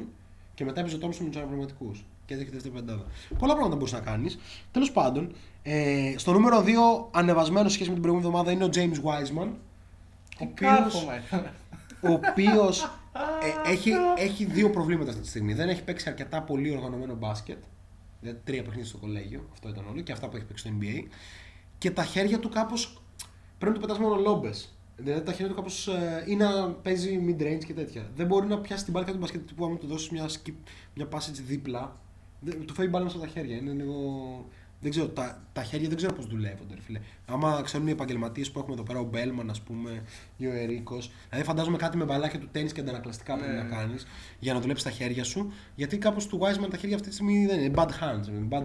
και μετά έπαιζε ο Thompson με τους αναπληρωματικούς και έδειχνε δεύτερη πεντάδα. Πολλά πράγματα μπορείς να κάνεις. Τέλος πάντων, στο νούμερο 2 ανεβασμένο σχέση με την προηγούμενη εβδομάδα είναι ο James Wiseman, ο οποίος έχει 2 προβλήματα αυτή τη στιγμή. Δεν έχει παίξει αρκετά πολύ οργανωμένο μπάσκετ, δηλαδή 3 παιχνίδια στο κολέγιο, αυτό ήταν όλο, και αυτά που έχει παίξει στο NBA, και τα χέρια του κάπως πρέπει να το πετάς μόνο λόμπες. Δηλαδή τα χέρια του κάπως είναι να παίζει mid-range και τέτοια. Δεν μπορεί να πιάσει την μπάλα του μπασκετ που άμα του δώσεις μια πάση δίπλα, του φεύγει μπάλα μέσα από τα χέρια. Είναι λίγο... Δεν ξέρω, τα χέρια δεν ξέρω πώς δουλεύονται, ρε φίλε. Άμα ξέρουν οι επαγγελματίες που έχουμε εδώ πέρα, ο Μπέλμαν, ας πούμε, ή ο Ερίκος. Δηλαδή φαντάζομαι κάτι με μπαλάκια του τένις και αντανακλαστικά πρέπει να κάνεις για να δουλέψεις τα χέρια σου. Γιατί κάπως του Wiseman τα χέρια αυτή τη στιγμή δεν είναι. Bad hands.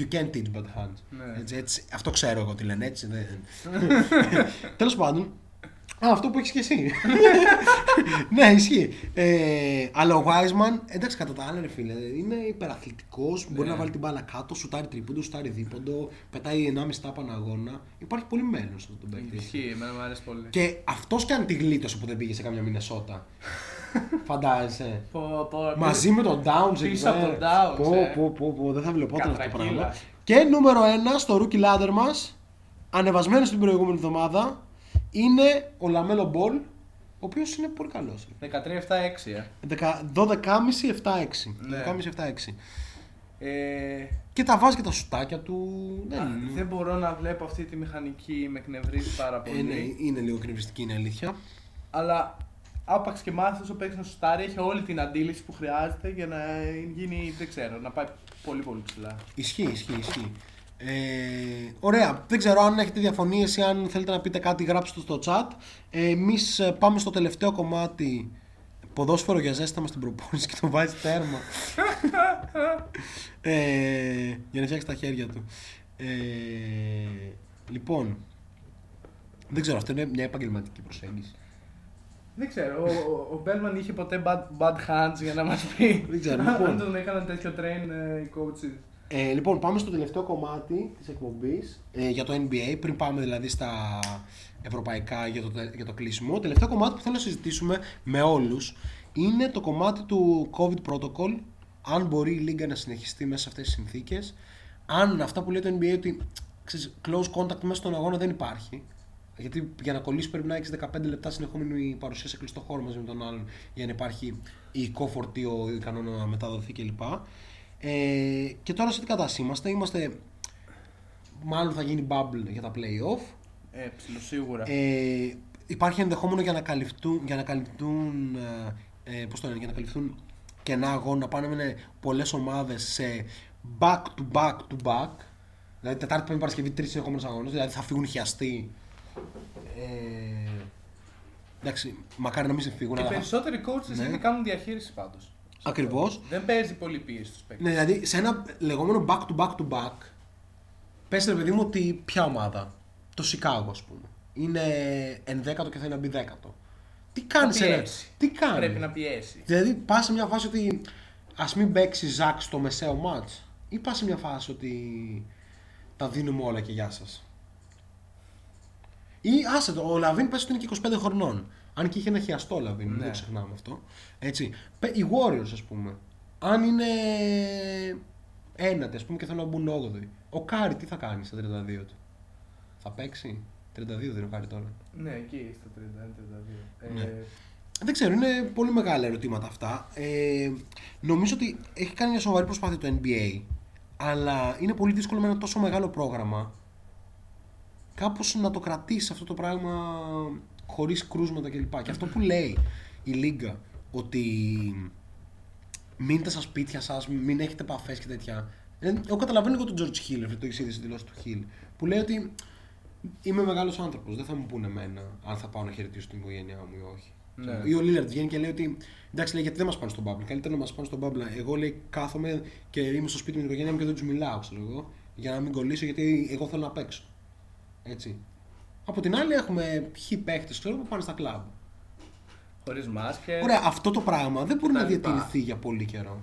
You can't teach bad hands. Έτσι, αυτό ξέρω εγώ τι λένε, έτσι. Τέλος πάντων. Α, αυτό που έχεις και εσύ. Ναι, ισχύει. Αλλά ο Wiseman, εντάξει, κατά τα άλλα, ρε φίλε, είναι υπεραθλητικός. Μπορεί να βάλει την μπάλα κάτω, σουτάρει τρίποντο, σουτάρει δίποντο, πετάει 1,5 τάπα ανά αγώνα. Υπάρχει πολύ μέλλον αυτό το παίκτη. Ισχύει, εμένα μου αρέσει πολύ. Και αυτός κι αν τη γλίτωσε που δεν πήγε σε κάμια Μινεσότα. Φαντάζεσαι. Μαζί με τον Downs εκεί πέρα. Πω, δεν θα βλεπόταν αυτό το πράγμα. Και νούμερο 1 στο rookie ladder μας, ανεβασμένο στην προηγούμενη εβδομάδα, είναι ο Λαμέλο Μπολ, ο οποίος είναι πολύ καλός. 13-7-6. 12,5-7-6. Και τα βάζει και τα σουτάκια του. Δεν μπορώ να βλέπω αυτή τη μηχανική, με εκνευρίζει πάρα πολύ. Είναι λίγο εκνευριστική, είναι αλήθεια. Αλλά άπαξ και μάθος, ο παίκτης να σουτάρει, έχει όλη την αντίληψη που χρειάζεται για να γίνει, δεν ξέρω, να πάει πολύ πολύ ψηλά. Ισχύει. Ωραία, δεν ξέρω αν έχετε διαφωνίες ή αν θέλετε να πείτε κάτι, γράψτε το στο chat. Εμείς πάμε στο τελευταίο κομμάτι, ποδόσφαιρο για ζέστα μας την προπόνηση, και το βάζει τέρμα. Για να φτιάξει τα χέρια του. Λοιπόν, δεν ξέρω, αυτό είναι μια επαγγελματική προσέγγιση. Δεν ξέρω, ο Μπέλμαν είχε ποτέ bad hands για να μας πει? Δεν ξέρω, αν τον έκαναν τέτοιο train οι coaches. Λοιπόν, πάμε στο τελευταίο κομμάτι της εκπομπής για το NBA, πριν πάμε δηλαδή στα ευρωπαϊκά για το κλείσιμο. Τελευταίο κομμάτι που θέλω να συζητήσουμε με όλους είναι το κομμάτι του COVID protocol, αν μπορεί η Λίγκα να συνεχιστεί μέσα σε αυτές τις συνθήκες, αν αυτά που λέει το NBA ότι ξέρεις, close contact μέσα στον αγώνα δεν υπάρχει. Γιατί για να κολλήσει πρέπει να έχεις 15 λεπτά συνεχόμενη παρουσία σε κλειστό χώρο μαζί με τον άλλον για να υπάρχει υλικό φορτίο ικανό να μεταδοθεί κλπ. Και τώρα σε τι κατάσταση είμαστε, μάλλον θα γίνει bubble για τα play-off. Σίγουρα. Υπάρχει ενδεχόμενο για να καλυφθούν κενά αγώνα, να πάνε με πολλές ομάδες σε back-to-back-to-back. Δηλαδή Τετάρτη, Πέμπτη, Παρασκευή, τρεις συνεχόμενους αγώνες, δηλαδή θα φύγουν χιαστοί. Εντάξει, μακάρι να μην σε φύγουν. Και περισσότεροι coaches δεν κάνουν διαχείριση πάντως. Ακριβώς. Δεν παίζει πολύ πίεση στους παίκτες. Ναι, δηλαδή σε ένα λεγόμενο back-to-back-to-back, πες ρε παιδί μου ότι ποια ομάδα, το Σικάγο ας πούμε, είναι 11ο και θέλει να μπει 10ο. Τι κάνεις, πρέπει να πιέσει. Δηλαδή πας σε μια φάση ότι ας μην παίξει Ζακ στο μεσαίο μάτς, ή πας σε μια φάση ότι τα δίνουμε όλα και γεια σας. Ή άσε το, ο Λαβίν πες ότι είναι και 25 χρονών. Αν και είχε ένα χιαστό Λαβίν, δεν το ξεχνάμε αυτό. Έτσι. Οι Warriors, ας πούμε, αν είναι ένατη, ας πούμε, και θέλουν να μπουν 8η. Ο Κάρι τι θα κάνει στα 32 του? Θα παίξει? 32 δεν είναι ο Κάρι τώρα. Ναι, εκεί στα 31-32. Ναι. Δεν ξέρω, είναι πολύ μεγάλα ερωτήματα αυτά. Νομίζω ότι έχει κάνει μια σοβαρή προσπάθεια το NBA, αλλά είναι πολύ δύσκολο με ένα τόσο μεγάλο πρόγραμμα κάπως να το κρατήσει αυτό το πράγμα χωρίς κρούσματα κλπ. Και αυτό που λέει η Λίγκα, ότι μείνετε στα σπίτια σας, μην έχετε επαφές και τέτοια. Εγώ καταλαβαίνω και τον George Hill, το έχεις ήδη στη δηλώση του Hill, που λέει ότι είμαι μεγάλος άνθρωπος, δεν θα μου πούνε εμένα αν θα πάω να χαιρετήσω την οικογένειά μου ή όχι. Ναι. Ή ο Lillard βγαίνει και λέει ότι εντάξει, λέει, γιατί δεν μας πάνε στον bubble, καλύτερα να μας πάνε στον bubble. Εγώ λέει κάθομαι και είμαι στο σπίτι με την οικογένειά μου και δεν τους μιλάω, ξέρω εγώ, για να μην κολλήσω, γιατί εγώ θέλω να παίξω. Έτσι. Από την άλλη έχουμε ποιοι παίχτες που πάνε στα κλαμπ. Χωρίς μάσκες. Ωραία, αυτό το πράγμα δεν μπορεί να διατηρηθεί για πολύ καιρό.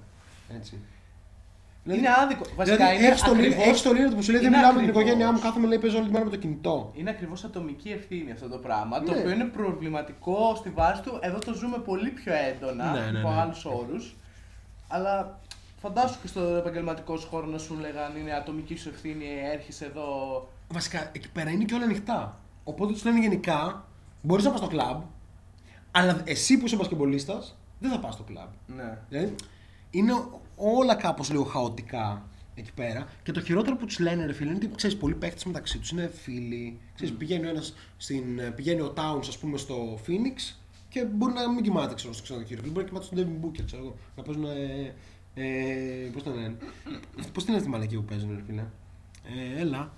Έτσι. Είναι δηλαδή, άδικο. Βασικά δηλαδή, έχει το λίγο που σου λέει δεν μιλάω με την οικογένειά μου, κάθομαι λέει παίζω όλη τη μέρα με το κινητό. Είναι ακριβώς ατομική ευθύνη αυτό το πράγμα. Ναι. Το οποίο είναι προβληματικό στη βάση του. Εδώ το ζούμε πολύ πιο έντονα από άλλους όρους. Αλλά φαντάσου και στο επαγγελματικό χώρο να σου λέγανε είναι ατομική σου ευθύνη, έρχεσαι εδώ. Βασικά εκεί πέρα είναι και όλα ανοιχτά. Οπότε τους λένε γενικά μπορείς να πας στο κλαμπ, αλλά εσύ που είσαι μπασκεμπολίστας δεν θα πας στο κλαμπ. Ναι. Δηλαδή είναι όλα κάπως λίγο χαοτικά εκεί πέρα. Και το χειρότερο που τους λένε ρε φίλοι είναι ότι ξέρεις, πολλοί παίχτες μεταξύ τους είναι φίλοι. Ξέρεις, πηγαίνει ο Towns ας πούμε στο Phoenix και μπορεί να μην κοιμάται ξέρω, στο ξενοδοχείο. Μπορεί να κοιμάται στον Devin Booker, ξέρω εγώ. Να παίζουν. Πώς την είναι αυτή η μαλακή που παίζουν, ρε φίλε. Έλα.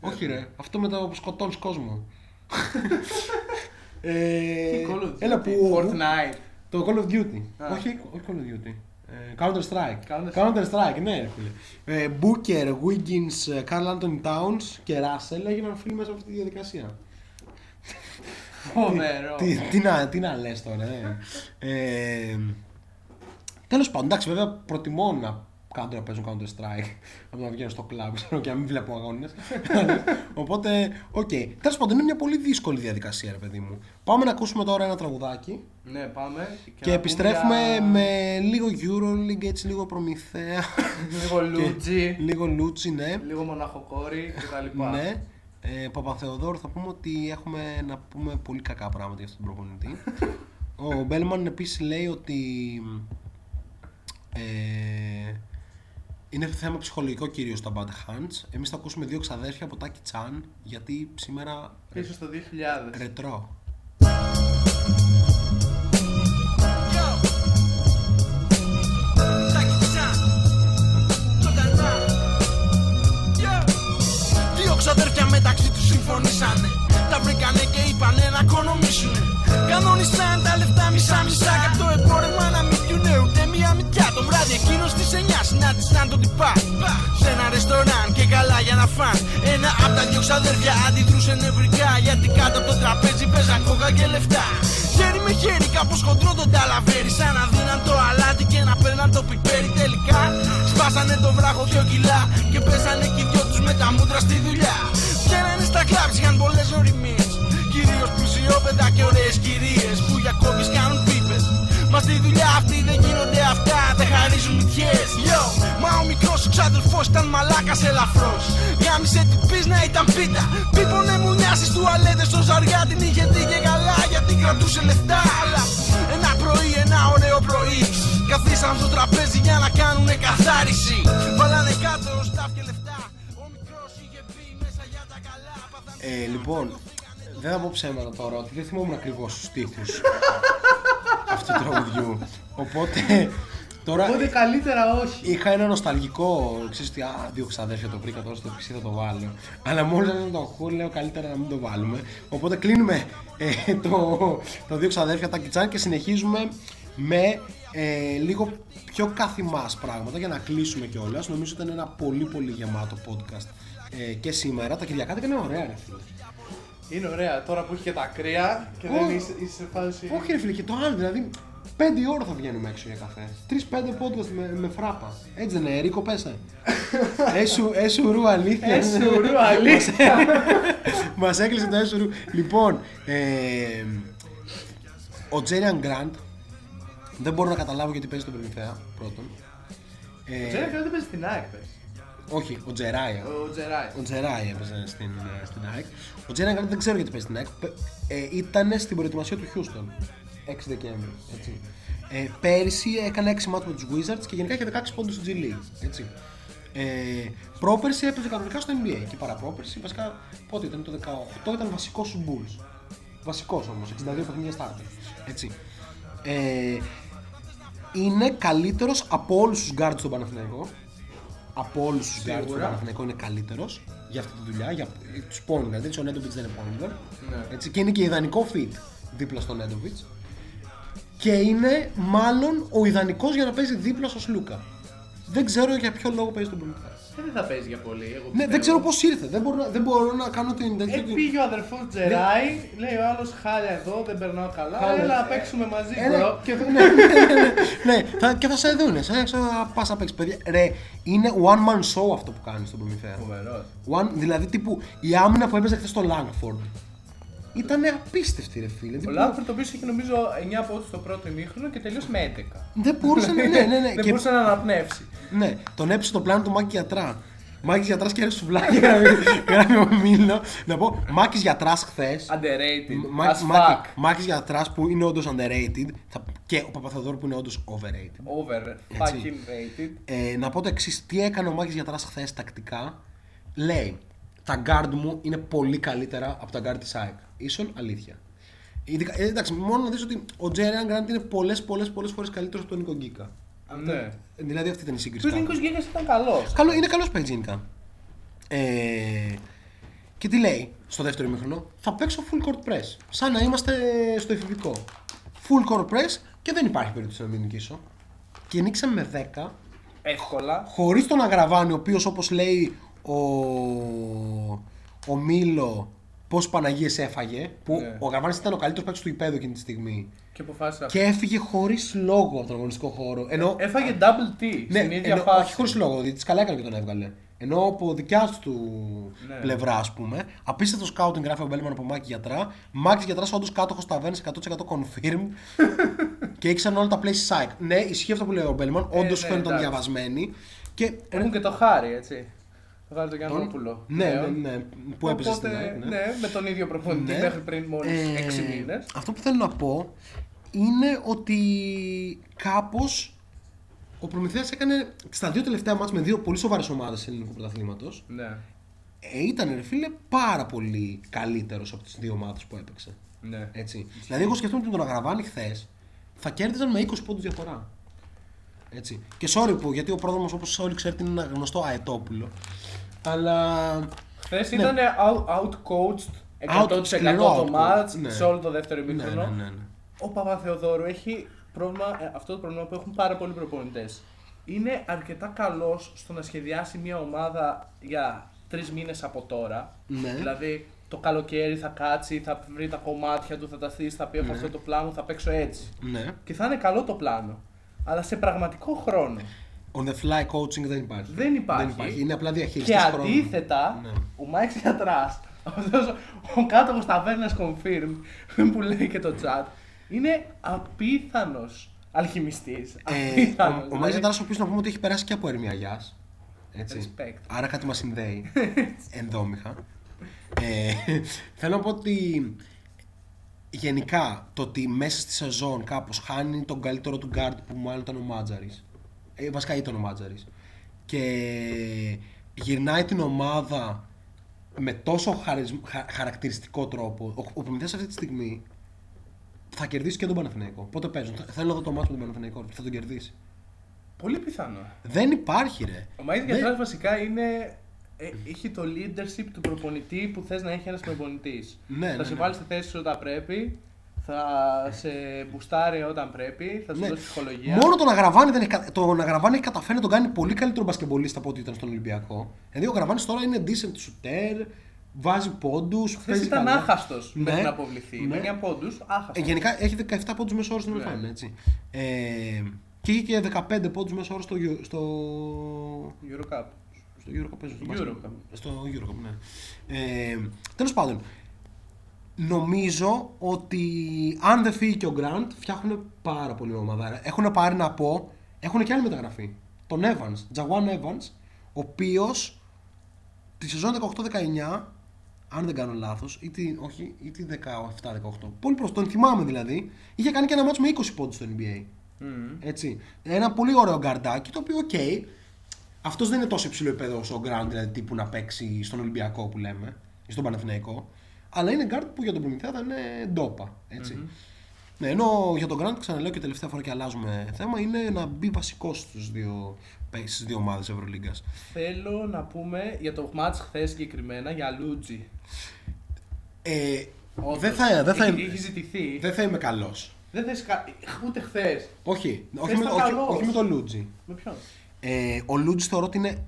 Όχι ρε, αυτό μετά που σκοτώνεις κόσμο. Έλα που... Fortnite. Το Call of Duty. Όχι Call of Duty. Counter Strike, ναι ρε. Booker, Wiggins, Karl Anthony Towns και Russell έγιναν φίλοι μέσα από αυτή τη διαδικασία. Φοβερό. Τι να λες τώρα, τέλος πάντων, εντάξει, βέβαια προτιμώ να παίζουν Counter-Strike από να βγαίνω στο club και να μην βλέπω αγώνες. Οπότε, οκ. Τέλος πάντων, είναι μια πολύ δύσκολη διαδικασία, ρε παιδί μου. Πάμε να ακούσουμε τώρα ένα τραγουδάκι. Ναι, πάμε. Και επιστρέφουμε με λίγο EuroLeague, έτσι λίγο Προμηθέα. Λίγο Λούτσι. Λίγο Λούτσι, ναι. Λίγο Μοναχοκόρη κτλ. Ναι. Παπαθεοδόρου, θα πούμε ότι έχουμε να πούμε πολύ κακά πράγματα για αυτόν τον προπονητή. Ο Μπέλμαν επίσης λέει ότι είναι θέμα ψυχολογικό κυρίως τα Bad Hands. Εμείς θα ακούσουμε δύο ξαδέρφια από Τάκι Τσάν, γιατί σήμερα πίσω στο 2000 ρετρό. Δύο ξαδέρφια μεταξύ τους συμφωνήσανε, τα βρήκανε και είπανε να οικονομήσουνε. Κανονιστάν τα λεφτά μισά-μισά, καπ' το εμπόρευμα να μην πιουνε ούτε μία μυτιά. Το βράδυ εκείνος στις 9 συνάντησαν τον τυπά σε ένα ρεστοράν και καλά για να φαν. Ένα απ' τα δυο ξαδέρφια αντιδρούσε νευρικά, γιατί κάτω από το τραπέζι παίζαν κόκα και λεφτά. Χέρι με χέρι κάπως χοντρό τον ταλαβέρι, σαν να δίναν το αλάτι και να παίρναν το πιπέρι. Τελικά σπάσανε το βράχο 2 κιλά και πέσανε κι οι δυο τους με τα μούτρα στη δουλειά. Βγαίνανε στα κλαμπ, είχαν πολλές ωριμίες, κυρίως πλουσιόπεδα και ωραίες κυρίες που για κόμπις κάνουν πίπες. Μα στη δουλειά αυτή δεν γίνονται αυτά, δεν χαρίζουν μυτιές. Μα ο μικρός ο ξαδερφός ήταν μαλάκας ελαφρός, γάμισε την πίσνα ήταν πίτα. Πίπωνε μουνιά στις τουαλέτες, στο ζαριά την είχε δει και καλά, γιατί κρατούσε λεφτά. Αλλά ένα πρωί, ένα ωραίο πρωί, καθίσαν στο τραπέζι για να κάνουνε καθάριση. Βάλανε κάτω σταφ και λεφτά. Ο μικρός είχε πει μέσα για τα καλά. Λοιπόν, δεν θα πω ψέματα τώρα, ότι δεν θυμόμουν ακριβώς τους στίχους αυτού του τραγουδιού. Οπότε τώρα. Οπότε καλύτερα όχι. Είχα ένα νοσταλγικό. Ξέρεις τι, δύο ξαδέρφια το βρήκα τώρα στο πισί, θα το βάλω. Αλλά μόλις να το ακούω, λέω καλύτερα να μην το βάλουμε. Οπότε κλείνουμε το δύο ξαδέρφια τα Κιτσάν και συνεχίζουμε με λίγο πιο καθημάς πράγματα για να κλείσουμε κιόλας. Νομίζω ήταν ένα πολύ πολύ γεμάτο podcast και σήμερα. Τα Κυριακάτικα είναι ωραία, ρε φίλε. Είναι ωραία, τώρα που έχει και τα κρύα και δεν είσαι σε φάση. Όχι, ρε φίλε, και το άλλο, δηλαδή 5 ώρα θα βγαίνουμε έξω για καφέ. 3-5 podcast με φράπα. Έτσι δεν είναι, Ερίκο, πέσε. Εσουρού, αλήθεια. Εσουρού, αλήθεια. Μας έκλεισε το Εσουρού. Λοιπόν, ο Τζέριαν Γκραντ δεν μπορώ να καταλάβω γιατί παίζει τον Προμηθέα πρώτον. Ο Τζέριαν Γκραντ δεν παίζει στην ΑΕΚ. Όχι, ο Τζεράια. Ο Τζεράια έπαιζε στην ΑΕΚ. Ο Τζέριαν Γκραντ δεν ξέρω γιατί παίζει στην ΑΕΚ. Ήταν στην προετοιμασία του Χιούστον 6 Δεκέμβρη. Πέρυσι έκανε 6 μάτς με τους Wizards και γενικά είχε 16 πόντους στο G League. Πρόπερση έπαιζε κανονικά στο NBA και παραπρόπερση βασικά πότε ήταν, το 18 ήταν βασικός στους Bulls. Βασικός όμως, 62 παιχνίδια στάρτερ. Είναι καλύτερος από όλους τους guards στον Παναθηναϊκό. Από όλους τους guards στον Παναθηναϊκό είναι καλύτερος για αυτή τη δουλειά, για τους πόνιγκαρ, ο Νέντοβιτς δεν είναι πόνιγκαρ, ναι. Και είναι και ιδανικό fit δίπλα στον Νέντοβιτς και είναι μάλλον ο ιδανικός για να παίζει δίπλα στο Σλούκα. Δεν ξέρω για ποιο λόγο παίζει τον Προμηθέα. Δεν θα παίζει για πολύ, εγώ πιστεύω. Ναι, δεν ξέρω πώς ήρθε, δεν μπορώ να κάνω το 90. Πήγε ο αδερφός Τζεράι, λέει ο άλλος χάλια εδώ, δεν περνάω καλά, έλα να παίξουμε μαζί, bro. Ναι, και θα σε δούνε, πας να παίξεις παιδιά. Ρε, είναι one man show αυτό που κάνει στον Προμηθέα. Φοβερός. Δηλαδή τύπου η άμυνα που έπαιζε χθες στο Langford. Ήταν απίστευτη, ρε φίλε. Ο Λάγκφορντ, ο οποίος είχε νομίζω 9 πόντους στο πρώτο ημίχρονο και τελείωσε με 11. Δεν μπορούσε να αναπνεύσει. Ναι, τον έπεισε το πλάνο του Μάκη Γιατρά. Μάκης Γιατράς και έρεσε σουβλάκι, γράφει ο Μίλνο. Να πω, Μάκης Γιατράς χθες. Underrated. Μάκης Γιατράς που είναι όντως underrated και ο Παπαθεοδόρου που είναι όντως overrated. Overrated. Να πω το εξής, τι έκανε ο Μάκης Γιατράς χθες τακτικά. Λέει, τα guard μου είναι πολύ καλύτερα από τα guard της ΑΕΚ. Ίσον αλήθεια. Εντάξει, μόνο να δεις ότι ο Τζέριαν Γκραντ είναι πολλές φορές καλύτερος από τον Νίκο Γκίκα. Ναι. Δηλαδή αυτή ήταν η σύγκριση. Ο Νίκος Γκίκας ήταν καλός. Είναι καλός παίκτης. Και τι λέει στο δεύτερο ημίχρονο, θα παίξω full court press. Σαν να είμαστε στο εφηβικό. Full court press και δεν υπάρχει περίπτωση να μην νικήσω. Και νίξαμε με 10. Εύκολα. Χωρίς τον Αγραβάνη, ο οποίος όπως λέει ο Μίλο. πώς Παναγίες έφαγε, που ναι. ο Γαβάνης ήταν ο καλύτερος παίκτης του υπέδου εκείνη τη στιγμή. Και, και έφυγε χωρίς λόγο από τον αγωνιστικό χώρο. Ενώ... έφαγε double T ναι, στην ίδια φάση. Όχι χωρίς λόγο, δηλαδή καλά έκανε και τον έβγαλε. Ενώ από δικιά του ναι. πλευρά, ας πούμε, απίστευτο scouting γράφει ο Μπέλμαν από Μάκη Γιατρά. Μάκη Γιατρά, όντως κάτοχος ταβέρνης 100% confirmed. Και ήξεραν όλα τα places psych. Ναι, ισχύει αυτό που λέει ο Μπέλμαν, όντως ναι, φαίνονταν διαβασμένοι. Και... έχουν και το χάρι, έτσι. Θα βάλει τον Γιαννόπουλο. Ναι, ναι, ναι. Που έπαιζε στην ΑΕΚ. Ναι. ναι, με τον ίδιο προπονητή ναι. μέχρι πριν μόλις 6 μήνες. Αυτό που θέλω να πω είναι ότι κάπως ο Προμηθέας έκανε στα δύο τελευταία μάτς με δύο πολύ σοβαρές ομάδες ελληνικού πρωταθλήματος. Ναι. Ήταν ρε φίλε πάρα πολύ καλύτερος από τις δύο ομάδες που έπαιξε. Ναι. Έτσι. Δηλαδή, εγώ σκεφτόμουν ότι με τον Αγραβάνη χθες θα κέρδιζαν με 20 πόντους διαφορά. Έτσι. Και sorry που, γιατί ο πρόδρομος όπως όλοι ξέρετε είναι ένα γνωστό αετόπουλο. Αλλά... χθες ναι. ήταν out-coached 100% το match ναι. σε όλο το δεύτερο ημίχρονο. Ναι, ναι, ναι. Ο Παπαθεοδόρου έχει πρόβλημα, αυτό το πρόβλημα που έχουν πάρα πολλοί προπονητές. Είναι αρκετά καλός στο να σχεδιάσει μια ομάδα για 3 μήνες από τώρα. Ναι. Δηλαδή το καλοκαίρι θα κάτσει, θα βρει τα κομμάτια του, θα τα στήσει, θα πει ναι. αυτό το πλάνο, θα παίξω έτσι. Ναι. Και θα είναι καλό το πλάνο. Αλλά σε πραγματικό χρόνο. On the fly coaching δεν υπάρχει. Δεν υπάρχει. Δεν υπάρχει. Είναι απλά διαχείριση χρόνου. Και αντίθετα, ναι. ο Μάικς Γιατράς, ο κάτοχος ταβέρνας confirm, που λέει και το chat, είναι απίθανος αλχημιστής. Απίθανος. Ο Μάικς Γιατράς, ο οποίος να πούμε ότι έχει περάσει και από Ερμιαγιάς. Respect. Άρα κάτι μας συνδέει. Ενδόμηχα. Θέλω να πω ότι... γενικά, το ότι μέσα στη σεζόν κάπως χάνει τον καλύτερο του guard που μάλλον ήταν ο Μάτζαρης. Βασικά ήταν ο Μάτζαρης. Και γυρνάει την ομάδα με τόσο χαρακτηριστικό τρόπο. Ο Προμηθέας αυτή τη στιγμή θα κερδίσει και τον Παναθηναϊκό. Πότε παίζουν. Θέλω να δω το μάτσο με τον Παναθηναϊκό. Θα τον κερδίσει. Πολύ πιθανό. Δεν υπάρχει ρε. Ο Μάης Γιατράς βασικά είναι... έχει το leadership του προπονητή που θες να έχει ένας προπονητής. Ναι, θα σε βάλει στη θέση σου όταν πρέπει, θα σε μπουστάρει όταν πρέπει, θα σου δώσει ψυχολογία. Μόνο τον Αγραβάνη έχει καταφέρει να τον κάνει πολύ καλύτερο μπασκεμπολίστα από ό,τι ήταν στον Ολυμπιακό. Δηλαδή ο Αγραβάνης τώρα είναι decent shooter, βάζει πόντους. Χθες ήταν άχαστος ναι, μέχρι να αποβληθεί. Ναι. Με 9 πόντους, άχαστος. Γενικά έχει 17 πόντους μέσω όρο στην Ολυμπιακή. Έτσι. Και είχε και 15 πόντους μέσω όρο στο EuroCup. Στο Eurocup, ναι. Τέλος πάντων, νομίζω ότι αν δεν φύγει και ο Grant, φτιάχνουν πάρα πολύ ομάδα. Έχουν πάρει να πω, έχουν και άλλη μεταγραφή. Τον Evans, Jawan Evans, ο οποίος τη σεζόν 18-19, αν δεν κάνω λάθος, ή τη 17-18, πολύ προς τον θυμάμαι δηλαδή, είχε κάνει και ένα μάτσο με 20 πόντους στο NBA. Έτσι. Ένα πολύ ωραίο γκαρντάκι, το οποίο okay, αυτός δεν είναι τόσο υψηλό επίπεδο όσο ο Γκραντ, δηλαδή τύπου να παίξει στον Ολυμπιακό που λέμε, ή στον Παναθηναϊκό. Αλλά είναι γκάρντ που για τον Προμηθέα θα είναι ντόπα. Έτσι. Mm-hmm. Ναι, ενώ για τον Γκραντ, ξαναλέω και τελευταία φορά και αλλάζουμε θέμα, είναι να μπει βασικός στις δύο ομάδες Ευρωλίγκας. Θέλω να πούμε για το μάτς χθες συγκεκριμένα, για Λούτζι. Δεν θα είμαι καλός. Δεν θες ούτε χθες. Όχι με τον Λούτζι. Με ποιον? Ο Λούτζης θεωρώ ότι είναι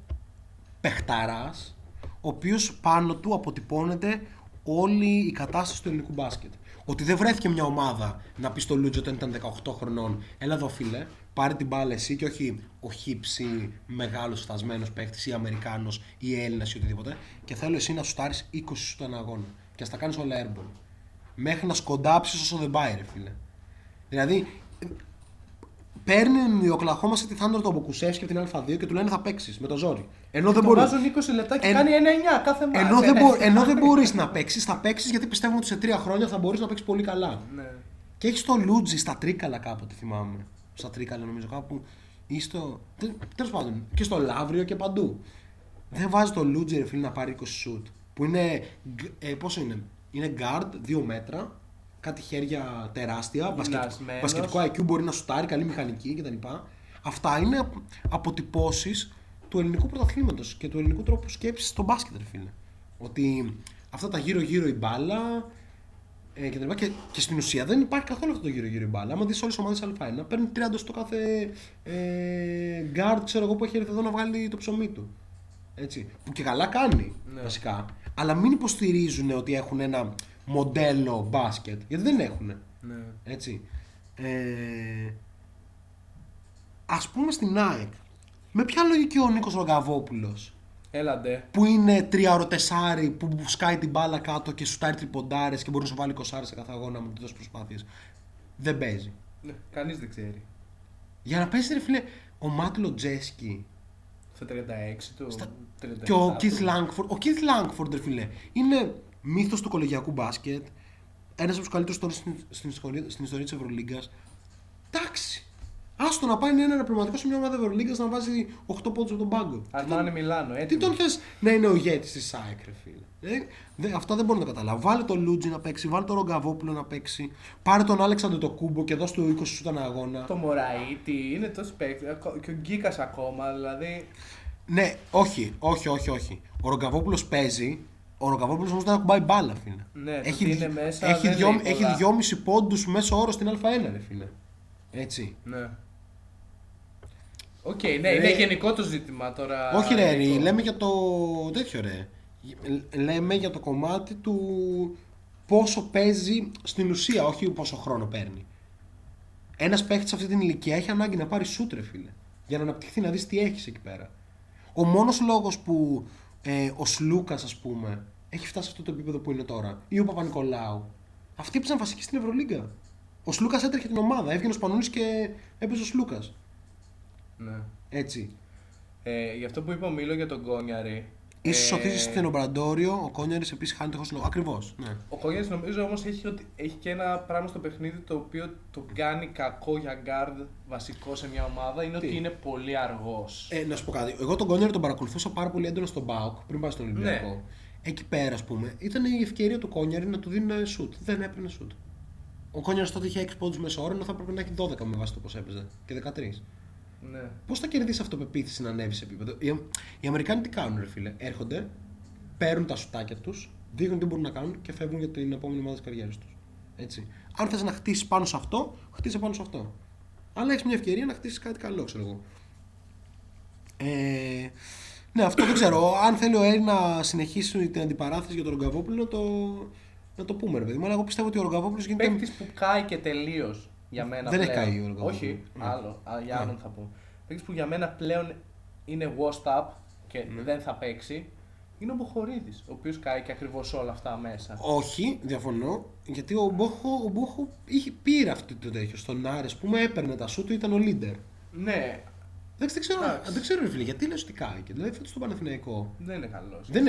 παιχταράς, ο οποίος πάνω του αποτυπώνεται όλη η κατάσταση του ελληνικού μπάσκετ. Ότι δεν βρέθηκε μια ομάδα να πει στο Λούτζη όταν ήταν 18 χρονών, έλα εδώ φίλε, πάρε την μπάλα εσύ και όχι ο χύψη μεγάλος φτασμένος παίχτης ή Αμερικάνος ή Έλληνας ή οτιδήποτε, και θέλω εσύ να σουτάρεις 20 στον ένα αγώνα και να τα κάνεις όλα airball. Μέχρι να σκοντάψεις όσο δεν πάει ρε φίλε. Δηλαδή, παίρνει η Οκλαχώμα σε τη Thunder τον Μποκουσέφσκι από την Α2 και του λένε θα παίξεις με το ζόρι. Ενώ δεν μπορεί. Βάζουν 20 λεπτά και κάνει 1-9 κάθε μέρα. Ενώ δεν μπορείς να παίξεις, θα παίξεις γιατί πιστεύουμε ότι σε 3 χρόνια θα μπορείς να παίξεις πολύ καλά. Ναι. Και έχεις το Λούτζι στα Τρίκαλα κάποτε, θυμάμαι. Στα Τρίκαλα νομίζω κάπου. Ή στο. Τέλος πάντων. Και στο Λαύριο και παντού. Δεν βάζει το Λούτζι ρε φίλε να πάρει 20 σουτ. Που είναι. Πόσο είναι. Είναι guard, 2 μέτρα. Κάτι χέρια τεράστια, μπασκετικό IQ, μπορεί να σουτάρει, καλή μηχανική κτλ. Αυτά είναι αποτυπώσεις του ελληνικού πρωταθλήματος και του ελληνικού τρόπου σκέψης στον μπάσκετ, ρε φίλε. Ότι αυτά τα γύρω-γύρω η μπάλα κτλ. Και στην ουσία δεν υπάρχει καθόλου αυτό το γύρω-γύρω η μπάλα. Αν δεις όλες τις ομάδες Α1, παίρνει 30 στο κάθε guard, ξέρω εγώ, που έχει έρθει εδώ να βγάλει το ψωμί του. Έτσι, που και καλά κάνει βασικά. Αλλά μην υποστηρίζουν ότι έχουν ένα μοντέλο μπάσκετ, γιατί δεν έχουν. Ναι. Έτσι. Ας πούμε στην ΑΕΚ, με ποια λογική ο Νίκος Ρογκαβόπουλος, που είναι τριαωροτεσάρι, που σκάει την μπάλα κάτω και σουτάρει τριποντάρες και μπορεί να σου βάλει κοσάρες σε κάθε αγώνα με τόσες προσπάθειες, δεν παίζει. Ναι, κανείς δεν ξέρει. Για να παίζει, ρε φίλε, ο Μάτλο Τζέσκι στα 36 του, και ο Keith Langford. Ο Keith Langford, ρε φίλε, είναι μύθος του κολεγιακού μπάσκετ, ένας από τους καλύτερους τώρα στην ιστορία της Ευρωλίγκας. Εντάξει. Άστο να πάει έναν πνευματικό σε μια ομάδα Ευρωλίγκας να βάζει 8 πόντους από τον πάγκο. Αρμάνι Μιλάνο, έτσι. Τι τον θες να είναι ο ηγέτης της ΑΕΚ, ρε φίλε. Αυτά δεν μπορώ να καταλάβω. Βάλε τον Λούτζι να παίξει, βάλε τον Ρογκαβόπουλο να παίξει. Πάρε τον Αλέξανδρο το Κούμπο και δώσ' του 20 σου τον αγώνα. Το Μωραΐτη, είναι τόσο παίκτη. Και ο Γκίκας ακόμα, δηλαδή. Ναι, όχι. Ο Ρογκαβόπουλος παίζει. Ο Ρογκαβόπουλος όμως δεν ακουμπάει μπάλα, φίλε. Ναι, έχει 2,5 πόντους μέσο όρο στην Α1, ρε φίλε. Έτσι. Ναι. Οκ, ναι, είναι γενικό το ζήτημα τώρα. Όχι, ρε, λέμε για το τέτοιο, ρε. Λέμε για το κομμάτι του πόσο παίζει στην ουσία, όχι πόσο χρόνο παίρνει. Ένας παίχτης σε αυτή την ηλικία έχει ανάγκη να πάρει σούτ, ρε φίλε. Για να αναπτυχθεί, να δεις τι έχεις εκεί πέρα. Ο μόνος λόγος που ο Σλούκας, ας πούμε, έχει φτάσει σε αυτό το επίπεδο που είναι τώρα, ή ο Παπα-Νικολάου, αυτοί έπαιζαν βασικοί στην Ευρωλίγκα. Ο Σλούκας έτρεχε την ομάδα, έβγαινε ο Σπανούλης και έπαιζε ο Σλούκας. Ναι. Έτσι. Γι' αυτό που είπα ο Μίλο για τον Κόνιαρη. Ίσως σωθήσεις στην Ομπραντόριο, ο Κόνιαρης επίσης χάνει το χώρο. Ακριβώς. Ναι. Ο Κόνιαρης νομίζω όμως έχει και ένα πράγμα στο παιχνίδι το οποίο το κάνει κακό για γκάρντ βασικό σε μια ομάδα, είναι ότι είναι πολύ αργός. Να σου πω κάτι. Εγώ τον Κόνιαρη τον παρακολουθούσα πάρα πολύ έντονα στον ΠΑΟΚ πριν πάει στον Ολυμπιακό. Ναι. Εκεί πέρα, ας πούμε, ήταν η ευκαιρία του Κόνιαρη να του δίνει σουτ. Δεν έπαιρνε σουτ. Ο Κόνιαρης τότε είχε 6 πόντους μέσα ώρα, ενώ θα έπρεπε να έχει 12 με βάση το πώς έπαιζε και 13. Ναι. Πώς θα κερδίσει αυτοπεποίθηση να ανέβει σε επίπεδο. Οι Αμερικάνοι τι κάνουν, ρε φίλε? Έρχονται, παίρνουν τα σουτάκια τους, δείχνουν τι μπορούν να κάνουν και φεύγουν για την επόμενη ομάδα της καριέρας τους. Έτσι. Αν θες να χτίσεις πάνω σε αυτό, χτίσε πάνω σε αυτό. Αλλά έχεις μια ευκαιρία να χτίσεις κάτι καλό, ξέρω εγώ. Ναι, αυτό δεν ξέρω. Αν θέλει ο Έρη να συνεχίσει την αντιπαράθεση για τον Ρογκαβόπουλο, να το πούμε, ρε παιδί μου. Αλλά εγώ πιστεύω ότι ο Ρογκαβόπουλος γίνεται. Παίκτης που κάει και τελείως. Για μένα δεν πλέον. Έχει καεί ο Ρογκαβόπουλος. Όχι, άλλο. Για άλλον θα πω. Παίκτης που για μένα πλέον είναι washed up και δεν θα παίξει είναι ο Μποχορίδης. Ο οποίος κάει και ακριβώς όλα αυτά μέσα. Όχι, διαφωνώ. Γιατί ο Μπόχο είχε πήρε αυτό το τέτοιο. Στον Άρη, που με έπαιρνε τα σου του, ήταν ο leader. Ναι. Δεν ξέρω, ρε φίλε, γιατί λες ότι κάει. Δηλαδή φέτος στο Παναθηναϊκό. Δεν είναι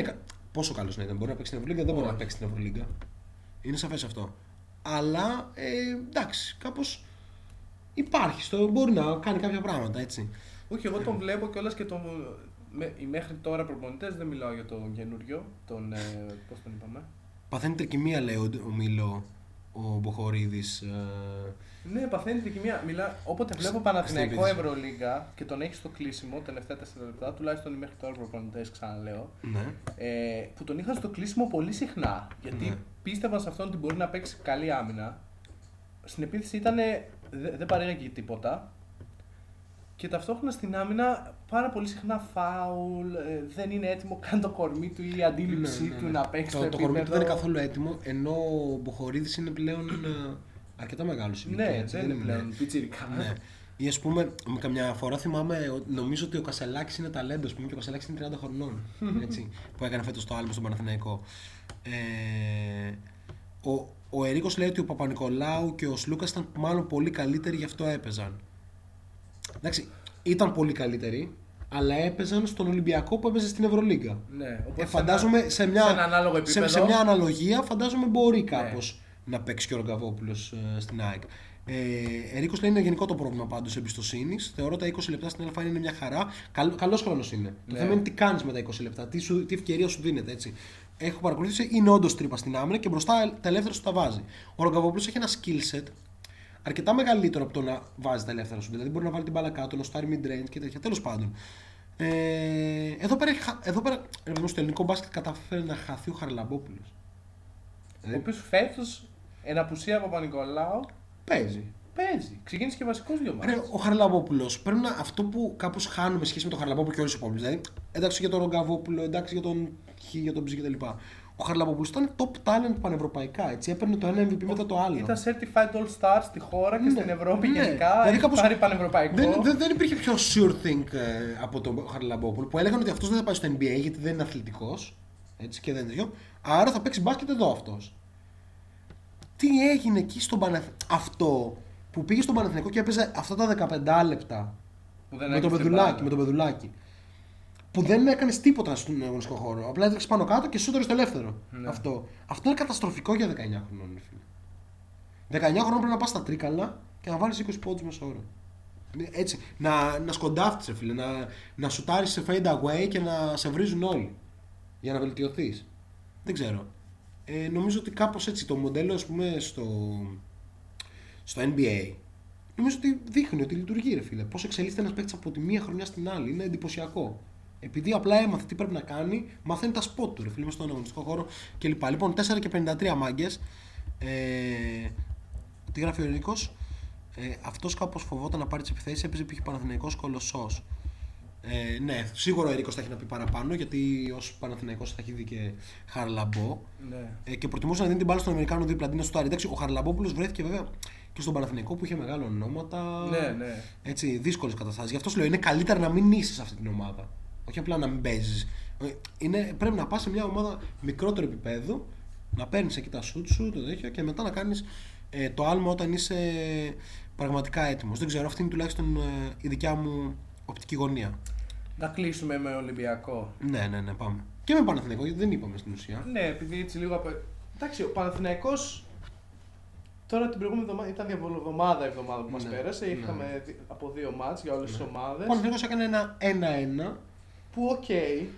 καλός. Πόσο καλός να ήταν, μπορεί να παίξει την Ευρωλίγκα, δεν μπορεί να παίξει την Ευρωλίγκα. Είναι σαφές αυτό. Αλλά εντάξει, κάπως υπάρχει, μπορεί να κάνει κάποια πράγματα, έτσι. Όχι, εγώ τον βλέπω κιόλας και οι μέχρι τώρα προπονητές, δεν μιλάω για τον καινούριο, πώς τον είπαμε. Παθαίνει τρικυμία, λέει ο Μίλο, ο Μποχορίδης. Ναι, παθαίνει τρικυμία. Όποτε βλέπω Παναθηναϊκό Ευρωλίγκα και τον έχει στο κλείσιμο, τελευταία 4 λεπτά, τουλάχιστον οι μέχρι τώρα προπονητές, ξαναλέω, που τον είχαν στο κλείσιμο πολύ συχνά. Γιατί πίστευαν σε αυτόν ότι μπορεί να παίξει καλή άμυνα. Στην επίθεση δεν παρήγαγε τίποτα. Και ταυτόχρονα στην άμυνα πάρα πολύ συχνά φάουλ. Δεν είναι έτοιμο καν το κορμί του ή η αντίληψή του να παίξει. Το κορμί του δεν είναι καθόλου έτοιμο, ενώ ο Μποχορίδης είναι πλέον αρκετά μεγάλο. Ναι, δεν είναι πλέον πιτσιρικά. Ναι. Ή ας πούμε, καμιά φορά θυμάμαι, νομίζω ότι ο Κασελάκης είναι ταλέντος, και ο Κασελάκης είναι 30 χρονών. Έτσι, που έκανε φέτος το άλμπο στον Παναθηναϊκό. Ο Ερίκος λέει ότι ο Παπα-Νικολάου και ο Σλούκας ήταν μάλλον πολύ καλύτεροι, γι' αυτό έπαιζαν. Εντάξει, ήταν πολύ καλύτεροι, αλλά έπαιζαν στον Ολυμπιακό που έπαιζε στην Ευρωλίγκα. Ναι, φαντάζομαι σε μια αναλογία, φαντάζομαι μπορεί κάπως να παίξει και ο Ρογκαβόπουλος στην ΑΕΚ. Ερίκος λέει είναι γενικό το πρόβλημα πάντως εμπιστοσύνης. Θεωρώ τα 20 λεπτά στην Α1 είναι μια χαρά. Καλός χρόνος είναι. Το θέμα είναι τι κάνεις με τα 20 λεπτά, τι ευκαιρία σου δίνεται, έτσι. Έχω παρακολουθήσει, είναι όντως τρύπα στην άμυνα και μπροστά τα ελεύθερα σου τα βάζει. Ο Ρογκαβόπουλος έχει ένα skill set αρκετά μεγαλύτερο από το να βάζει τα ελεύθερα σου. Δηλαδή μπορεί να βάλει την μπάλα κάτω, να στάρει mid-range και τέτοια. Τέλος πάντων. Εδώ πέρα στο ελληνικό μπάσκετ καταφέρει να χαθεί ο Χαραλαμπόπουλος. Ο οποίος φέτος εν απουσία από Παπα-Νικολάου. Παίζει. Παίζει. Ξεκίνησε και βασικό δύο μάτς. Ο Χαρλαμπόπουλος. Πρέπει να αυτό που κάπως χάνουμε σχέση με τον Χαρλαμπόπουλο και όλους τους υπόλοιπους. Δηλαδή, εντάξει για τον Ρογκαβόπουλο, εντάξει για τον Χ, για τον Ψ κτλ. Ο Χαρλαμπόπουλος ήταν top talent πανευρωπαϊκά. Έτσι. Έπαιρνε το ένα MVP μετά το άλλο. Ήταν certified all stars στη χώρα και στην Ευρώπη γενικά. Δηλαδή, κάπως πάρει πανευρωπαϊκό. Δεν υπήρχε πιο sure thing από τον Χαρλαμπόπουλο που έλεγαν ότι αυτός δεν θα πάει στο NBA γιατί δεν είναι αθλητικός. Έτσι και δεν είναι τέτοιο. Άρα θα παίξει μπάσκετ εδώ αυτός. Τι έγινε εκεί στον Παναθηναϊκό. Αυτό που πήγε στον Παναθηναϊκό και έπαιζε αυτά τα 15 λεπτά με το Πεδουλάκι. Που δεν έκανε τίποτα στον αγωνιστικό χώρο. Απλά έτρεξε πάνω κάτω και σούταρε στο ελεύθερο. Ναι. Αυτό είναι καταστροφικό για 19 χρονών. 19 χρονών πρέπει να πας στα τρίκαλα και να βάλεις 20 πόντους μέσα όρο. Έτσι. Να σκοντάφτεις, φίλε. Να σουτάρεις σε fade away και να σε βρίζουν όλοι. Για να βελτιωθείς. Δεν ξέρω. Νομίζω ότι κάπως έτσι το μοντέλο, ας πούμε, στο NBA, νομίζω ότι δείχνει ότι λειτουργεί, ρε φίλε. Πώς εξελίσσεται ένας παίκτης από τη μία χρονιά στην άλλη. Είναι εντυπωσιακό. Επειδή απλά έμαθε τι πρέπει να κάνει, μαθαίνει τα σπότ του, ρε φίλε, μες στον αγωνιστικό χώρο κλπ. Λοιπόν, 4:53 μάγκες. Τι γράφει ο Νίκος. Αυτός κάπως φοβόταν να πάρει τις επιθέσεις, έπαιζε πήγε Παναθηναϊκός κολοσσός. Ναι, σίγουρα ο Ερίκος θα έχει να πει παραπάνω γιατί ως Παναθηναϊκός θα έχει δει και Χαρλαμπό. Ναι. Και προτιμούσε να δίνει την μπάλα στον Αμερικάνο δίπλα αντί να σουτάρει. Εντάξει, ο Χαρλαμπόπουλος βρέθηκε βέβαια και στον Παναθηναϊκό που είχε μεγάλο ονόματα. Ναι. Έτσι, δύσκολες καταστάσεις. Γι' αυτό σου λέω: είναι καλύτερα να μην νήσεις σε αυτή την ομάδα. Όχι απλά να μην παίζεις. Πρέπει να πας σε μια ομάδα μικρότερο επίπεδο, να παίρνεις εκεί τα σουτ σου, το τέτοιο και μετά να κάνεις το άλμα όταν είσαι πραγματικά έτοιμος. Δεν ξέρω, αυτή είναι τουλάχιστον η δικιά μου οπτική γωνία. Να κλείσουμε με Ολυμπιακό. Ναι, πάμε. Και με Παναθηναϊκό, γιατί δεν είπαμε στην ουσία. Ναι, επειδή έτσι λίγο. Εντάξει, ο Παναθηναϊκός. Τώρα την προηγούμενη εβδομάδα ήταν εβδομάδα που μας πέρασε. Είχαμε από δύο μάτς για όλες τις ομάδες. Ο Παναθηναϊκός έκανε ένα 1-1. Που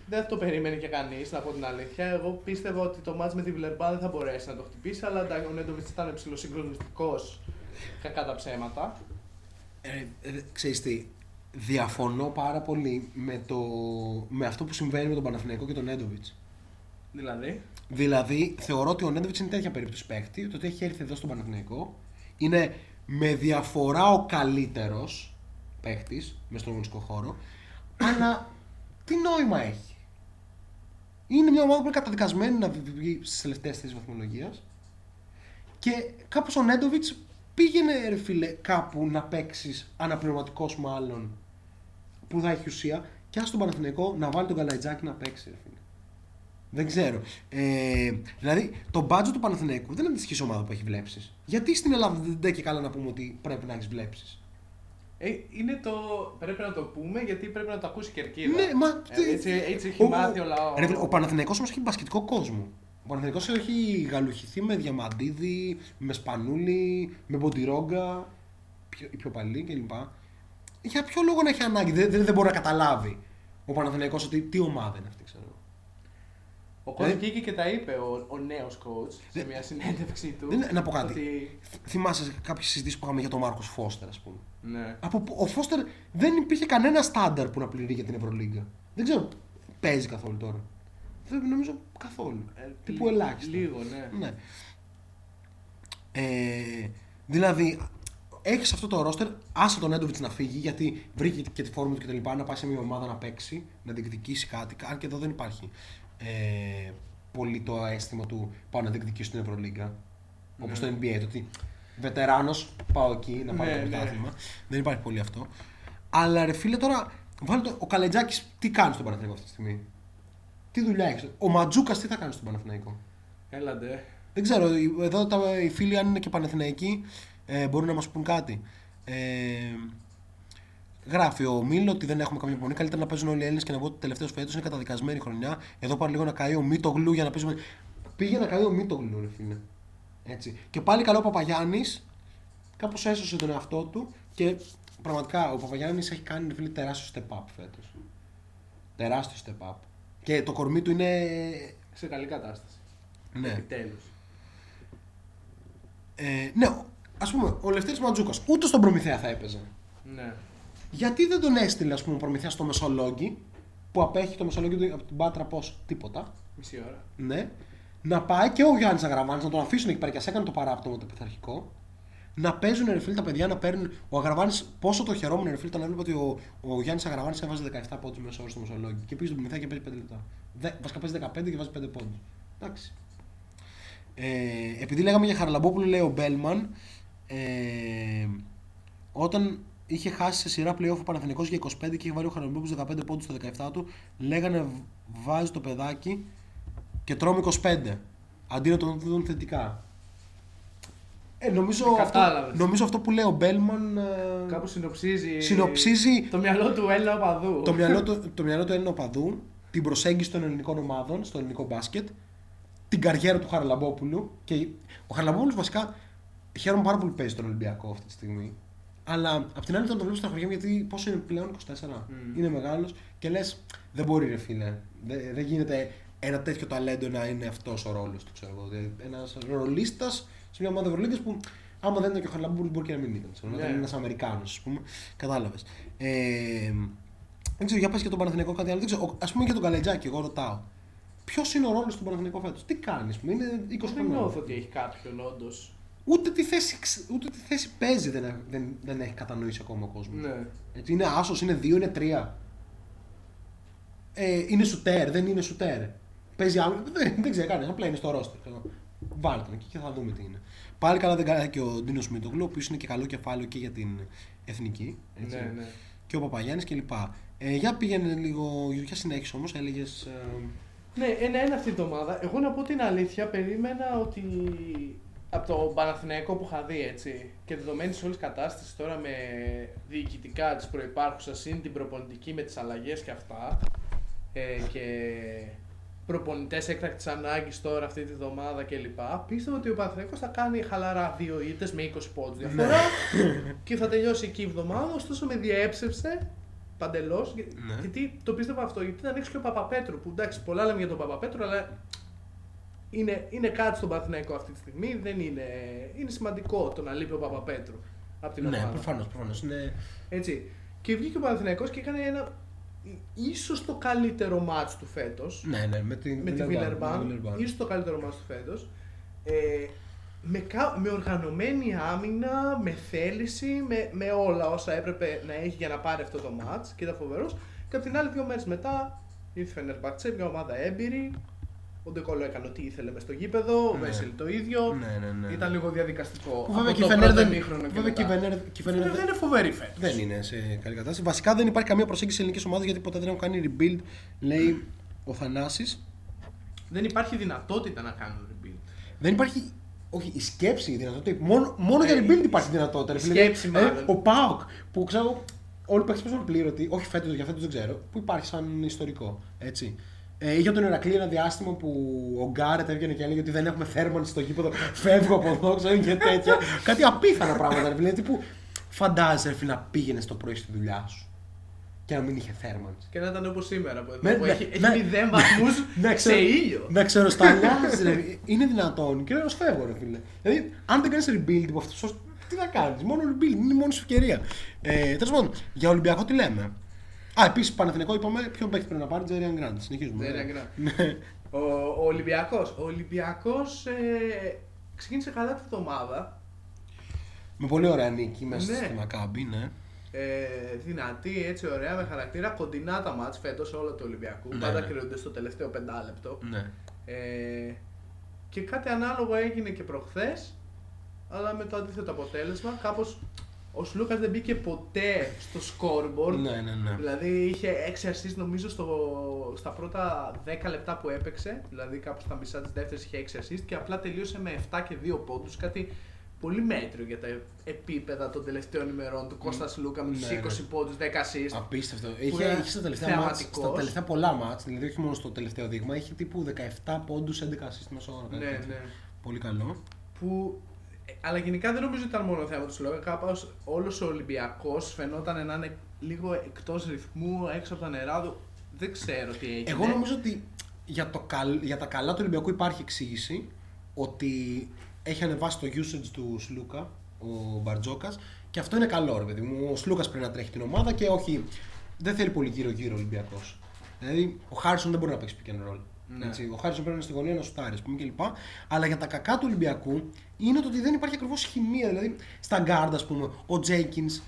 δεν θα το περίμενε και κανείς, να πω την αλήθεια. Εγώ πίστευα ότι το μάτς με τη Βιλερμπά δεν θα μπορέσει να το χτυπήσει, αλλά ο Νέντοβιτς ήταν ψιλοσυγχρονιστικός κακά τα ψέματα. Ξέρεις τι. Διαφωνώ πάρα πολύ με αυτό που συμβαίνει με τον Παναθηναϊκό και τον Νέντοβιτς. Δηλαδή, θεωρώ ότι ο Νέντοβιτς είναι τέτοια περίπτωση παίκτη, το ότι έχει έρθει εδώ στον Παναθηναϊκό, είναι με διαφορά ο καλύτερος παίκτης μες στον αγωνιστικό χώρο, αλλά τι νόημα έχει. Είναι μια ομάδα που είναι καταδικασμένη να βγει στις τελευταίες θέσεις βαθμολογίας και κάπως ο Νέντοβιτς πήγαινε, ρε φίλε, κάπου να παίξεις αναπληρωματικός μάλλον που θα έχει ουσία και ας τον Παναθηναϊκό να βάλει τον Καλαϊτζάκη να παίξει, ρε φίλε. Δεν ξέρω. Δηλαδή, το μπάτζο του Παναθηναϊκού δεν είναι αντιστοιχής ομάδα που έχει βλέψεις. Γιατί στην Ελλάδα δεν είναι και καλά να πούμε ότι πρέπει να έχεις βλέψεις. Πρέπει να το πούμε γιατί πρέπει να το ακούσει και Κερκίδα. Ναι, μα έτσι έχει μάθει ο λαός. Ρε φίλε, ο Παναθηναϊκός όμως έχει μπασκετικό κόσμο. Ο Παναθηναϊκός έχει γαλουχηθεί με Διαμαντίδη, με Σπανούλη, με Μποντιρόγκα, πιο παλιοί κλπ. Για ποιο λόγο να έχει ανάγκη, δεν μπορεί να καταλάβει ο Παναθηναϊκός ότι τι ομάδα είναι αυτή, ξέρω. Ο Κότσου βγήκε και τα είπε ο νέος coach σε μια συνέντευξή του. Να πω κάτι. Θυμάσαι κάποιες συζητήσεις που είχαμε για τον Μάρκος Φώστερ, ας πούμε. Ναι. Ο Φώστερ δεν υπήρχε κανένα στάνταρ που να πληρεί για την Ευρωλίγκα. Δεν ξέρω, παίζει καθόλου τώρα. Δεν νομίζω καθόλου. Τύπου ελάχιστα. Λίγο, ναι. Δηλαδή, έχεις αυτό το ρόστερ, άσε τον Νέντοβιτς να φύγει γιατί βρήκε και τη φόρμα του κτλ. Να πάει σε μια ομάδα να παίξει, να διεκδικήσει κάτι. Αν και εδώ δεν υπάρχει πολύ το αίσθημα του πάω να διεκδικήσω στην Ευρωλίγκα. Ναι. Όπως το NBA. Το ότι βετεράνος πάω εκεί να πάρω το πρωτάθλημα. Ναι. Δεν υπάρχει πολύ αυτό. Αλλά ρε φίλε τώρα, ο Καλετζάκης τι κάνει στον Παναθηναϊκό αυτή τη στιγμή. Τι δουλειά έχεις. Ο Ματζούκας τι θα κάνει στον Παναθηναϊκό. Έλαντε. Δεν ξέρω. Εδώ οι φίλοι, αν είναι και Παναθηναϊκοί, μπορούν να μας πούν κάτι. Γράφει ο Μίλο ότι δεν έχουμε καμία υπομονή. Καλύτερα να παίζουν όλοι οι Έλληνες και να βγουν ότι τελευταίος φέτος είναι καταδικασμένη χρονιά. Εδώ πάρει λίγο να καεί ο Μίτογλου για να παίζουμε. Πήγε να καεί ο Μίτογλου, ρε φίλε. Έτσι. Και πάλι καλό ο Παπαγιάννης. Κάπως έσωσε τον εαυτό του και πραγματικά ο Παπαγιάννης έχει κάνει, ρε φίλε, τεράστιο step up φέτος. Τεράστιο step up. Και το κορμί του είναι σε καλή κατάσταση. Ναι. Επιτέλους. Ναι, ας πούμε, ο Λευτέρης Ματζούκας ούτε στον Προμηθέα θα έπαιζε. Ναι. Γιατί δεν τον έστειλε, ας πούμε, ο Προμηθέας στο Μεσολόγγι, που απέχει το Μεσολόγγι του από την Πάτρα πώς, τίποτα. Μισή ώρα. Ναι. Να πάει και ο Γιάννης Αγραβάνης, να τον αφήσουν εκεί πέρα και ας έκανε το παράπτωμα το πειθαρχικό. να παίζουν ρεφίλ τα παιδιά, να παίρνουν. Ο Αγραβάνης, πόσο το χαιρόμουν ρεφίλ, ήταν να βλέπω ότι ο Γιάννης Αγραβάνης έβαζε 17 πόντους μέσα στο μεσολόγιο. Και πήγε στον Μιθά και παίζει 5 λεπτά. Βασικά παίζει 15 και βάζει 5 πόντους. Εντάξει. Επειδή λέγαμε για Χαραλαμπόπουλο, λέει ο Μπέλμαν, όταν είχε χάσει σε σειρά playoff ο Παναθηναϊκός για 25 και είχε βάλει ο Χαραλαμπόπουλος 15 πόντους στο 17 του, λέγανε βάζει το παιδάκι και τρώμε 25. Αντί να τον δουν θετικά. Νομίζω αυτό που λέει ο Μπέλμαν. Κάπου συνοψίζει το μυαλό του Έλληνα οπαδού. Το μυαλό του Έλληνα οπαδού, την προσέγγιση των ελληνικών ομάδων στο ελληνικό μπάσκετ, την καριέρα του Χαραλαμπόπουλου. Και ο Χαραλαμπόπουλος βασικά χαίρομαι πάρα πολύ που παίζει στον Ολυμπιακό αυτή τη στιγμή. Αλλά απ' την άλλη ήταν το βλέπει στα χωριά μου γιατί πόσο είναι πλέον 24. Είναι μεγάλος και λες δεν μπορεί ρε φίλε. Δεν γίνεται ένα τέτοιο ταλέντο να είναι αυτός ο ρόλος του. Ένας ρολίστας σε μια ομάδα Ευρωλίγκας που άμα δεν ήταν και ο Χαραλαμπόπουλος μπορεί και να μην ήταν. Yeah. Ήταν ένας Αμερικάνος, ας πούμε. Κατάλαβες. Δεν ξέρω, για πες και τον Παναθηναϊκό κάτι άλλο. Δεν ξέρω, ας πούμε για τον Καλετζάκη, εγώ ρωτάω. Ποιος είναι ο ρόλος του Παναθηναϊκού φέτος, τι κάνεις, είναι 20 χρόνια. Δεν νιώθω ότι έχει κάποιον όντως. Ούτε τη θέση παίζει δεν έχει κατανοήσει ακόμα ο κόσμος. Ναι. Έτσι, είναι άσος, είναι 2, είναι 3. Είναι σουτέρ, δεν είναι σουτέρ. Παίζει άμυνα, δεν ξέρει κανένα, απλά είναι στο ρόστερ. Βάλτε τον εκεί και θα δούμε τι είναι. Πάλι καλά δεν κάνει και ο Ντίνος Μητογλου, ο οποίος είναι και καλό κεφάλαιο και για την εθνική. Έτσι. Ναι, ναι. Και ο Παπαγιάννης κλπ. Για πήγαινε λίγο, για συνέχισε όμως, έλεγες. Ναι, ένα αυτή την εβδομάδα. Εγώ να πω την αλήθεια, περίμενα ότι από το Παναθηναϊκό που είχα δει έτσι και δεδομένη σε όλη την κατάσταση τώρα με διοικητικά της προϋπάρχουσας είναι την προπονητική με τις αλλαγές και αυτά και προπονητές έκτακτης ανάγκης τώρα αυτή τη εβδομάδα κλπ. Πίστευα ότι ο Παναθηναϊκός θα κάνει χαλαρά 2 ήττες με 20 πόντους διαφορά και θα τελειώσει εκεί η εβδομάδα, ωστόσο με διέψευσε. Παντελώς, ναι. Γιατί το πίστευα αυτό, γιατί να ανοίξει και ο Παπαπέτρου, που εντάξει πολλά λέμε για τον Παπαπέτρου, αλλά είναι κάτι στον Παναθηναϊκό αυτή τη στιγμή, δεν είναι σημαντικό το να λείπει ο Παπαπέτρου από την ομάδα. Ναι, προφανώς. Ναι. Έτσι, και βγήκε ο Παναθηναϊκός και έκανε ένα ίσως το καλύτερο μάτς του φέτος, ναι, με τη Βιλερμπάν, ίσως το καλύτερο μάτς του φέτος, με οργανωμένη άμυνα, με θέληση, με όλα όσα έπρεπε να έχει για να πάρει αυτό το μάτς και ήταν φοβερός. Και απ' την άλλη, 2 μέρες μετά ήρθε η Φενερμπαχτσέ, μια ομάδα έμπειρη. Ο Ντεκόλο έκανε ό,τι ήθελε μες στο γήπεδο, ο Βέσελη το ίδιο. Ναι. Ήταν λίγο διαδικαστικό. Βέβαια και η Φενέρ δεν είναι φοβερή φέτος. Δεν είναι σε καλή κατάσταση. Βασικά δεν υπάρχει καμία προσέγγιση σε ελληνικές ομάδες γιατί ποτέ δεν έχουν κάνει rebuild, λέει ο Θανάσης. Δεν υπάρχει δυνατότητα να κάνουν rebuild. Δεν υπάρχει. Όχι, η σκέψη, η δυνατότητα. Μόνο για rebuild υπάρχει δυνατότητα. Σκέψη, μάλλον. Ο ΠΑΟΚ που ξέρω, όλοι παίξαν πόσο πλήρωτοι, όχι φέτος, για φέτος δεν ξέρω, που υπάρχει σαν ιστορικό. Έτσι. Για τον Ηρακλή ένα διάστημα που ο Γκάρετ έβγαινε και έλεγε ότι δεν έχουμε θέρμανση στο γήπεδο, φεύγω από εδώ, ξέρω και τέτοια. Κάτι απίθανα πράγματα. Δηλαδή, τύπου φαντάζεσαι να πήγαινε το πρωί στη δουλειά σου. Και να μην είχε θέρμανση. Και να ήταν όπως σήμερα που έχει 0 βαθμούς σε ήλιο. Να ξέρω, σταλιάζει. Είναι δυνατόν και να φεύγω, ρε φίλε. Δηλαδή, αν δεν κάνεις rebuild από αυτό, τι θα κάνεις. Μόνο rebuild, είναι η μόνη σου ευκαιρία. Τέλος πάντων, για Ολυμπιακό τι λέμε. Επίσης Παναθηναϊκό είπαμε ποιον παίκτη πρέπει να πάρει, Τζέριαν Γκραντ. Συνεχίζουμε. Ο Ολυμπιακός ξεκίνησε καλά τη βδομάδα. Με πολύ ωραία νίκη μέσα στη Μακάμπι, ναι. Δυνατή, έτσι ωραία, με χαρακτήρα, κοντινά τα μάτς φέτος όλο του Ολυμπιακού. Ναι, πάντα κρίνονται στο τελευταίο 5 λεπτό. Ναι. Και κάτι ανάλογο έγινε και προχθές, αλλά με το αντίθετο αποτέλεσμα. Κάπως ο Σλούκας δεν μπήκε ποτέ στο scoreboard. Ναι. Δηλαδή είχε 6 assists νομίζω στα πρώτα 10 λεπτά που έπαιξε. Δηλαδή κάπου στα μισά της δεύτερης είχε 6 assists και απλά τελείωσε με 7 και 2 πόντους. Κάτι πολύ μέτριο για τα επίπεδα των τελευταίων ημερών του Κώστα Λούκα με τους 20 πόντους, 10 assists. Απίστευτο. Είχε στα τελευταία πολλά μάτς, δηλαδή όχι μόνο στο τελευταίο δείγμα, είχε τύπου 17 πόντους, 11 assists μέσα ώρα. Ναι. Πολύ καλό. Αλλά γενικά δεν νομίζω ότι ήταν μόνο θέμα του Σλούκα. Κάπως όλος ο Ολυμπιακός φαινόταν να είναι λίγο εκτός ρυθμού, έξω από τα νερά του. Δεν ξέρω τι έγινε. Εγώ νομίζω ότι για τα καλά του Ολυμπιακού υπάρχει εξήγηση ότι έχει ανεβάσει το usage του Σλούκα, ο Μπαρτζόκας, και αυτό είναι καλό ρε παιδί μου. Ο Σλούκας πρέπει να τρέχει την ομάδα και όχι. Δεν θέλει πολύ γύρω-γύρω ο Ολυμπιακός. Δηλαδή ο Χάρισον δεν μπορεί να παίξει pick and roll. Ναι. Έτσι, ο Χάρισον πρέπει να είναι στη γωνία να σουτάρει, ας πούμε, κλπ. Αλλά για τα κακά του Ολυμπιακού είναι το ότι δεν υπάρχει ακριβώς χημεία. Δηλαδή, στα γκάρντα, ας πούμε, ο Τζέικινς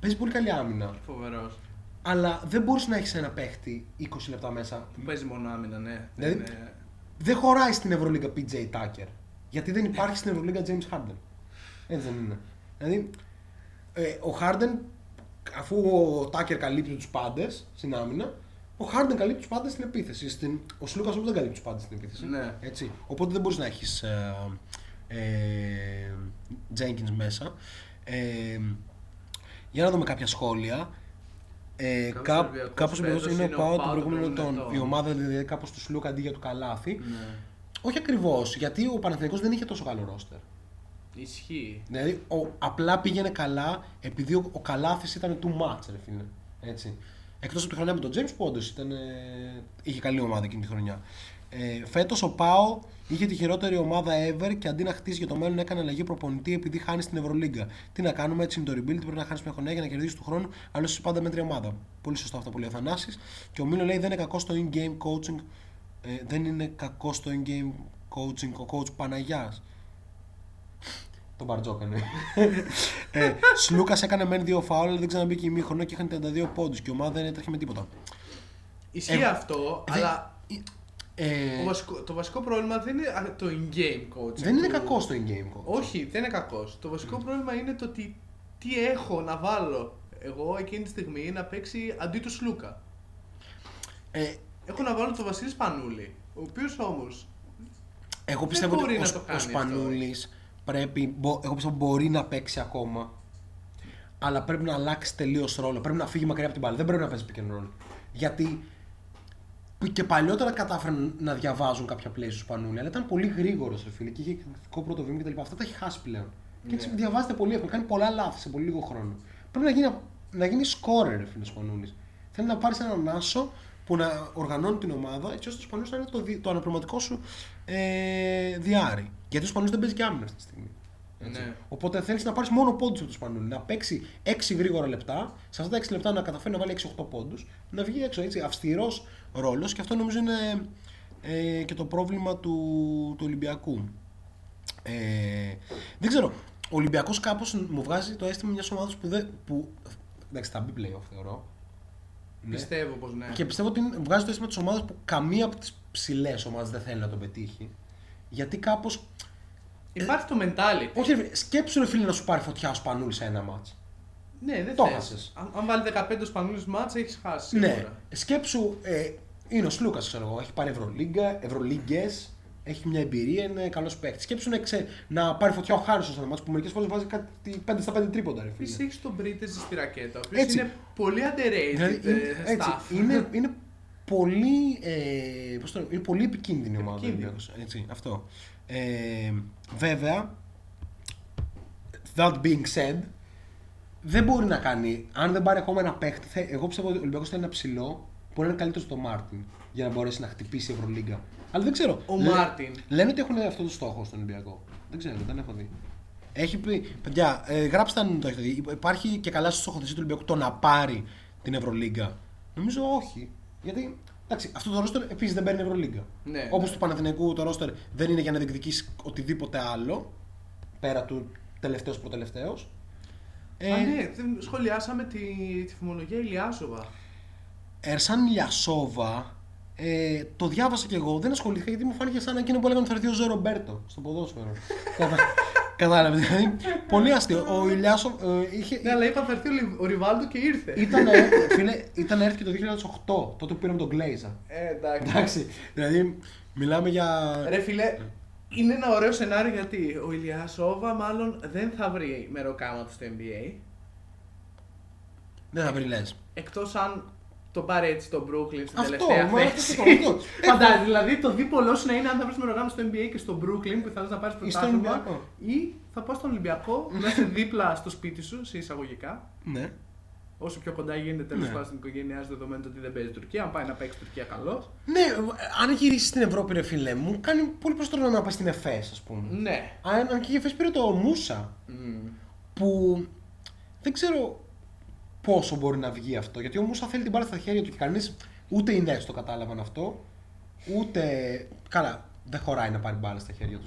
παίζει πολύ καλή άμυνα. Φοβερός. Αλλά δεν μπορείς να έχεις ένα παίχτη 20 λεπτά μέσα. Παίζει μόνο άμυνα, ναι. Δηλαδή, ναι. Δεν χωράει στην Ευρωλίγκα PJ Tucker. Γιατί δεν υπάρχει στην Ευρωλίγκα James Harden. Έτσι δεν είναι. Δηλαδή, ο Harden, αφού ο Tucker καλύπτει τους πάντες στην άμυνα, ο Harden καλύπτει τους πάντες στην επίθεση. Ο Σλούκας όμως δεν καλύπτει τους πάντες στην επίθεση. Ναι. Έτσι. Οπότε δεν μπορείς να έχεις Jenkins μέσα. Για να δούμε κάποια σχόλια. Κάπως είναι ο Πάο των προηγούμενων ετών. Η ομάδα δηλαδή κάπως του Σλούκα αντί για το καλάθι. Ναι. Όχι ακριβώς, γιατί ο Παναθηναϊκός δεν είχε τόσο καλό ρόστερ. Ισχύει. Δηλαδή απλά πήγαινε καλά επειδή ο καλάθις ήταν too much, ρε φίλε. Έτσι. Εκτός από τη χρονιά με τον James που όντως είχε καλή ομάδα εκείνη τη χρονιά. Φέτος ο Πάο είχε τη χειρότερη ομάδα ever και αντί να χτίσει για το μέλλον έκανε αλλαγή προπονητή επειδή χάνει στην Ευρωλίγκα. Τι να κάνουμε, έτσι είναι το rebuild. Πρέπει να χάνει μια χρονιά για να κερδίσει του χρόνου, αλλά είσαι πάντα μέτρια ομάδα. Πολύ σωστά αυτά που λέει ο Θανάσης. Και ο Μίλο λέει δεν είναι κακό στο in-game coaching. Δεν είναι κακό στο in-game coaching ο coach Παναγιάς. Τον μπαρτζόκανε. Σλούκας έκανε μεν 2 φάουλ, αλλά δεν ξαναμπήκε ημίχρονο και είχαν 32 πόντους και η ομάδα δεν έτρεχε με τίποτα. Ισχύει αυτό, αλλά. Το βασικό πρόβλημα δεν είναι το in-game coach. Δεν είναι κακό το in-game coach. Όχι, δεν είναι κακό. Το βασικό πρόβλημα είναι το ότι τι έχω να βάλω εγώ εκείνη τη στιγμή να παίξει αντί του Σλούκα. Έχω να βάλω τον Βασίλη Σπανούλη, ο οποίος όμως. Εγώ πιστεύω ότι ο Σπανούλης μπορεί να παίξει ακόμα, αλλά πρέπει να αλλάξει τελείως ρόλο. Πρέπει να φύγει μακριά από την μπάλα. Δεν πρέπει να παίζει pick and roll. Γιατί και παλιότερα κατάφεραν να διαβάζουν κάποια plays στους Σπανούλη, αλλά ήταν πολύ γρήγορος, ρε φίλε, και είχε εκδικητικό πρώτο βήμα κτλ. Αυτά τα έχει χάσει πλέον. Yeah. Και έτσι διαβάζεται πολύ, έχουν κάνει πολλά λάθη σε πολύ λίγο χρόνο. Πρέπει να γίνει scorer, ρε φίλε, ο Σπανούλης. Θέλει να πάρεις έναν άσο που να οργανώνει την ομάδα, έτσι ώστε ο Σπανούλης να είναι το αναπληρωματικό σου διάρρη. Γιατί ο Σπανούλης δεν παίζει και άμυνα αυτή τη στιγμή. Ναι. Οπότε θέλεις να πάρεις μόνο πόντους από τον Σπανούλη, να παίξει 6 γρήγορα λεπτά, σε αυτά τα 6 λεπτά να καταφέρει να βάλει 6-8 πόντους, να βγει έξω, έτσι, αυστηρός ρόλος, και αυτό νομίζω είναι και το πρόβλημα του Ολυμπιακού. Δεν ξέρω, ο Ολυμπιακός κάπως μου βγάζει το αίσθημα μιας ομάδας που εντάξει, θα μπει playoff θεωρώ. Ναι. Πιστεύω πως ναι. Και πιστεύω ότι βγάζει το αίσθημα της ομάδας που καμία από τις ψηλές ομάδες δεν θέλει να τον πετύχει. Γιατί κάπως. Υπάρχει το mentality. Όχι, ρε, σκέψου ρε φίλε να σου πάρει φωτιά ο Σπανούλης σε ένα μάτς. Ναι, δεν το χάσεις. Αν βάλει 15 Σπανούλης μάτς, έχεις χάσει. Ναι. Σίγουρα. Σκέψου, είναι ο Σλούκας, ξέρω εγώ. Έχει πάρει Ευρωλίγκες, έχει μια εμπειρία, είναι καλός παίκτης. Σκέψου να πάρει φωτιά ο Χάρισον σε ένα μάτς που μερικές φορές βάζει κάτι 5 στα 5 τρίποντα. Επίσης έχεις τον Μπρίτεζ στη ρακέτα, ο οποίος είναι πολύ underrated. Είναι πολύ επικίνδυνη ομάδα. Έτσι, αυτό. Βέβαια, that being said, δεν μπορεί να κάνει, αν δεν πάρει ακόμα ένα παίχτη, εγώ πιστεύω ότι ο Ολυμπιακός θέλει ένα ψηλό που να είναι καλύτερο στο Μάρτιν για να μπορέσει να χτυπήσει η Ευρωλίγκα. Αλλά δεν ξέρω. Ο Μάρτιν. Λένε ότι έχουν αυτό το στόχο στον Ολυμπιακό. Δεν ξέρω, δεν έχω δει. Έχει πει, παιδιά, γράψτε αν το έχετε δει. Υπάρχει και καλά στη στοχοθεσία του Ολυμπιακού το να πάρει την Ευρωλίγκα. Νομίζω όχι. Γιατί. Εντάξει, αυτό το ρόστερ επίσης δεν παίρνει Ευρωλίγκα. Ναι, όπως του Παναθηναϊκού το ρόστερ δεν είναι για να διεκδικήσει οτιδήποτε άλλο πέρα του τελευταίος προτελευταίος. Ναι, σχολιάσαμε τη φημολογία Ηλιάσοβα. Ερσάν Ηλιάσοβα, το διάβασα κι εγώ, δεν ασχολήθηκα γιατί μου φάνηκε σαν εκείνο που έλεγαν ότι θα έρθει ο Ζε Ρομπέρτο στο ποδόσφαιρο. Κατάλαβε, δηλαδή. Πολύ αστείο. Ο Ηλιάσοβ είχε. Ναι, αλλά είπα θα έρθει ο Ριβάλντο και ήρθε. Ήταν να έρθει και το 2008, τότε που πήραμε τον Γκλέιζα. Εντάξει. Δηλαδή, μιλάμε για. Ρε φιλέ, είναι ένα ωραίο σενάριο γιατί ο Ηλιάσοβα μάλλον δεν θα βρει μεροκάματο στο NBA. Δεν θα βρει, λες. Εκτός αν τον πάρει έτσι τον Brooklyn στην τελευταία θέση. Φαντάζομαι, δηλαδή το δίπολό σου να είναι αν θα βρεις μεροκάματο στο NBA και στο Brooklyn που θα δεις να πάρεις πρωτάθλημα ή θα πας στον Ολυμπιακό να είσαι δίπλα στο σπίτι σου, σε εισαγωγικά. Ναι. Όσο πιο κοντά γίνεται τέλος πάντων στην οικογένειά σου, δεδομένου ότι δεν παίζει Τουρκία. Αν πάει να παίξει Τουρκία, καλώς. Ναι, αν γυρίσει στην Ευρώπη, ρε φίλε μου, κάνει πολύ προσθέτω να πάει στην Εφές, ας πούμε. Ναι. Αν και η Εφές πήρε το Μούσα που δεν ξέρω. Πόσο μπορεί να βγει αυτό, γιατί ο Μούσα θέλει την μπάλα στα χέρια του και κανείς, ούτε οι Νέτς το κατάλαβαν αυτό. Ούτε. Καλά, δεν χωράει να πάρει μπάλα στα χέρια του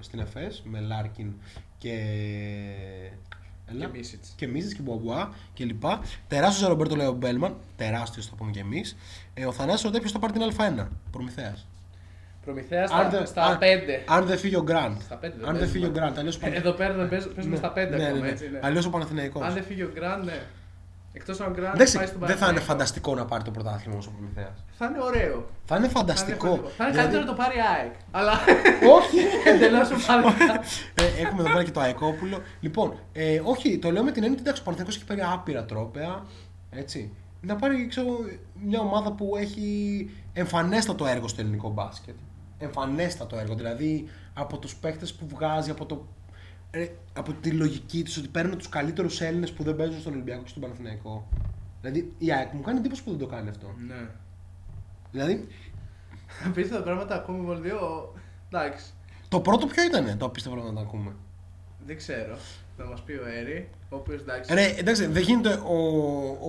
στην ΕΦΕΣ με Λάρκιν και Μίσιτς και Μπομπουά και λοιπά. Τεράστιος ο Ρομπέρτο Λέο Μπέλμαν, τεράστιος το πούμε και εμείς. Ο Θανάσης ρωτάει ποιος θα πάρει την Α1, Προμηθέας. Προμηθέας στα 5. Αν δεν φύγει ο Γκραντ. Αν δεν φύγει ο Γκραντ. Εδώ πέρα παίζουμε στα 5 ακόμα, έτσι. Αλλιώς ο Παναθηναϊκός. Αν δεν φύγει ο Γκραντ, ναι. Εκτός αν ο Γκραντ πάει στον Παναθηναϊκό. Δεν θα είναι φανταστικό να πάρει το πρωτάθλημα όμως ο Προμηθέας. Θα είναι ωραίο. Θα είναι φανταστικό. Θα είναι καλύτερο να το πάρει ΑΕΚ. Αλλά. Όχι. Εντελώς ο Παναθηναϊκός. Έχουμε εδώ πέρα και το Αεκόπουλο. Λοιπόν, όχι, το λέω με την έννοια ότι ο Παναθηναϊκός έχει πάρει άπειρα τρόπαια. Έτσι. Να πάρει μια ομάδα που έχει εμφανέστατο έργο στο ελληνικό μπάσκετ. Εμφανέστατο έργο, δηλαδή από τους παίκτες που βγάζει, από τη λογική της, ότι παίρνουν τους καλύτερους Έλληνες που δεν παίζουν στον Ολυμπιακό και στον Παναθηναϊκό. Δηλαδή η ΑΕΚ μου κάνει εντύπωση που δεν το κάνει αυτό. Ναι. Δηλαδή. Απίστευτα πράγματα ακούμε μόνο δύο. Εντάξει. Το πρώτο ποιο ήτανε το απίστευτα πράγματα να ακούμε. Δεν ξέρω. Να μας πει ο Έρη. Οποίος, εντάξει. Ρε, εντάξει, δεν γίνεται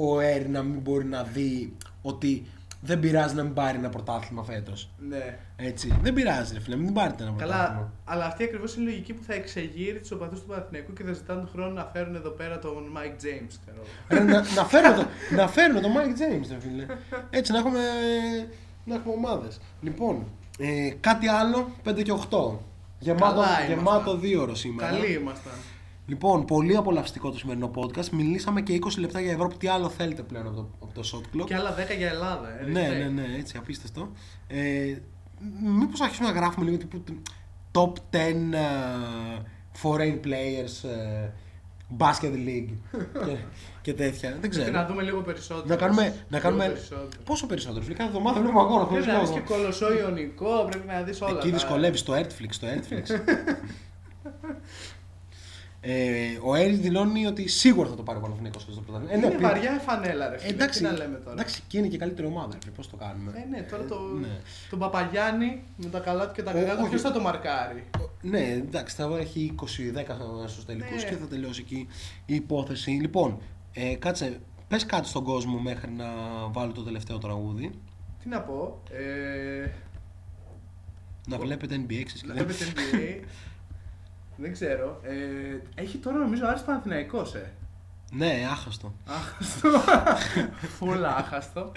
ο Έρη να μην μπορεί να δει ότι. Δεν πειράζει να μην πάρει ένα πρωτάθλημα φέτος. Ναι. Έτσι. Δεν πειράζει, ρε φίλε, μην πάρει ένα πρωτάθλημα. Καλά, αλλά αυτή ακριβώς είναι η λογική που θα εξεγείρει τους οπαδούς του Παναθηναϊκού και θα ζητάνε τον χρόνο να φέρουν εδώ πέρα τον Μάικ Τζέιμς. Να φέρουν τον Μάικ Τζέιμς, ρε φίλε. Έτσι, να έχουμε ομάδες. Λοιπόν, κάτι άλλο, 5 και 8. Γεμάτο δίωρο σήμερα. Καλοί ήμασταν. Λοιπόν, πολύ απολαυστικό το σημερινό podcast. Μιλήσαμε και 20 λεπτά για Ευρώπη. Τι άλλο θέλετε πλέον από το Shot Clock. Και άλλα 10 για Ελλάδα. Ναι, έτσι, απίστευτο. Μήπως αρχίσουμε να γράφουμε λίγο τύπου top 10 foreign players basket league και τέτοια. Δεν ξέρω. Να δούμε λίγο περισσότερο. Να κάνουμε περισσότερο. Πόσο περισσότερο. Κάθε εβδομάδα βλέπουμε ακόμα. Πρέπει να δεις και Κολοσσό Ιωνικό. Πρέπει να δεις όλα. Εκεί δυσκολεύεις το Netflix. Ο Έρης δηλώνει ότι σίγουρα θα το πάρει ο Παναθηναϊκός στο πρωτάθλημα. Είναι βαριά φανέλα, ρε φίλε. Τι να λέμε τώρα. Εντάξει, και είναι και καλύτερη ομάδα, ρε. Πώς το κάνουμε. Ναι, τώρα τον Παπαγιάννη με τα καλά του και τα καλά του, ποιος θα το μαρκάρει. Ναι, εντάξει, θα έχει 20-10 στους τελικούς και θα τελειώσει εκεί η υπόθεση. Λοιπόν, κάτσε, πες κάτι στον κόσμο μέχρι να βάλω το τελευταίο τραγούδι. Τι να πω. Να βλέπετε NBA, δεν ξέρω. Έχει τώρα νομίζω Άρης Παναθηναϊκός, Ναι, άχαστο. Φούλα άχαστο.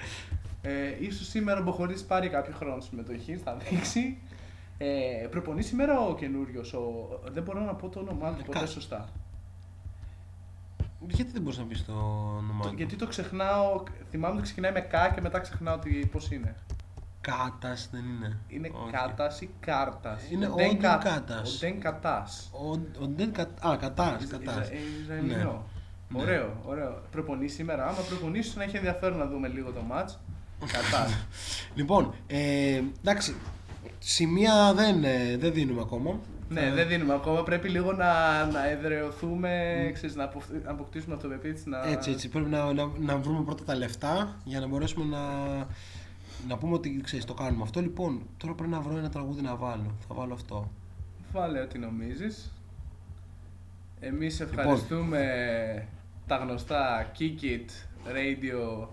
Ίσως σήμερα ο Μποχωρίς πάρει κάποιο χρόνο συμμετοχή, θα δείξει. Προπονεί σήμερα ο καινούριος, δεν μπορώ να πω το όνομά του ποτέ σωστά. Γιατί δεν μπορείς να πεις το όνομά του. Γιατί το ξεχνάω, θυμάμαι ότι ξεκινάει με K και μετά ξεχνάω πώς είναι. Κάτας δεν είναι. Είναι Κάτας ή Κάρτας. Είναι Όντεν Κάτας. Όντεν Κατάς. Α, Κατάς. Ισραηλινό. Ωραίο. Προπονεί σήμερα. Άμα προπονήσεις να έχει ενδιαφέρον να δούμε λίγο το μάτς. Κατάς. Λοιπόν, εντάξει, σημεία δεν δίνουμε ακόμα. Ναι, δεν δίνουμε ακόμα. Πρέπει λίγο να εδραιωθούμε, ξέρεις, να αποκτήσουμε αυτοπεποίθηση. Έτσι. Πρέπει να βρούμε πρώτα τα λεφτά για να μπορέσουμε να πούμε ότι ξέρεις το κάνουμε αυτό. Λοιπόν, τώρα πρέπει να βρω ένα τραγούδι να βάλω. Θα βάλω αυτό. Βάλε ό,τι νομίζεις. Εμείς ευχαριστούμε τα γνωστά Kick It Radio.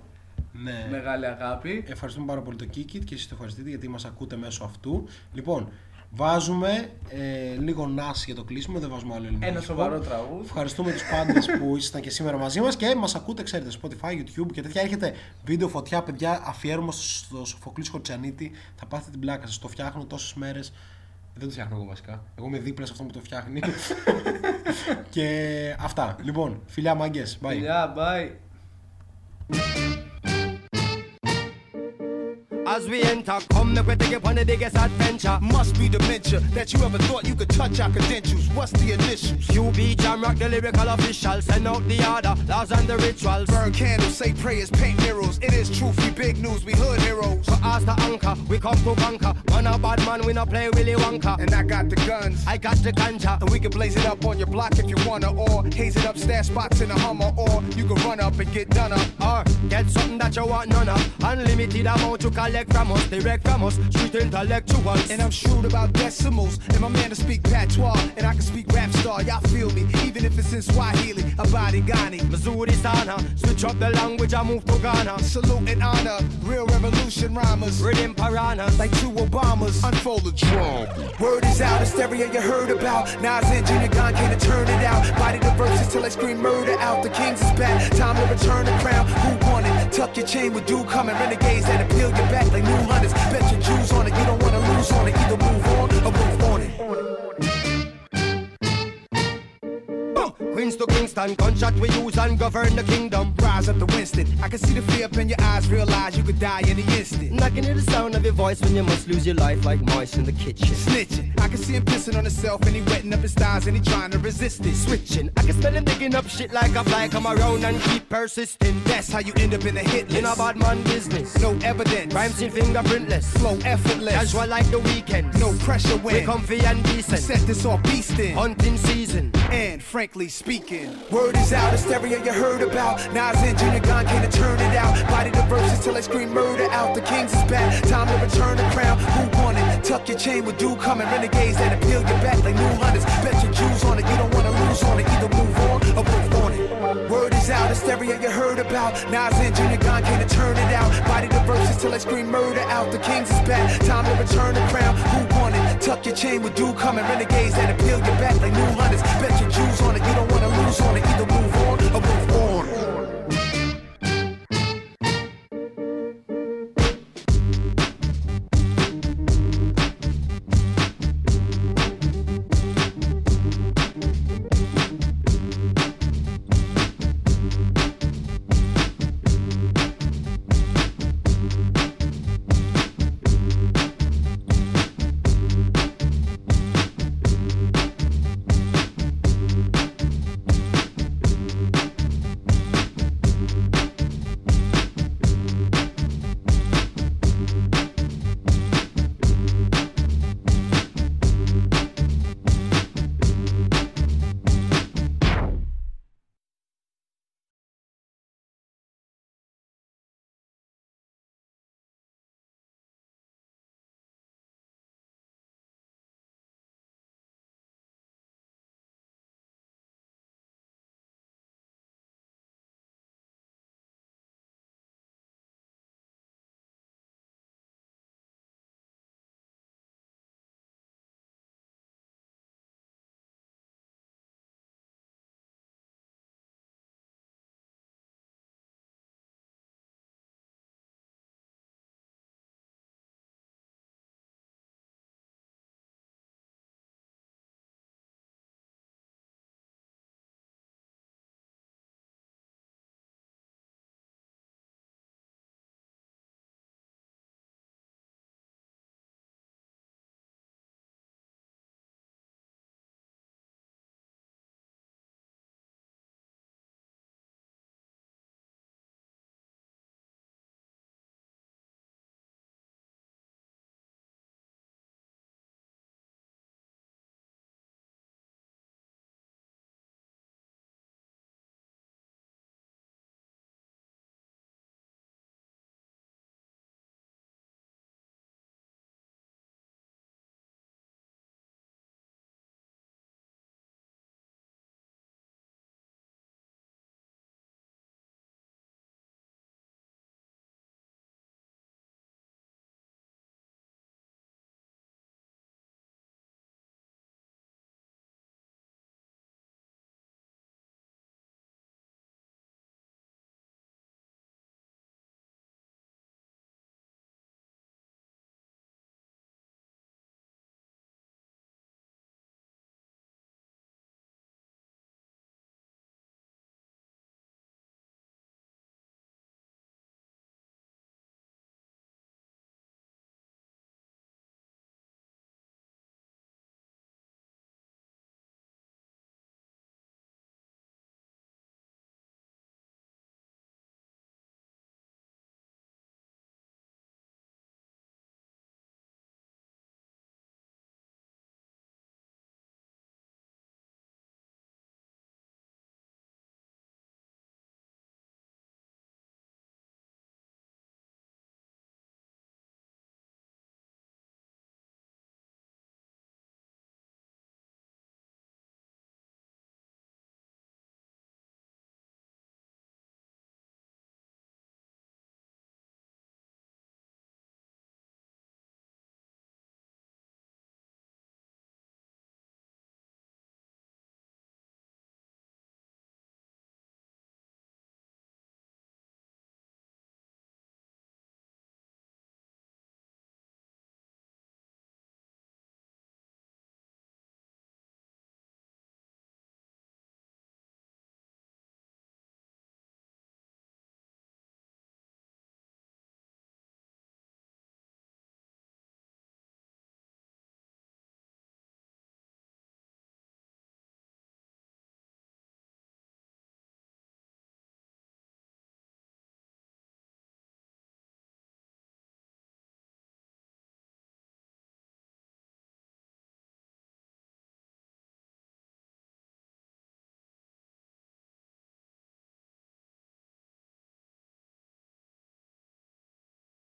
Ναι. Μεγάλη αγάπη. Ευχαριστούμε πάρα πολύ το Kick It και εσείς το ευχαριστείτε γιατί μας ακούτε μέσω αυτού. Λοιπόν, βάζουμε λίγο νάση για το κλείσιμο. Δεν βάζουμε άλλο ελληνικό. Ένα σοβαρό τραγούδι. Ευχαριστούμε τους πάντες που ήσασταν και σήμερα μαζί μας και μας ακούτε, ξέρετε, Spotify, YouTube και τέτοια. Έρχεται βίντεο φωτιά, παιδιά, αφιέρωμα στο Σοφοκλή Χορτσιανίτη. Θα πάθετε την πλάκα σας. Το φτιάχνω τόσες μέρες. Δεν το φτιάχνω εγώ βασικά. Εγώ είμαι δίπλα σε αυτό που το φτιάχνει. Και αυτά. Λοιπόν, φιλιά μάγκες. Bye. Φιλιά, bye. As we enter, come make we take upon the biggest adventure. Must be dementia that you ever thought you could touch our credentials. What's the initials? QB Jam Rock, the lyrical official. Send out the order, laws and the rituals. Burn candles, say prayers, paint mirrors. It is truth, we big news, we hood heroes. For us the anchor, we come to conquer. Man a bad man, we not play Willy Wonka. And I got the guns, I got the ganja. And we can blaze it up on your block if you wanna. Or haze it up, stash spots in a Hummer. Or you can run up and get done up. Or get something that you want none of. Unlimited amount to collect. direct from us, street intellectuals. And I'm shrewd about decimals, and my man to speak patois, and I can speak rap star, y'all feel me, even if it's in Swahili, Abadi Ghani, Missouri Sana, switch up the language, I move to Ghana. Salute and honor, real revolution rhymers, written piranhas, like two Obamas, unfold the drum. Word is out, hysteria you heard about, Nas and Gina Khan can't turn it out, body the verses till I scream murder out, the kings is back, time to return the crown, who won it? Tuck your chain with dude coming, renegades that appeal your back like new hunters. Bet your Jews on it, you don't want to lose on it. Either move on or move on it. Queens to Kingston, gunshot we use and govern the kingdom. Rise up to Winston, I can see the fear up in your eyes. Realize you could die any instant. And I can hear the sound of your voice when you must lose your life like mice in the kitchen. Snitching, I can see him pissing on himself and he wetting up his thighs and he trying to resist it. Switching, I can smell him digging up shit like a fly. Come around and keep persisting. That's how you end up in a hit list. In a bad man business, no evidence. Rhymes in fingerprintless, flow effortless. Casual like the weekend, no pressure when we're comfy and decent. Set this off beastin', hunting season, and frankly speaking, word is out, hysteria you heard about. Nas and Gina Khan can't turn it out. Body the verses till I scream murder out. The kings is back, time to return the crown. Who won it? Tuck your chain with dude coming, renegades that appeal your back like new hunters. Bet your Jews on it, you don't want to lose on it. Either move on or move on it. Word is out, hysteria you heard about. Nas and Gina Khan can't turn it out. Body the verses till I scream murder out. The kings is back, time to return the crown. Who won it? Tuck your chain with dude coming, renegades that appeal your back like new hunters. Bet your Jews on it, you don't want to lose on it. Either